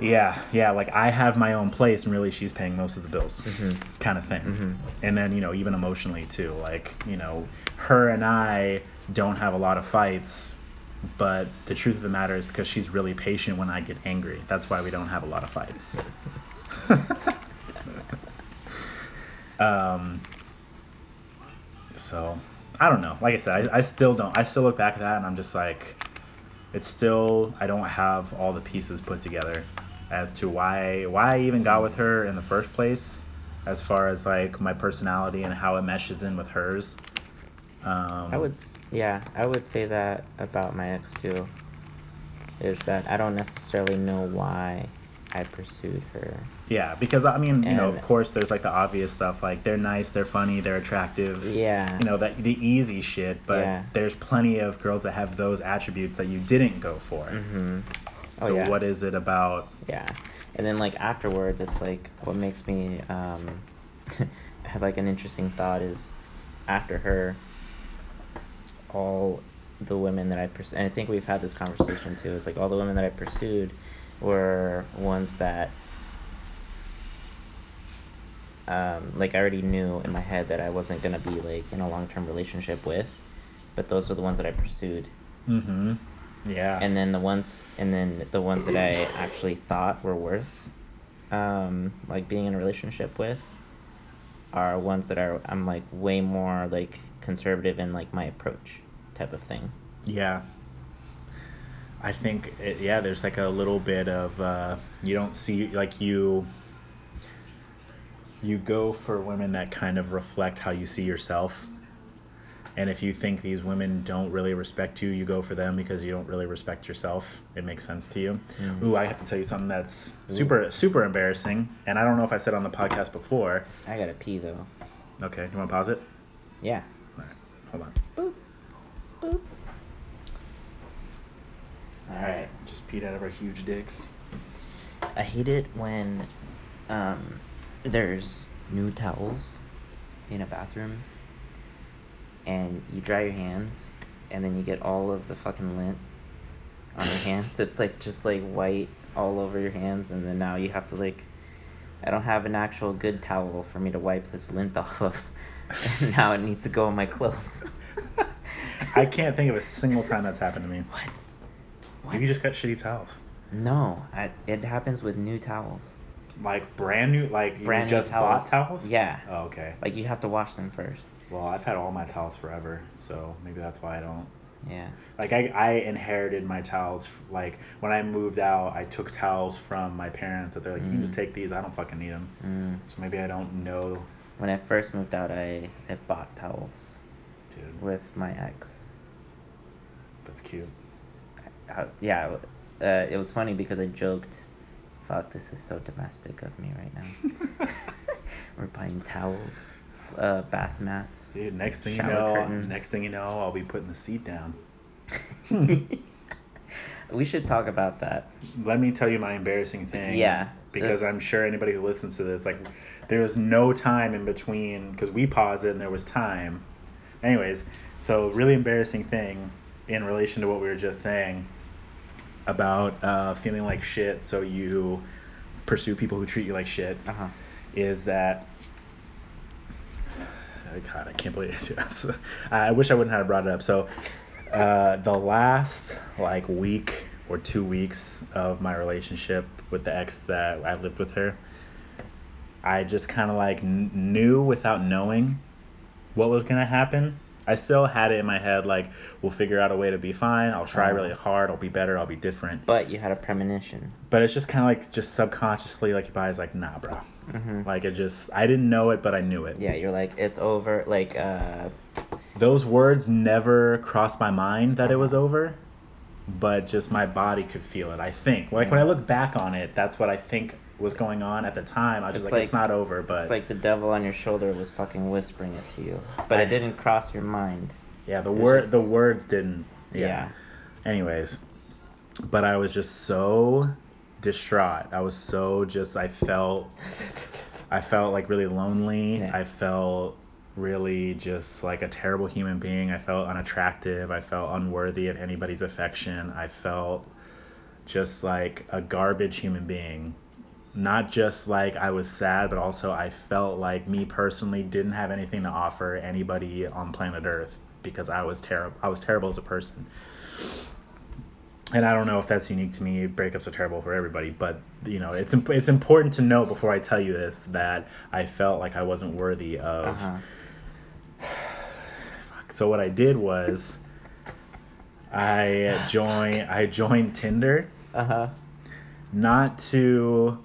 Yeah, yeah, like I have my own place and really she's paying most of the bills, mm-hmm. kind of thing. Mm-hmm. And then, you know, even emotionally too, like, you know, her and I don't have a lot of fights, but the truth of the matter is because she's really patient when I get angry. That's why we don't have a lot of fights. um. So, I don't know. Like I said, I, I still don't, I still look back at that and I'm just like, it's still, I don't have all the pieces put together as to why why I even got with her in the first place, as far as like my personality and how it meshes in with hers. Um, I would, yeah, I would say that about my ex too, is that I don't necessarily know why I pursued her. Yeah, because I mean, and, you know, of course there's like the obvious stuff, like they're nice, they're funny, they're attractive. Yeah. You know, that the easy shit, but yeah. there's plenty of girls that have those attributes that you didn't go for. Mm-hmm. Oh, so yeah. what is it about? Yeah. And then like afterwards, it's like what makes me um I had like an interesting thought is after her, all the women that I pursued, and I think we've had this conversation too, is like all the women that I pursued were ones that um, like I already knew in my head that I wasn't going to be like in a long-term relationship with, but those are the ones that I pursued. Mm-hmm. Yeah. And then the ones, and then the ones that I actually thought were worth um, like being in a relationship with are ones that are, I'm like way more like conservative in like my approach type of thing. Yeah. I think, it, yeah, there's like a little bit of, uh, you don't see, like you, you go for women that kind of reflect how you see yourself. And if you think these women don't really respect you, you go for them because you don't really respect yourself. It makes sense to you. Mm-hmm. Ooh, I have to tell you something that's Ooh. super, super embarrassing. And I don't know if I've said it on the podcast before. I gotta pee, though. Okay. You want to pause it? Yeah. All right. Hold on. Boop. Boop. All right. Just peed out of our huge dicks. I hate it when um, there's new towels in a bathroom and you dry your hands and then you get all of the fucking lint on your hands. It's like just like white all over your hands, and then now you have to like, I don't have an actual good towel for me to wipe this lint off of. And now it needs to go on my clothes. I can't think of a single time that's happened to me. What? What? You just got shitty towels. No, I, it happens with new towels. Like brand new, like brand you just new towels. bought towels? Yeah. Oh, okay. Like you have to wash them first. Well, I've had all my towels forever, so maybe that's why I don't. Yeah. Like I, I inherited my towels. Like when I moved out, I took towels from my parents that they're like, mm. you can just take these. I don't fucking need them. Mm. So maybe I don't know. When I first moved out, I, I bought towels. Dude. With my ex. That's cute. I, I, yeah. Uh, it was funny because I joked, fuck, this is so domestic of me right now. We're buying towels, uh, bath mats. Dude, next thing you know, curtains. next thing you know, I'll be putting the seat down. We should talk about that. Let me tell you my embarrassing thing. Yeah. Because that's... I'm sure anybody who listens to this, like, there was no time in between, because we paused it and there was time. Anyways, so really embarrassing thing in relation to what we were just saying. About uh, feeling like shit, so you pursue people who treat you like shit, uh-huh. is that... Oh God, I can't believe it. I wish I wouldn't have brought it up. So uh, the last like week or two weeks of my relationship with the ex that I lived with her, I just kind of like n- knew without knowing what was going to happen. I still had it in my head, like, we'll figure out a way to be fine. I'll try really hard. I'll be better. I'll be different. But you had a premonition. But it's just kind of like, just subconsciously, like, your body's like, nah, bro. Mm-hmm. Like, it just, I didn't know it, but I knew it. Yeah, you're like, it's over. Like, uh... those words never crossed my mind that it was over, but just my body could feel it, I think. Like, mm-hmm. when I look back on it, that's what I think was going on at the time. I was just like, like, it's not over, but... It's like the devil on your shoulder was fucking whispering it to you. But I, it didn't cross your mind. Yeah, the word, just... the words didn't... Yeah. yeah. Anyways. But I was just so distraught. I was so just... I felt... I felt, like, really lonely. Yeah. I felt really just, like, a terrible human being. I felt unattractive. I felt unworthy of anybody's affection. I felt just, like, a garbage human being. Not just like I was sad, but also I felt like me personally didn't have anything to offer anybody on planet Earth because I was terrible. I was terrible as a person. And I don't know if that's unique to me. Breakups are terrible for everybody, but you know, it's imp- it's important to note before I tell you this that I felt like I wasn't worthy of. Uh-huh. Fuck. So what I did was I joined I joined Tinder. Uh-huh. Not to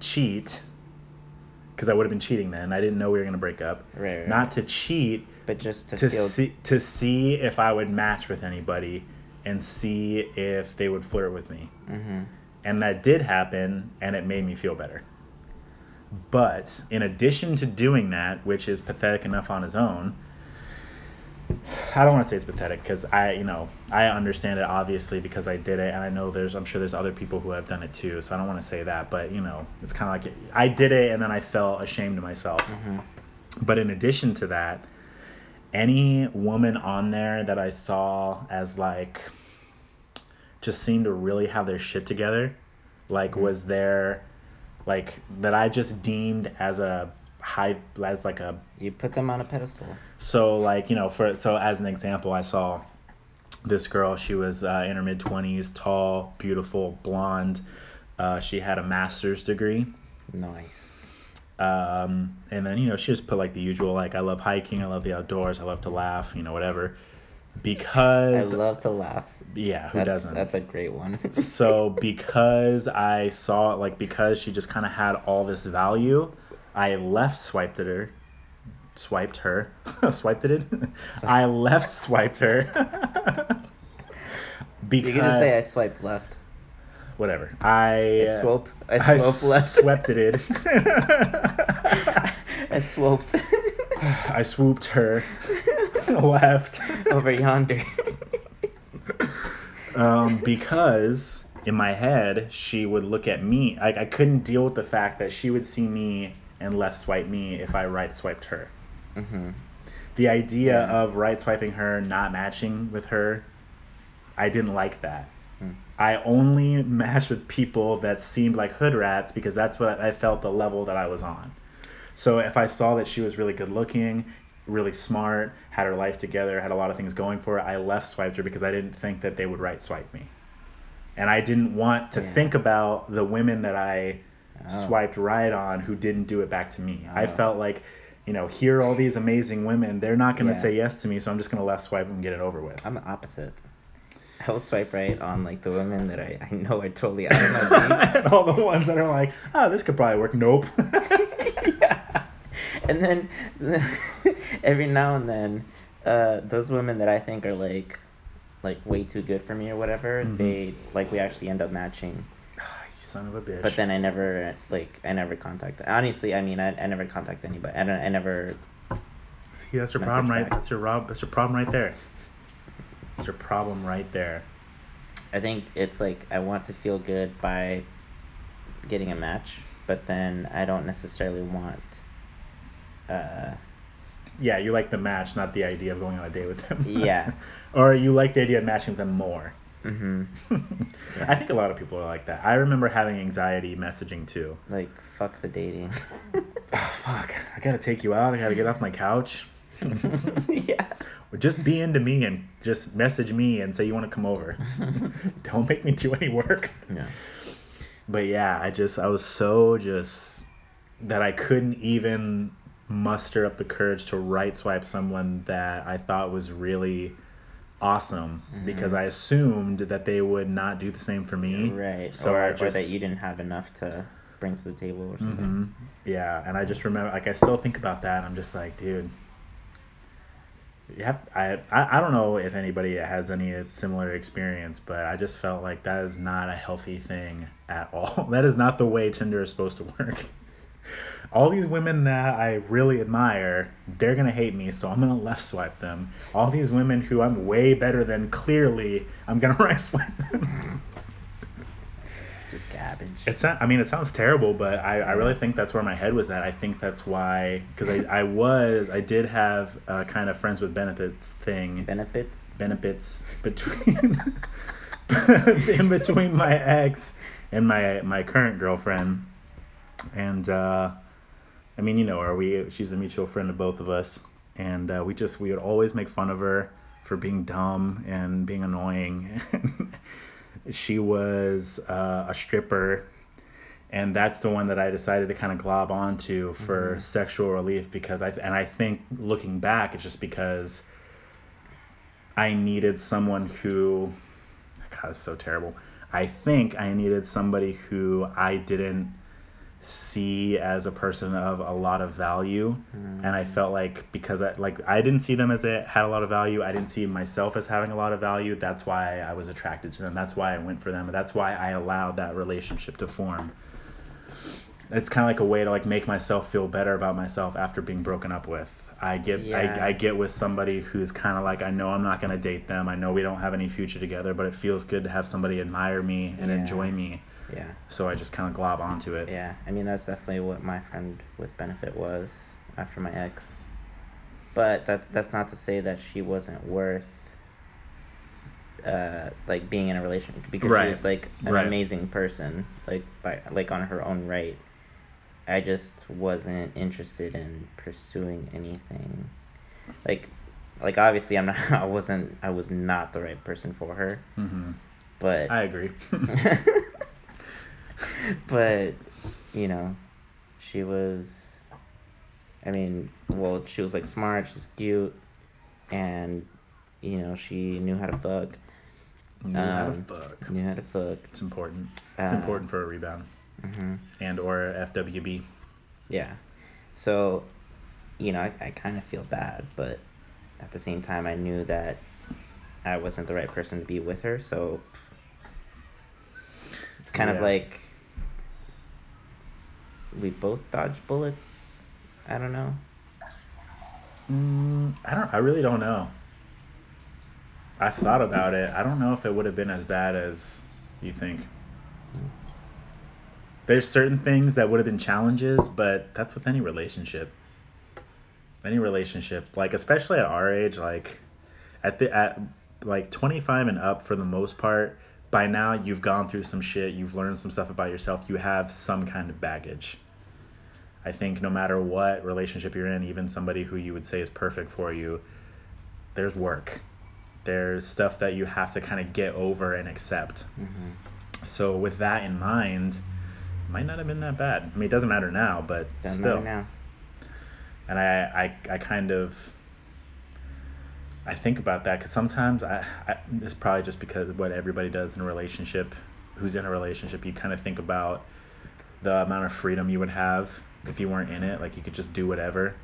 cheat, because I would have been cheating then. I didn't know we were gonna break up. Right, right. Not to cheat, but just to, to feel... see to see if I would match with anybody, and see if they would flirt with me. Mm-hmm. And that did happen, and it made me feel better. But in addition to doing that, which is pathetic enough on its own, I don't want to say it's pathetic because I, you know, I understand it obviously because I did it, and I know there's, I'm sure there's other people who have done it too. So I don't want to say that, but you know, it's kind of like I did it, and then I felt ashamed of myself. Mm-hmm. But in addition to that, any woman on there that I saw as like, just seemed to really have their shit together, like mm-hmm. was there, like that I just deemed as a. High as like a you put them on a pedestal. So like you know for so as an example, I saw this girl. She was uh, in her mid twenties, tall, beautiful, blonde. Uh, she had a master's degree. Nice. Um, and then you know she just put like the usual like I love hiking, I love the outdoors, I love to laugh, you know whatever. Because I love to laugh. Yeah, who that's, doesn't? That's a great one. So because I saw like because she just kind of had all this value. I left swiped at her swiped her. Swiped it in? Swipe. I left swiped her. Because you can just say I swiped left. Whatever. I, I swope. I swope I swope left. Swept it in. I swooped. I swooped her left over yonder. Um, because in my head she would look at me. Like I couldn't deal with the fact that she would see me and left swipe me if I right swiped her. Mm-hmm. The idea yeah. of right swiping her not matching with her, I didn't like that. Mm. I only matched with people that seemed like hood rats because that's what I felt the level that I was on. So if I saw that she was really good looking, really smart, had her life together, had a lot of things going for her, I left swiped her because I didn't think that they would right swipe me. And I didn't want to yeah. think about the women that I oh. swiped right on who didn't do it back to me. Oh. I felt like, you know, here are all these amazing women. They're not going to yeah. say yes to me, so I'm just going to left swipe and get it over with. I'm the opposite. I will swipe right on like the women that I, I know are totally out of my league. And all the ones that are like, oh, this could probably work. Nope. Yeah. And then every now and then, uh, those women that I think are like, like way too good for me or whatever, mm-hmm. they like we actually end up matching. Son of a bitch. But then I never like I never contact honestly I mean I, I never contact anybody. I don't I never See that's your problem back. right that's your rob that's your problem right there. That's your problem right there. I think it's like I want to feel good by getting a match, but then I don't necessarily want uh Yeah, you like the match, not the idea of going on a date with them. Yeah. Or you like the idea of matching with them more. Mm-hmm. Yeah. I think a lot of people are like that. I remember having anxiety messaging too. Like, fuck the dating. Oh, fuck. I gotta take you out. I gotta get off my couch. Yeah. Or just be into me and just message me and say you want to come over. Don't make me do any work. Yeah. But yeah, I just, I was so just, that I couldn't even muster up the courage to right swipe someone that I thought was really awesome, mm-hmm. because I assumed that they would not do the same for me, right? So or, I just, or that you didn't have enough to bring to the table or something. Mm-hmm. Yeah, and I just remember, like, I still think about that and I'm just like, dude, you have I, I I don't know if anybody has any similar experience, but I just felt like that is not a healthy thing at all. That is not the way Tinder is supposed to work. All these women that I really admire, they're going to hate me, so I'm going to left swipe them. All these women who I'm way better than, clearly, I'm going to right swipe them. Just garbage. It's not, I mean, it sounds terrible, but I, I really think that's where my head was at. I think that's why, because I, I was, I did have a kind of friends with benefits thing. Benefits? Benefits between, in between my ex and my, my current girlfriend. And, uh, I mean, you know, her, we, she's a mutual friend of both of us. And, uh, we just, we would always make fun of her for being dumb and being annoying. She was, uh, a stripper. And that's the one that I decided to kind of glob onto for mm-hmm. sexual relief because I, and I think looking back, it's just because I needed someone who, God, it's so terrible. I think I needed somebody who I didn't see as a person of a lot of value, mm. and I felt like because I like I didn't see them as they had a lot of value, I didn't see myself as having a lot of value. That's why I was attracted to them, that's why I went for them, that's why I allowed that relationship to form. It's kind of like a way to like make myself feel better about myself after being broken up with. I get yeah. I, I get with somebody who's kind of like, I know I'm not going to date them, I know we don't have any future together, but it feels good to have somebody admire me and yeah. enjoy me. Yeah. So I just kind of glob onto it. Yeah. I mean, that's definitely what my friend with benefit was after my ex. But that that's not to say that she wasn't worth uh like being in a relationship, because right. she was like an right. amazing person, like by like on her own right. I just wasn't interested in pursuing anything. Like like obviously I'm not I wasn't I was not the right person for her. Mm-hmm. But I agree. But, you know, she was, I mean, well, she was, like, smart, she's cute, and, you know, she knew how to fuck. Knew um, how to fuck. Knew how to fuck. It's important. It's uh, important for a rebound. Mm-hmm. And or F W B. Yeah. So, you know, I, I kind of feel bad, but at the same time, I knew that I wasn't the right person to be with her, so it's kind yeah. of like we both dodged bullets. I don't know. Mm, I don't. I really don't know. I thought about it. I don't know if it would have been as bad as you think. There's certain things that would have been challenges, but that's with any relationship. Any relationship, like especially at our age, like at the at like twenty-five and up, for the most part, by now you've gone through some shit, you've learned some stuff about yourself, you have some kind of baggage. I think no matter what relationship you're in, even somebody who you would say is perfect for you, there's work. There's stuff that you have to kind of get over and accept. Mm-hmm. So with that in mind, it might not have been that bad. I mean, it doesn't matter now, but doesn't still. Doesn't matter now. And I, I, I kind of, I think about that because sometimes I, I, it's probably just because of what everybody does in a relationship, who's in a relationship, you kind of think about the amount of freedom you would have if you weren't in it. Like, you could just do whatever.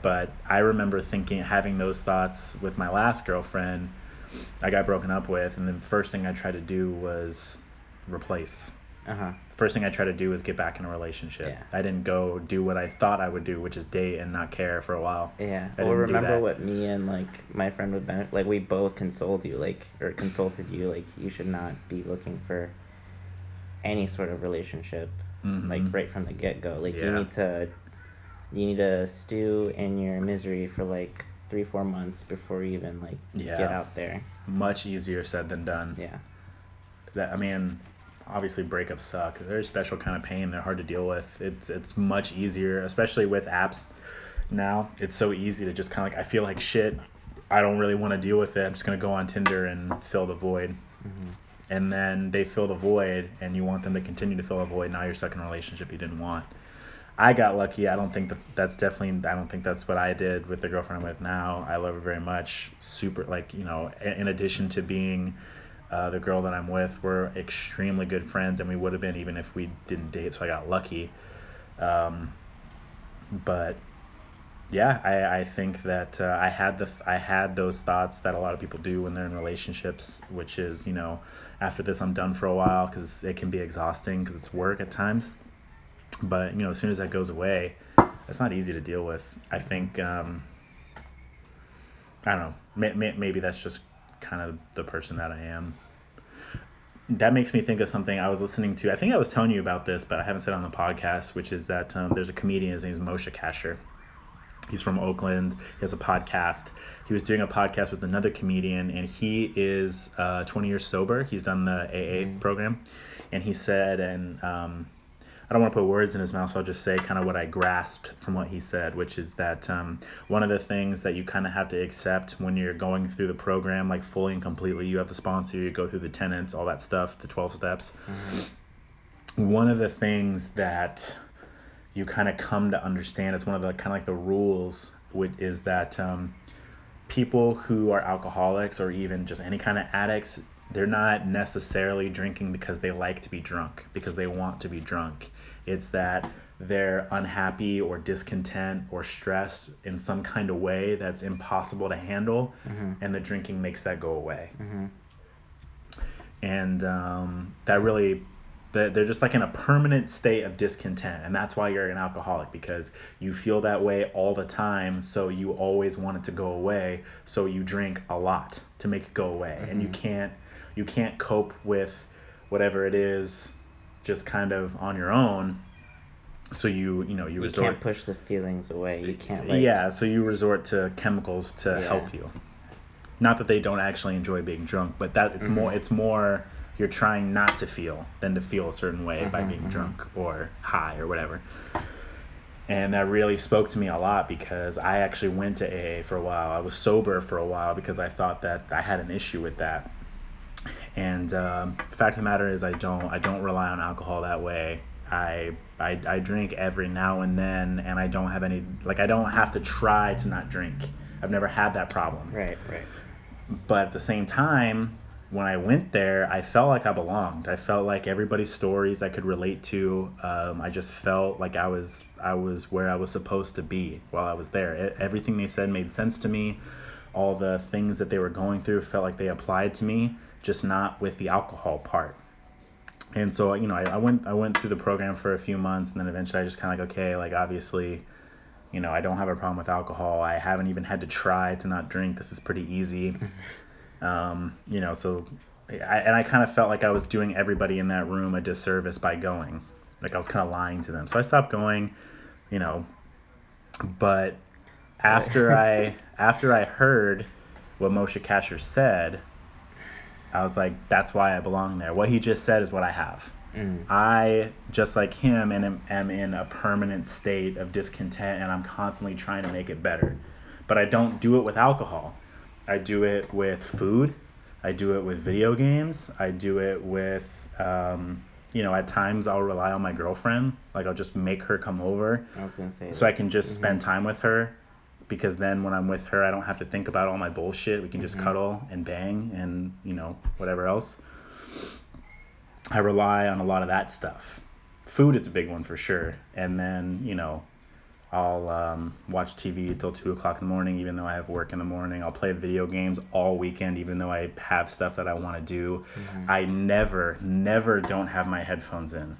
But I remember thinking, having those thoughts with my last girlfriend I got broken up with, and the first thing I tried to do was replace. Uh-huh. First thing I tried to do was get back in a relationship. Yeah. I didn't go do what I thought I would do, which is date and not care for a while. Yeah. I well, remember what me and, like, my friend would benefit, like, we both consoled you, like, or consulted you, like, you should not be looking for any sort of relationship, mm-hmm. like, right from the get-go. Like, yeah. you need to... You need to stew in your misery for like three, four months before you even like yeah. get out there. Much easier said than done. Yeah. That I mean, obviously breakups suck. They're a special kind of pain. They're hard to deal with. It's it's much easier, especially with apps now. It's so easy to just kind of like, I feel like shit. I don't really want to deal with it. I'm just gonna go on Tinder and fill the void. Mm-hmm. And then they fill the void, and you want them to continue to fill a void. Now you're stuck in a relationship you didn't want. I got lucky. I don't think that that's definitely, I don't think that's what I did with the girlfriend I'm with now. I love her very much. Super, like, you know, in addition to being uh, the girl that I'm with, we're extremely good friends, and we would have been even if we didn't date, so I got lucky. Um, but, yeah, I, I think that uh, I had the I had those thoughts that a lot of people do when they're in relationships, which is, you know, after this I'm done for a while, because it can be exhausting, because it's work at times. But, you know, as soon as that goes away, it's not easy to deal with. I think, um, I don't know, may, may, maybe that's just kind of the person that I am. That makes me think of something I was listening to. I think I was telling you about this, but I haven't said it on the podcast, which is that um, there's a comedian. His name is Moshe Kasher. He's from Oakland. He has a podcast. He was doing a podcast with another comedian, and he is uh, twenty years sober. He's done the A A mm-hmm. program. And he said, and... Um, I don't want to put words in his mouth, so I'll just say kind of what I grasped from what he said, which is that um, one of the things that you kind of have to accept when you're going through the program, like fully and completely, you have the sponsor, you go through the tenets, all that stuff, the twelve steps. Mm-hmm. One of the things that you kind of come to understand, it's one of the kind of like the rules, is that um, people who are alcoholics or even just any kind of addicts, they're not necessarily drinking because they like to be drunk, because they want to be drunk. It's that they're unhappy or discontent or stressed in some kind of way that's impossible to handle, mm-hmm. and the drinking makes that go away. Mm-hmm. And um, that really, they're, they're just like in a permanent state of discontent, and that's why you're an alcoholic, because you feel that way all the time, so you always want it to go away, so you drink a lot to make it go away, mm-hmm. and you can't You can't cope with whatever it is just kind of on your own. So you, you know, you, you resort... You can't push the feelings away. You can't, like... Yeah, so you resort to chemicals to yeah. help you. Not that they don't actually enjoy being drunk, but that it's mm-hmm. more it's more you're trying not to feel than to feel a certain way mm-hmm, by being mm-hmm. drunk or high or whatever. And that really spoke to me a lot, because I actually went to A A for a while. I was sober for a while because I thought that I had an issue with that. And um, the fact of the matter is, I don't. I don't rely on alcohol that way. I, I I drink every now and then, and I don't have any. Like, I don't have to try to not drink. I've never had that problem. Right, right. But at the same time, when I went there, I felt like I belonged. I felt like everybody's stories I could relate to. Um, I just felt like I was I was where I was supposed to be while I was there. It, everything they said made sense to me. All the things that they were going through felt like they applied to me, just not with the alcohol part. And so, you know, I, I went I went through the program for a few months, and then eventually I just kind of like, okay, like obviously, you know, I don't have a problem with alcohol. I haven't even had to try to not drink. This is pretty easy. Um, you know, so I, and I kind of felt like I was doing everybody in that room a disservice by going, like I was kind of lying to them. So I stopped going, you know, but after I, after I heard what Moshe Kasher said, I was like, that's why I belong there. What he just said is what I have. Mm. I, just like him, and am, am in a permanent state of discontent, and I'm constantly trying to make it better, but I don't do it with alcohol. I do it with food. I do it with video games. I do it with, um, you know, at times I'll rely on my girlfriend. Like I'll just make her come over. I was gonna say. So that. I can just mm-hmm. spend time with her, because then when I'm with her, I don't have to think about all my bullshit. We can mm-hmm. just cuddle and bang and, you know, whatever else. I rely on a lot of that stuff. Food is a big one for sure. And then, you know, I'll um, watch T V until two o'clock in the morning, even though I have work in the morning. I'll play video games all weekend, even though I have stuff that I want to do. Mm-hmm. I never, never don't have my headphones in.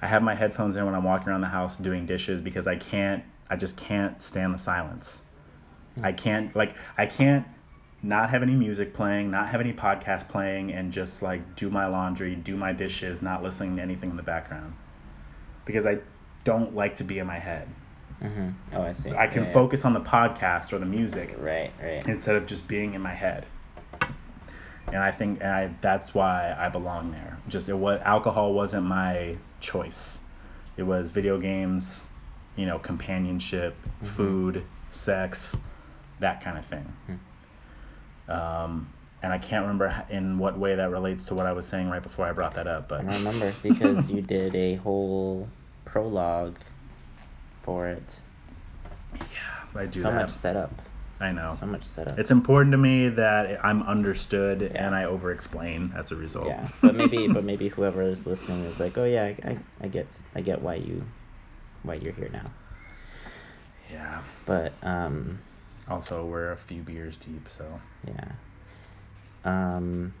I have my headphones in when I'm walking around the house doing dishes, because I can't, I just can't stand the silence. Mm-hmm. I can't, like, I can't not have any music playing, not have any podcast playing, and just, like, do my laundry, do my dishes, not listening to anything in the background. Because I don't like to be in my head. Mm-hmm. Oh, I see. I can yeah, focus yeah. on the podcast or the music, right, right, instead of just being in my head. And I think and I, that's why I belong there. Just it was alcohol wasn't my choice. It was video games, you know, companionship, mm-hmm. food, sex, that kind of thing. Mm-hmm. Um, and I can't remember in what way that relates to what I was saying right before I brought that up. But I remember because you did a whole prologue for it. Yeah, I do so that. much setup. I know. So much setup. It's important to me that I'm understood yeah. and I over-explain as a result. Yeah, but maybe, but maybe whoever is listening is like, oh yeah, I, I, I get, I get why you, why you're here now. Yeah. But um. Also, we're a few beers deep, so. Yeah. Um.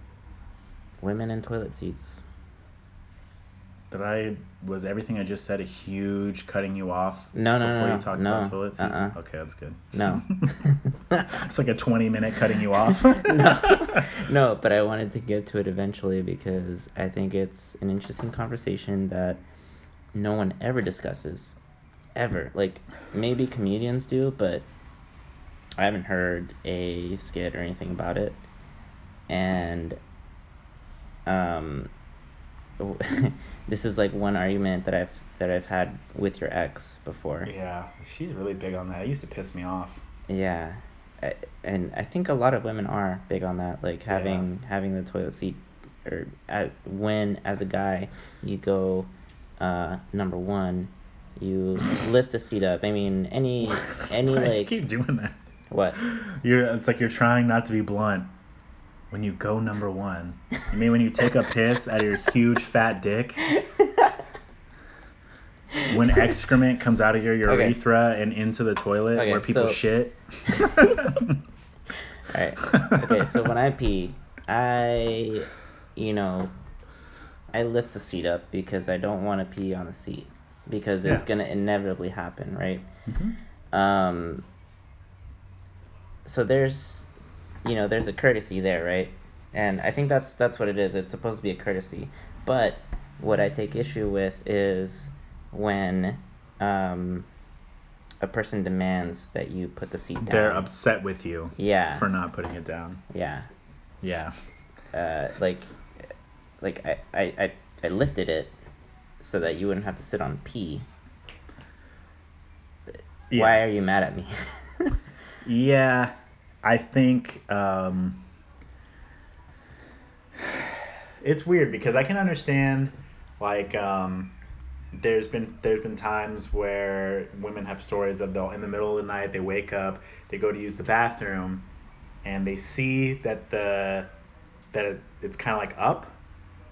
Women in toilet seats. That I was everything I just said a huge cutting you off no, no, before no, you talked no, about toilet seats? Uh-uh. Okay, that's good. No. It's like a twenty minute cutting you off. no. no, but I wanted to get to it eventually because I think it's an interesting conversation that no one ever discusses. Ever. Like, maybe comedians do, but I haven't heard a skit or anything about it. And, um... this is like one argument that I've that I've had with your ex before. Yeah, she's really big on that. It used to piss me off. Yeah, I, and I think a lot of women are big on that, like having yeah. having the toilet seat, or uh, when as a guy you go, uh, number one, you lift the seat up. I mean, any any Why like do you keep doing that. What? You're it's like you're trying not to be blunt. When you go number one. I mean, when you take a piss out of your huge fat dick. When excrement comes out of your urethra okay. and into the toilet okay, where people so... shit. Alright. Okay, so when I pee, I, you know, I lift the seat up because I don't want to pee on the seat. Because it's yeah. going to inevitably happen, right? Mm-hmm. Um. So there's... You know, there's a courtesy there, right? And I think that's that's what it is. It's supposed to be a courtesy. But what I take issue with is when um, a person demands that you put the seat down. They're upset with you yeah. for not putting it down. Yeah. Yeah. Uh, like, like I, I, I, I lifted it so that you wouldn't have to sit on pee. Yeah. Why are you mad at me? yeah. I think um, it's weird because I can understand, like, um, there's been there's been times where women have stories of they'll in the middle of the night they wake up, they go to use the bathroom, and they see that the that it, it's kind of like up,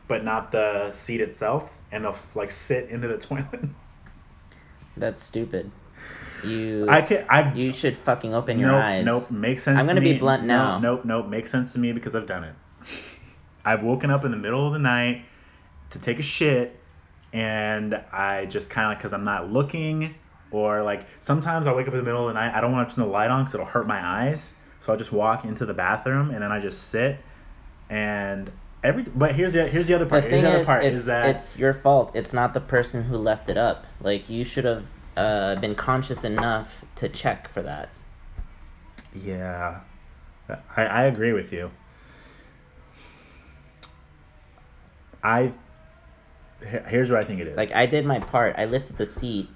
but not the seat itself, and they'll like sit into the toilet. That's stupid. You I can, I, you should fucking open your nope, eyes. Nope, makes sense I'm gonna to me. I'm going to be blunt now. Nope, nope, nope, makes sense to me because I've done it. I've woken up in the middle of the night to take a shit, and I just kind of, because I'm not looking, or like sometimes I wake up in the middle of the night, I don't want to turn the light on because it'll hurt my eyes, so I'll just walk into the bathroom, and then I just sit, and... Every, but here's the here's the other part. The thing here's the other is, part it's, is that it's your fault. It's not the person who left it up. Like, you should have uh, been conscious enough to check for that. Yeah, I, I agree with you. I here's what I think it is. Like, I did my part. I lifted the seat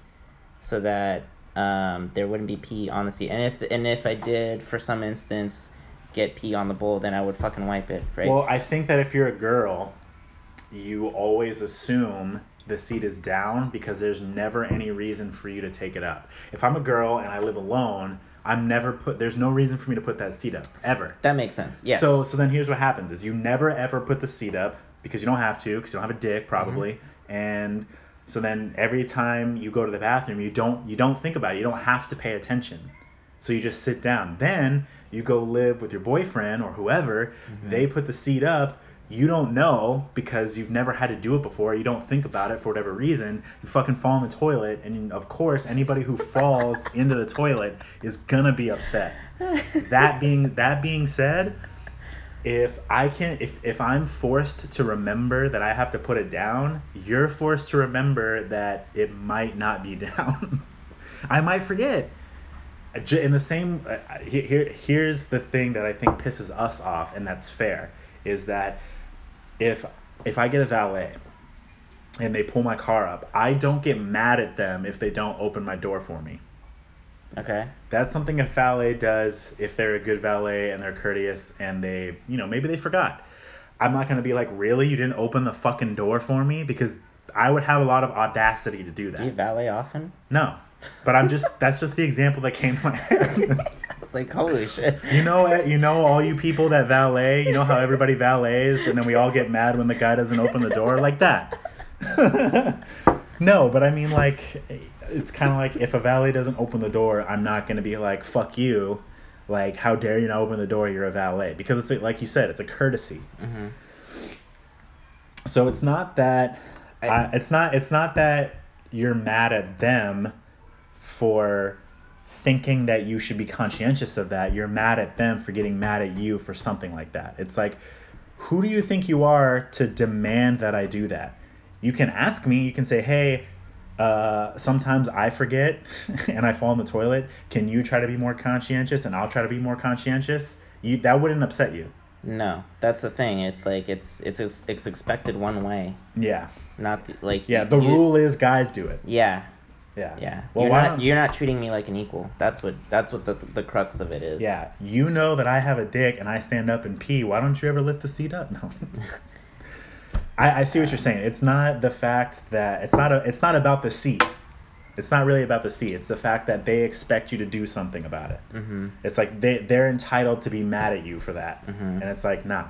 so that um, there wouldn't be pee on the seat. And if and if I did, for some instance, get pee on the bowl, then I would fucking wipe it, right? Well, I think that if you're a girl, you always assume the seat is down because there's never any reason for you to take it up. If I'm a girl and I live alone, I'm never put, there's no reason for me to put that seat up, ever. That makes sense, yes. So, so then here's what happens is you never ever put the seat up because you don't have to, because you don't have a dick, probably, mm-hmm. and so then every time you go to the bathroom, you don't you don't think about it. You don't have to pay attention. So you just sit down. Then you go live with your boyfriend or whoever. Mm-hmm. They put the seat up. You don't know because you've never had to do it before. You don't think about it for whatever reason. You fucking fall in the toilet. And, of course, anybody who falls into the toilet is going to be upset. That being that being said, if I can, if, if I'm forced to remember that I have to put it down, you're forced to remember that it might not be down. I might forget. In the same, uh, here here's the thing that I think pisses us off, and that's fair, is that if if I get a valet and they pull my car up, I don't get mad at them if they don't open my door for me. Okay. That's something a valet does if they're a good valet and they're courteous and they, you know, maybe they forgot. I'm not going to be like, really? You didn't open the fucking door for me? Because I would have a lot of audacity to do that. Do you valet often? No. But I'm just, that's just the example that came to my head. It's like, holy shit. You know, you know, all you people that valet, you know how everybody valets and then we all get mad when the guy doesn't open the door like that. No, but I mean, like, it's kind of like if a valet doesn't open the door, I'm not going to be like, fuck you. Like, how dare you not open the door? You're a valet. Because it's like you said, it's a courtesy. Mm-hmm. So it's not that, I, I, it's not, it's not that you're mad at them for thinking that you should be conscientious of that. You're mad at them for getting mad at you for something like that. It's like, who do you think you are to demand that I do that? You can ask me. You can say, hey, uh, sometimes I forget and I fall in the toilet. Can you try to be more conscientious and I'll try to be more conscientious? You, that wouldn't upset you. No, that's the thing. It's like it's it's it's expected one way. Yeah. Not the, like yeah. The you, rule is guys do it. Yeah. Yeah. Yeah. Well, you're why not, you're not treating me like an equal. That's what that's what the the crux of it is. Yeah. You know that I have a dick and I stand up and pee. Why don't you ever lift the seat up? No. I, I see what you're saying. It's not the fact that it's not a it's not about the seat. It's not really about the seat. It's the fact that they expect you to do something about it. Mm-hmm. It's like they they're entitled to be mad at you for that. Mm-hmm. And it's like, nah.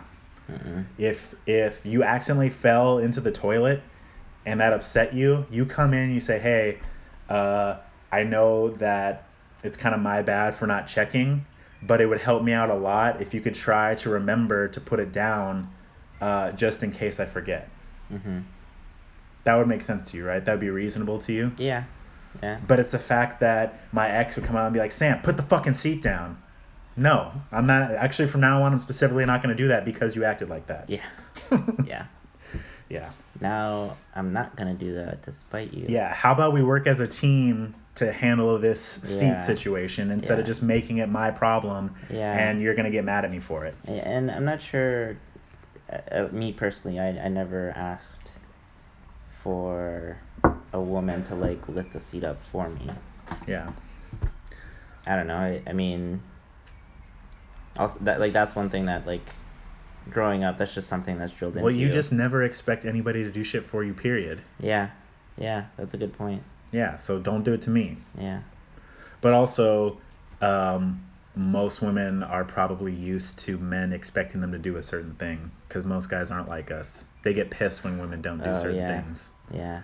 Mm-hmm. If if you accidentally fell into the toilet and that upset you, you come in and you say, hey, Uh, I know that it's kind of my bad for not checking, but it would help me out a lot if you could try to remember to put it down uh, just in case I forget. Mm-hmm. That would make sense to you, right? That would be reasonable to you? Yeah. Yeah. But it's the fact that my ex would come out and be like, Sam, put the fucking seat down. No, I'm not. Actually, from now on, I'm specifically not going to do that because you acted like that. Yeah. Yeah. Yeah. Now I'm not going to do that despite you. Yeah. How about we work as a team to handle this yeah. seat situation instead yeah. of just making it my problem yeah. and you're going to get mad at me for it. And I'm not sure, uh, me personally, I, I never asked for a woman to like lift the seat up for me. Yeah. I don't know. I, I mean, also that like that's one thing that like, growing up, that's just something that's drilled into you. Well, you just never expect anybody to do shit for you, period. Yeah. Yeah, that's a good point. Yeah, so don't do it to me. Yeah. But also, um, most women are probably used to men expecting them to do a certain thing, because most guys aren't like us. They get pissed when women don't do oh, certain yeah. things. Yeah.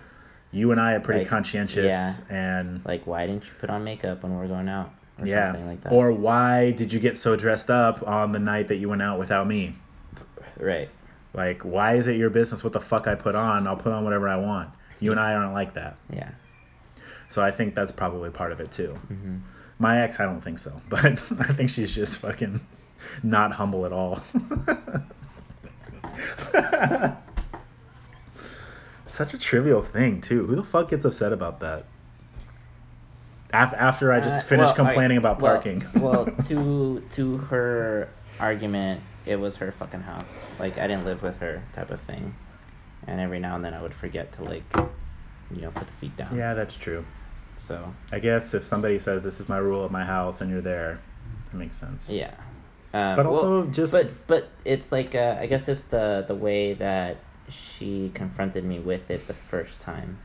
You and I are pretty like, conscientious. Yeah. And like, why didn't you put on makeup when we were going out? Or yeah. something like that. Or why did you get so dressed up on the night that you went out without me? Right. Like, why is it your business what the fuck I put on? I'll put on whatever I want. You and I aren't like that. Yeah. So I think that's probably part of it, too. Mm-hmm. My ex, I don't think so. But I think she's just fucking not humble at all. Such a trivial thing, too. Who the fuck gets upset about that? Af- after I just uh, finished well, complaining I, about parking. Well, well, to to her argument, it was her fucking house. Like, I didn't live with her type of thing. And every now and then I would forget to, like, you know, put the seat down. Yeah, that's true. So I guess if somebody says, this is my rule of my house, and you're there, it makes sense. Yeah. Um, but also well, just... But but it's like, uh, I guess it's the, the way that she confronted me with it the first time.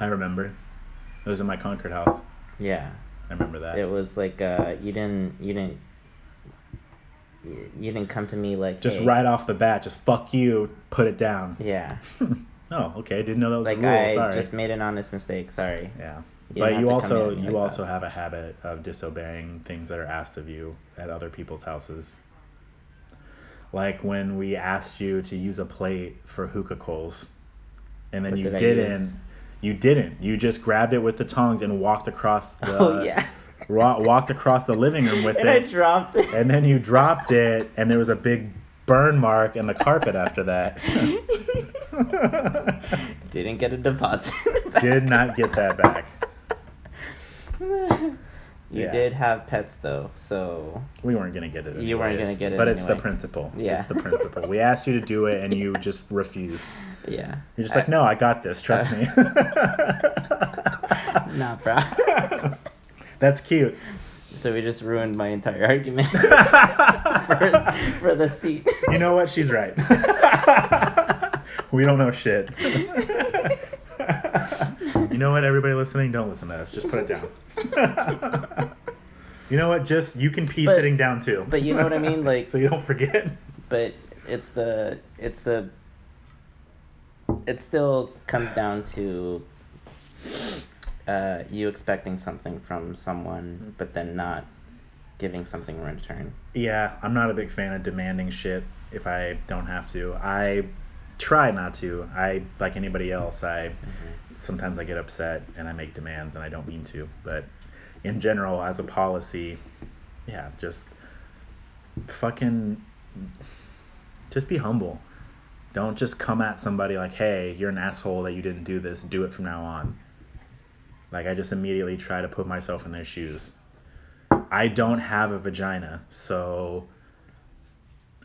I remember. It was in my Concord house. Yeah. I remember that. It was like, uh, you didn't... You didn't You didn't come to me like just hey. right off the bat, just fuck you, put it down. Yeah. Oh, okay. I didn't know that was like a rule. Sorry. I just made an honest mistake. Sorry. Yeah. You but you also you like also that. have a habit of disobeying things that are asked of you at other people's houses. Like when we asked you to use a plate for hookah coals, and then what you did didn't. You didn't. You just grabbed it with the tongs and walked across the. Oh yeah. Walked across the living room with and it. And I dropped it. And then you dropped it, and there was a big burn mark in the carpet after that. Didn't get a deposit. Back. Did not get that back. You yeah. did have pets, though, so... We weren't going to get it anyways, You weren't going to get it But anyway. It's the principle. Yeah. It's the principle. We asked you to do it, and you just refused. Yeah. You're just I, like, no, I got this. Trust uh, me. Nah, bro. That's cute. So we just ruined my entire argument for, for the seat. You know what? She's right. We don't know shit. You know what? Everybody listening, don't listen to us. Just put it down. You know what? Just you can pee but, sitting down too. But you know what I mean, like. So you don't forget. But it's the it's the. It still comes down to. Uh, you expecting something from someone, but then not giving something in return. Yeah, I'm not a big fan of demanding shit if I don't have to. I try not to. I, like anybody else, I mm-hmm. sometimes I get upset and I make demands and I don't mean to. But in general, as a policy, yeah, just fucking, just be humble. Don't just come at somebody like, hey, you're an asshole that you didn't do this. Do it from now on. Like, I just immediately try to put myself in their shoes. I don't have a vagina, so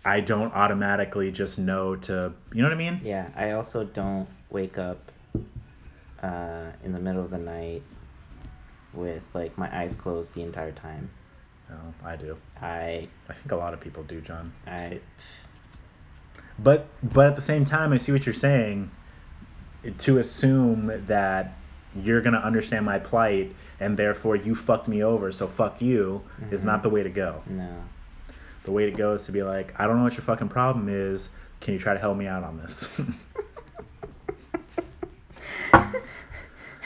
I don't automatically just know to... You know what I mean? Yeah, I also don't wake up uh, in the middle of the night with, like, my eyes closed the entire time. Oh, I do. I... I think a lot of people do, John. I... But, but at the same time, I see what you're saying. To assume that... you're going to understand my plight, and therefore you fucked me over, so fuck you, mm-hmm. is not the way to go. No. The way to go is to be like, I don't know what your fucking problem is. Can you try to help me out on this?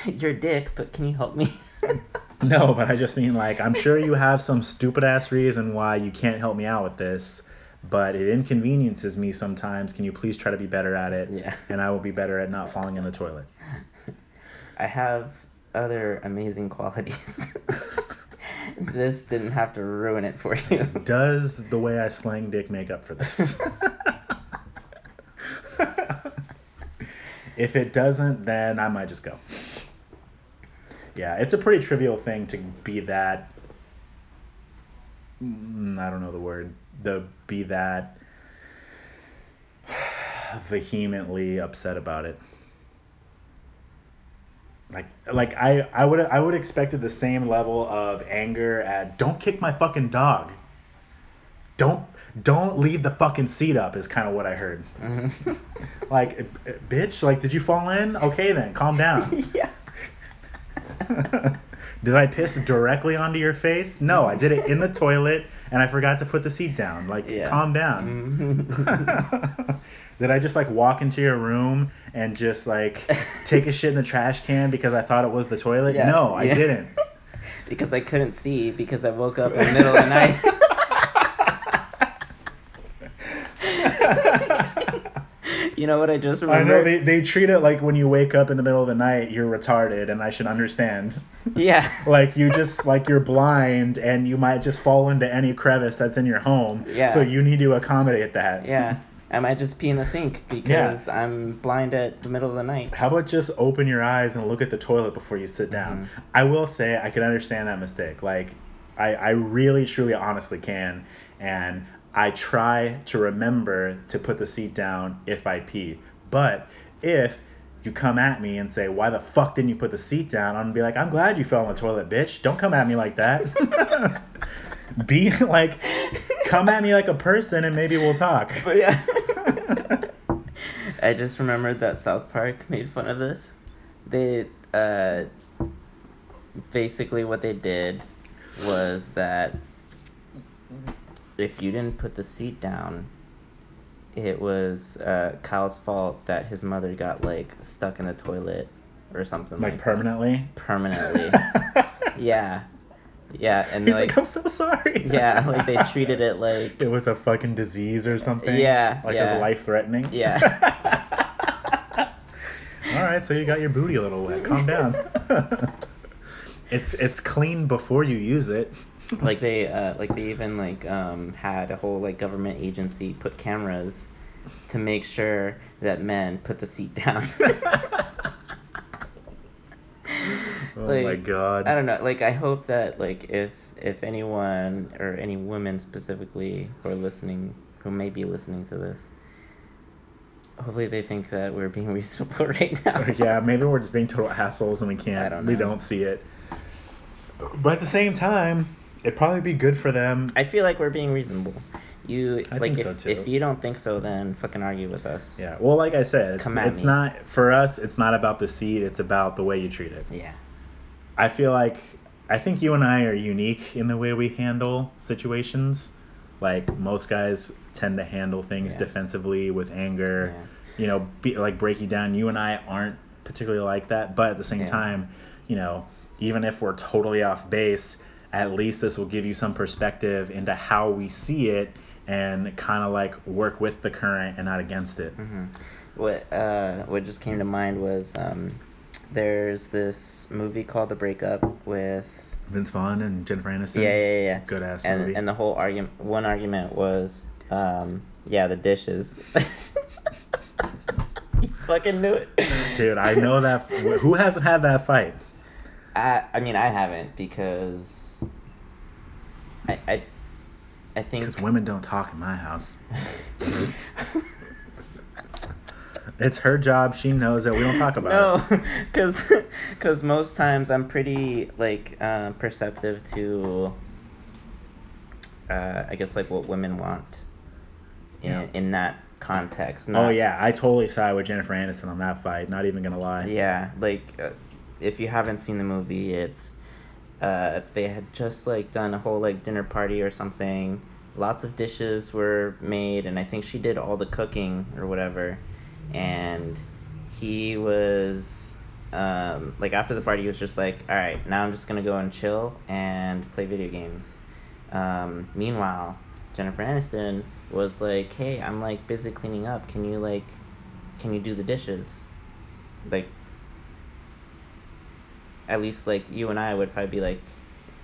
You're a dick, but can you help me? No, but I just mean, like, I'm sure you have some stupid-ass reason why you can't help me out with this, but it inconveniences me sometimes. Can you please try to be better at it? Yeah. And I will be better at not falling in the toilet. I have other amazing qualities. This didn't have to ruin it for you. Does the way I slang dick make up for this? If it doesn't, then I might just go. Yeah, it's a pretty trivial thing to be that... I don't know the word. The be that vehemently upset about it. Like, like I, I would I would expected the same level of anger at don't kick my fucking dog. Don't don't leave the fucking seat up is kind of what I heard. Mm-hmm. Like, bitch, like, did you fall in? Okay, then calm down. Yeah. Did I piss directly onto your face? No, I did it in the toilet, and I forgot to put the seat down. Like, yeah. Calm down. Did I just, like, walk into your room and just, like, take a shit in the trash can because I thought it was the toilet? Yeah. No, I yeah. didn't. Because I couldn't see, because I woke up in the middle of the night. You know what I just remembered? I know, they, they treat it like when you wake up in the middle of the night, you're retarded, and I should understand. Yeah. Like, you just, like, you're blind, and you might just fall into any crevice that's in your home. Yeah. So you need to accommodate that. Yeah. I might just pee in the sink because yeah. I'm blind at the middle of the night. How about just open your eyes and look at the toilet before you sit down? Mm-hmm. I will say I can understand that mistake. Like, I, I really, truly, honestly can, and I try to remember to put the seat down if I pee. But if you come at me and say, why the fuck didn't you put the seat down? I'm going to be like, I'm glad you fell in the toilet, bitch. Don't come at me like that. Be like, come at me like a person and maybe we'll talk. But yeah. I just remembered that South Park made fun of this. They, uh, basically what they did was that if you didn't put the seat down, it was uh, Kyle's fault that his mother got, like, stuck in the toilet or something like, like permanently? that. Permanently? Permanently. Yeah. Yeah, and he's like, like, I'm so sorry. Yeah, like, they treated it like it was a fucking disease or something. Yeah. Like, yeah. It was life-threatening. Yeah. All right, so you got your booty a little wet. Calm down. It's it's clean before you use it. Like, they uh, like they even, like, um, had a whole, like, government agency put cameras to make sure that men put the seat down. Oh, like, my God. I don't know. Like, I hope that, like, if if anyone, or any women specifically who are listening, who may be listening to this, hopefully they think that we're being reasonable right now. Yeah, maybe we're just being total assholes and we can't. I don't know. We don't see it. But at the same time, it'd probably be good for them. I feel like we're being reasonable. You I like think if, so too. If you don't think so, then fucking argue with us. Yeah. Well, like I said, it's, Come at it's me. not for us. It's not about the seed. It's about the way you treat it. Yeah. I feel like I think you and I are unique in the way we handle situations. Like, most guys tend to handle things yeah. defensively with anger. Yeah. You know, be, like break you down. You and I aren't particularly like that, but at the same yeah. time, you know, even if we're totally off base, at least this will give you some perspective into how we see it and kind of, like, work with the current and not against it. Mm-hmm. What uh, what just came to mind was um, there's this movie called The Breakup with Vince Vaughn and Jennifer Aniston. Yeah, yeah, yeah. Good ass and, movie. And the whole argument, one argument was, um, yeah, the dishes. You fucking knew it. Dude, I know that. Who hasn't had that fight? I, I mean, I haven't because I I, I think... Because women don't talk in my house. It's her job. She knows it. We don't talk about no, it. No, because most times I'm pretty, like, uh, perceptive to, uh, I guess, like, what women want in, yeah. in that context. Not, oh, yeah. I totally side with Jennifer Aniston on that fight. Not even going to lie. Yeah, like... Uh, if you haven't seen the movie, it's uh they had just, like, done a whole, like, dinner party or something. Lots of dishes were made, and I think she did all the cooking or whatever. And he was um like, after the party, he was just like, all right, now I'm just gonna go and chill and play video games. Um meanwhile, Jennifer Aniston was like, hey, I'm, like, busy cleaning up. Can you, like, can you do the dishes? Like, at least, like, you and I would probably be like,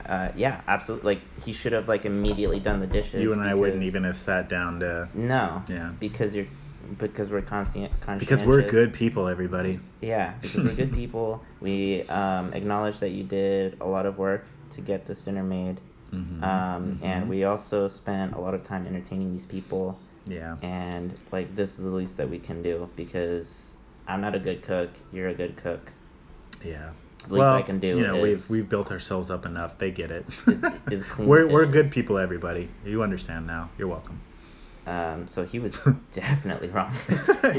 uh, yeah, absolutely. Like, he should have, like, immediately done the dishes. You and because... I wouldn't even have sat down to... No. Yeah. Because you're, because we're constant, Because we're good people, everybody. Yeah, because we're good people. We um, acknowledge that you did a lot of work to get this dinner made. Mm-hmm. Um, mm-hmm. And we also spent a lot of time entertaining these people. Yeah. And, like, this is the least that we can do because I'm not a good cook. You're a good cook. Yeah. At least well, I can do. You know, is, we've we've built ourselves up enough. They get it. Is, is clean we're we're good people, everybody. You understand now. You're welcome. Um. So he was definitely wrong.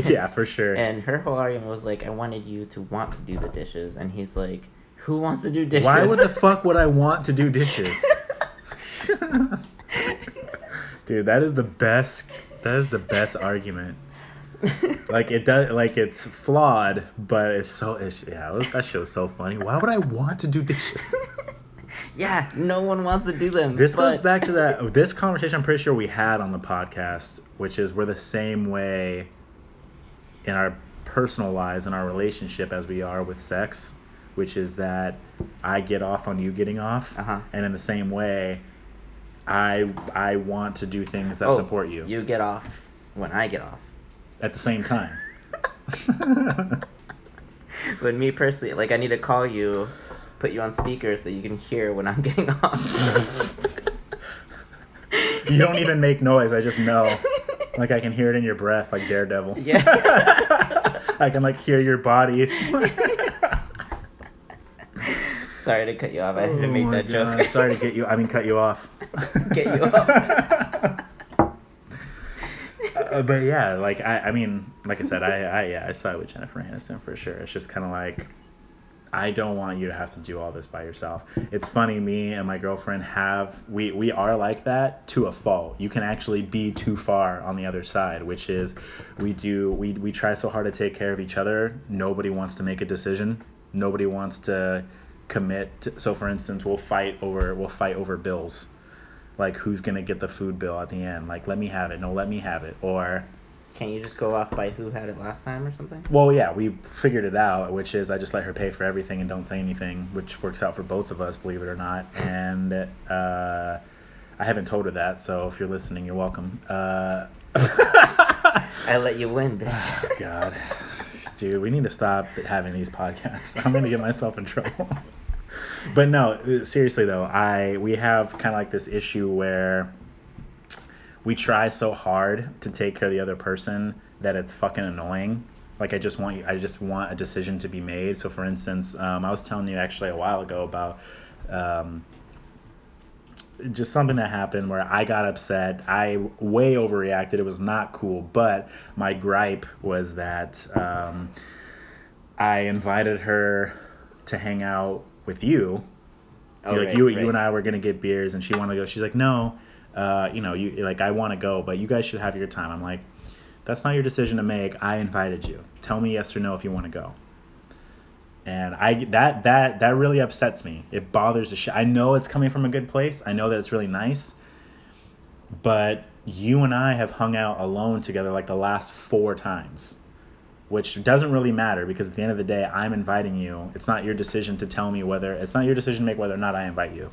Yeah, for sure. And her whole argument was like, I wanted you to want to do the dishes, and he's like, Who wants to do dishes? Why would the fuck would I want to do dishes? Dude, that is the best. That is the best argument. Like it does. Like it's flawed, but it's so. It's, yeah, that show's so funny. Why would I want to do dishes? Yeah, no one wants to do them. This but... goes back to that. This conversation I'm pretty sure we had on the podcast, which is we're the same way in our personal lives and our relationship as we are with sex, which is that I get off on you getting off, uh-huh. and in the same way, I I want to do things that oh, support you. You get off when I get off. At the same time. But me personally, like I need to call you, put you on speaker so you can hear when I'm getting off. You don't even make noise. I just know. Like I can hear it in your breath, like Daredevil. Yeah. I can like hear your body. Sorry to cut you off. I oh didn't make that God. joke. Sorry to get you. I mean, cut you off. Get you off. uh, but yeah, like I, I mean, like I said, I, I, yeah, I saw it with Jennifer Aniston for sure. It's just kind of like, I don't want you to have to do all this by yourself. It's funny, me and my girlfriend have, we, we are like that to a fault. You can actually be too far on the other side, which is we do, we, we try so hard to take care of each other. Nobody wants to make a decision. Nobody wants to commit. To, so for instance, we'll fight over, we'll fight over bills. Like who's going to get the food bill at the end? Like, let me have it. No, let me have it. Or... Can't you just go off by who had it last time or something? Well, yeah, we figured it out, which is I just let her pay for everything and don't say anything, which works out for both of us, believe it or not. And uh, I haven't told her that, so if you're listening, you're welcome. Uh... I let you win, bitch. Oh, God. Dude, we need to stop having these podcasts. I'm going to get myself in trouble. But no, seriously, though, I we have kind of like this issue where... We try so hard to take care of the other person that it's fucking annoying. Like I just want you, I just want a decision to be made. So for instance, um, I was telling you actually a while ago about um, just something that happened where I got upset. I way overreacted. It was not cool. But my gripe was that um, I invited her to hang out with you. Oh, like right, you, right. You and I were gonna get beers, and she wanted to go. She's like, no. Uh, you know, you like, I want to go, but you guys should have your time. I'm like, that's not your decision to make. I invited you. Tell me yes or no if you want to go. And I, that, that, that really upsets me. It bothers the shit. I know it's coming from a good place. I know that it's really nice, but you and I have hung out alone together like the last four times, which doesn't really matter because at the end of the day, I'm inviting you. It's not your decision to tell me whether it's not your decision to make whether or not I invite you.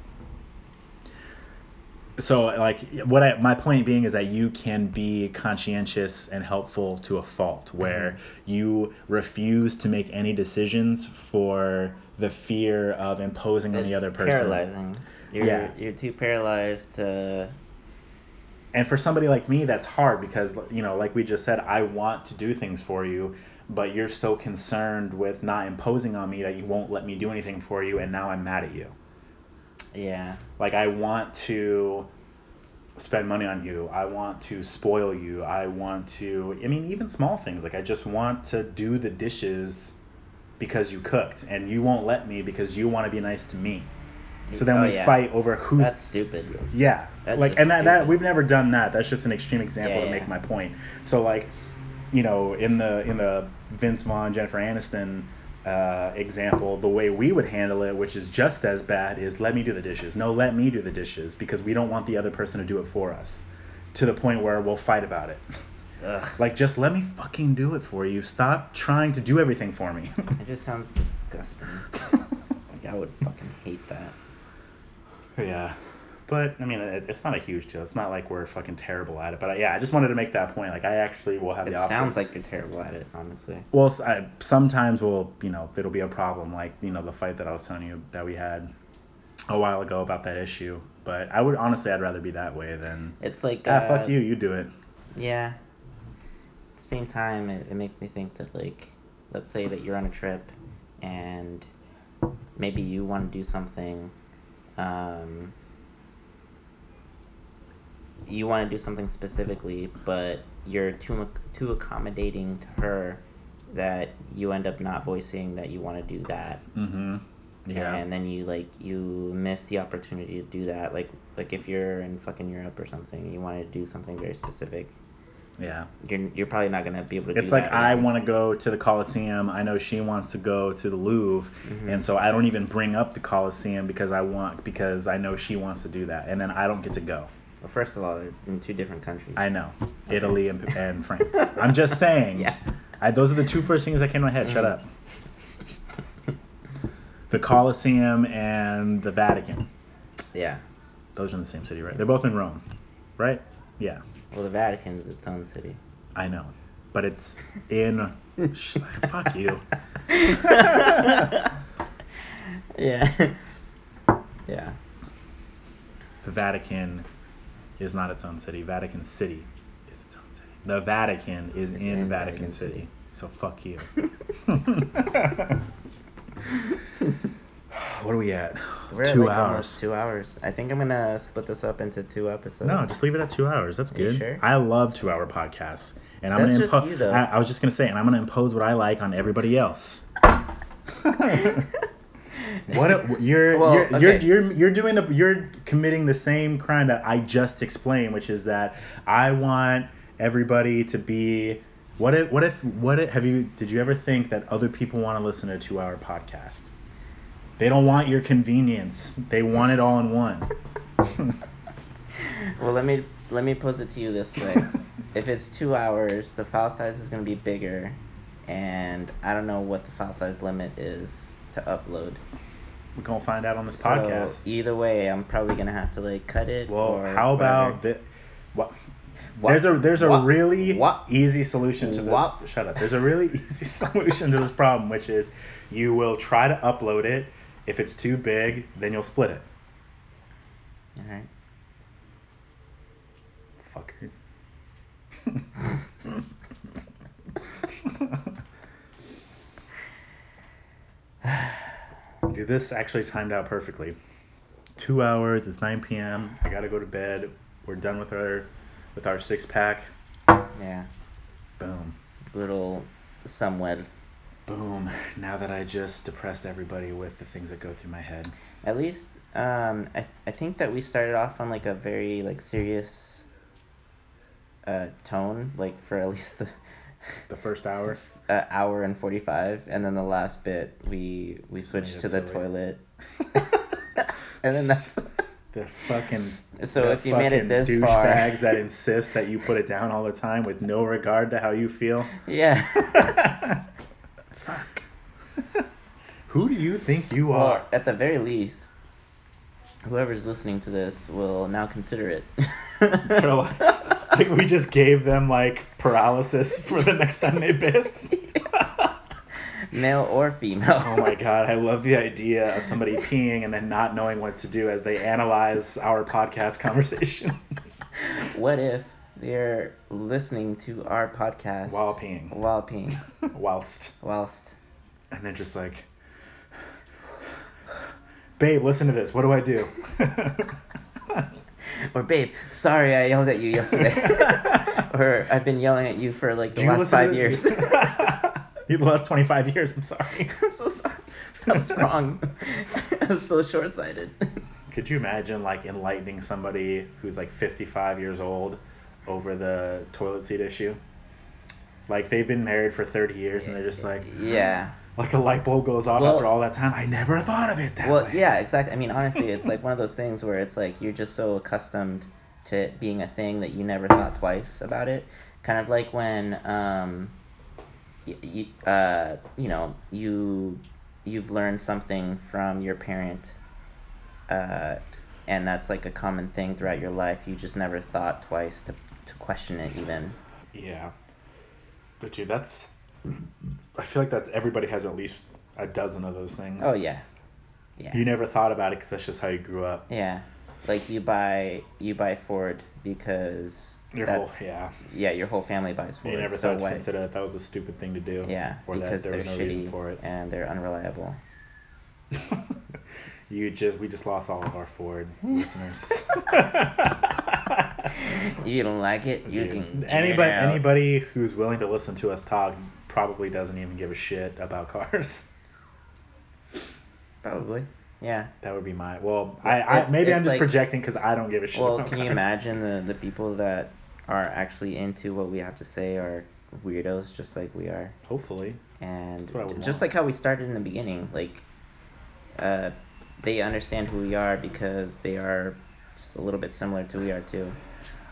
So, like, what I, my point being is that you can be conscientious and helpful to a fault where mm-hmm. you refuse to make any decisions for the fear of imposing it's on the other person. Paralyzing. You're, yeah. You're too paralyzed to... And for somebody like me, that's hard because, you know, like we just said, I want to do things for you, but you're so concerned with not imposing on me that you won't let me do anything for you, and now I'm mad at you. Yeah. Like, I want to spend money on you. I want to spoil you. I want to, I mean, even small things. Like, I just want to do the dishes because you cooked, and you won't let me because you want to be nice to me. So then oh, we yeah. fight over who's... That's stupid. Yeah. That's like, and that, that we've never done that. That's just an extreme example yeah, to yeah. make my point. So, like, you know, in the in the Vince Vaughn, Jennifer Aniston... Uh, example, the way we would handle it, which is just as bad, is let me do the dishes. No, let me do the dishes because we don't want the other person to do it for us to the point where we'll fight about it. Ugh. Like, just let me fucking do it for you. Stop trying to do everything for me. It just sounds disgusting. Like, I would fucking hate that. Yeah. But, I mean, it, it's not a huge deal. It's not like we're fucking terrible at it. But, I, yeah, I just wanted to make that point. Like, I actually will have it the opposite. It sounds like you're terrible at it, honestly. Well, I, sometimes we'll, you know, it'll be a problem. Like, you know, the fight that I was telling you that we had a while ago about that issue. But I would, honestly, I'd rather be that way than, it's like, ah, uh, fuck you, you do it. Yeah. At the same time, it, it makes me think that, like, let's say that you're on a trip and maybe you want to do something, um... you want to do something specifically, but you're too too accommodating to her that you end up not voicing that you want to do that. Mm-hmm. Yeah. And then you like you miss the opportunity to do that. Like like if you're in fucking Europe or something, you want to do something very specific. Yeah. You're you're probably not gonna be able to it's do It's like that, I right? want to go to the Colosseum. I know she wants to go to the Louvre, mm-hmm. and so I don't even bring up the Colosseum because I want because I know she wants to do that, and then I don't get to go. Well, first of all, they're in two different countries. I know, okay. Italy and and France. I'm just saying. Yeah. I, those are the two first things that came to my head. Mm-hmm. Shut up. The Colosseum and the Vatican. Yeah. Those are in the same city, right? They're both in Rome, right? Yeah. Well, the Vatican's its own city. I know. But it's in... sh- fuck you. Yeah. Yeah. The Vatican is not its own city. Vatican City is its own city. The Vatican is in, in Vatican, Vatican City. City. So fuck you. What are we at? We're two at like hours. Two hours. I think I'm gonna split this up into two episodes. No, just leave it at two hours. That's good. Are you sure? I love two-hour podcasts, and I'm That's gonna. That's just impo- you, though. I, I was just gonna say, and I'm gonna impose what I like on everybody else. What a, you're well, you're, okay. you're you're you're doing the you're committing the same crime that I just explained, which is that I want everybody to be. What if what if what if, have you did you ever think that other people want to listen to a two-hour podcast? They don't want your convenience. They want it all in one. Well, let me let me pose it to you this way. If it's two hours, the file size is going to be bigger, and I don't know what the file size limit is to upload. We're going to find out on this so podcast. Either way, I'm probably going to have to like cut it. Well, or how about the what? What? There's a there's a what? really what? easy solution to this. What? Shut up. There's a really easy solution to this problem, which is you will try to upload it. If it's too big, then you'll split it. All right. Fucker. Dude, this actually timed out perfectly. Two hours. It's nine p.m. I gotta go to bed. We're done with our. With our six pack. Yeah. Boom. Little somewhat. Boom. Now that I just depressed everybody with the things that go through my head. At least, um, I, I think that we started off on like a very like serious uh, tone, like for at least the... The first hour? Uh, hour and forty-five. And then the last bit, we, we switched to the toilet. And then that's... The fucking so if you made it this far, douchebags that insist that you put it down all the time with no regard to how you feel. Yeah. Fuck. Who do you think you well, are? At the very least, whoever's listening to this will now consider it. They're like, like we just gave them like paralysis for the next time they piss. Male or female. Oh my god, I love the idea of somebody peeing and then not knowing what to do as they analyze our podcast conversation. What if they're listening to our podcast while peeing? While peeing. Whilst. Whilst. And they're just like, babe, listen to this. What do I do? Or babe, sorry I yelled at you yesterday. Or I've been yelling at you for like the do last five years. The last twenty-five years, I'm sorry. I'm so sorry. I was wrong. I was so short-sighted. Could you imagine, like, enlightening somebody who's, like, fifty-five years old over the toilet seat issue? Like, they've been married for thirty years, and they're just like... Yeah. Like, a light bulb goes off well, after all that time. I never thought of it that well, way. Well, yeah, exactly. I mean, honestly, it's, like, one of those things where it's, like, you're just so accustomed to it being a thing that you never thought twice about it. Kind of like when... um You, uh, you know, you, you've learned something from your parent, uh, and that's like a common thing throughout your life. You just never thought twice to, to question it even. Yeah. But dude, that's, I feel like that's, everybody has at least a dozen of those things. Oh yeah. Yeah. You never thought about it because that's just how you grew up. Yeah. Like you buy, you buy Ford because... Your whole, yeah. Yeah, your whole family buys Ford. You never so thought to what? consider that that was a stupid thing to do. Yeah, or because that there they're was no shitty reason for it. And they're unreliable. You just we just lost all of our Ford listeners. You don't like it? You Dude. can anybody it anybody who's willing to listen to us talk probably doesn't even give a shit about cars. Probably. Yeah. That would be my... Well, I, I maybe I'm just like, projecting because I don't give a shit well, about Well, can cars. You imagine the, the people that are actually into what we have to say are weirdos just like we are? Hopefully. And just want. Like how we started in the beginning. Like, uh, they understand who we are because they are just a little bit similar to who we are, too.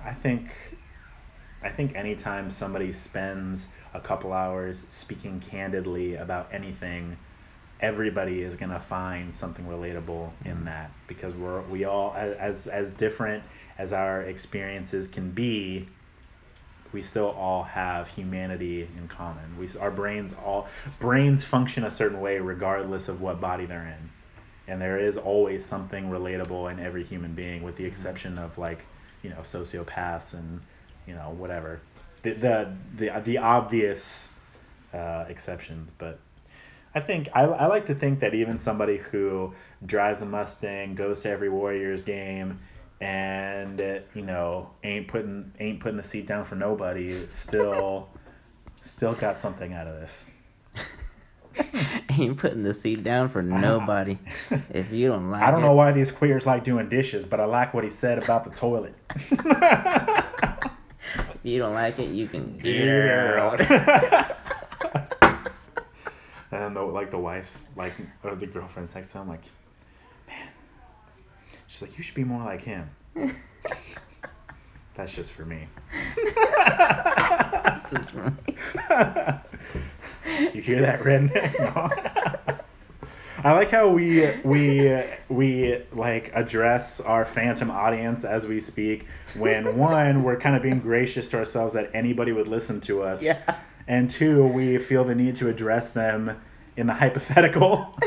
I think... I think anytime somebody spends a couple hours speaking candidly about anything, everybody is going to find something relatable in that, because we're we all, as as different as our experiences can be, we still all have humanity in common. We our brains all brains function a certain way regardless of what body they're in. And there is always something relatable in every human being, with the exception of, like, you know, sociopaths and you know, whatever, the the the, the obvious uh, exceptions. But I think I I like to think that even somebody who drives a Mustang, goes to every Warriors game, and uh, you know ain't putting ain't putting the seat down for nobody, still still got something out of this. Ain't putting the seat down for nobody. If you don't like, I don't it. know why these queers like doing dishes, but I like what he said about the toilet. If you don't like it, you can get her out. And the, like the wife's like, or the girlfriend's next to him, like, man, she's like, you should be more like him. That's just for me. That's just for me. You hear that, redneck? I like how we we we like address our phantom audience as we speak. When one, we're kind of being gracious to ourselves that anybody would listen to us, yeah. And two, we feel the need to address them in the hypothetical.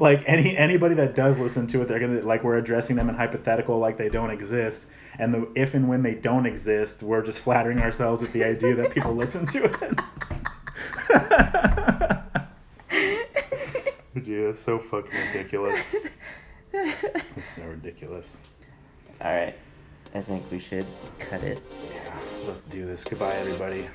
Like any anybody that does listen to it, they're gonna like we're addressing them in hypothetical, like they don't exist. And the if and when they don't exist, we're just flattering ourselves with the idea that people listen to it. Dude, that's so fucking ridiculous. It's so ridiculous. All right. I think we should cut it. Yeah, let's do this. Goodbye, everybody.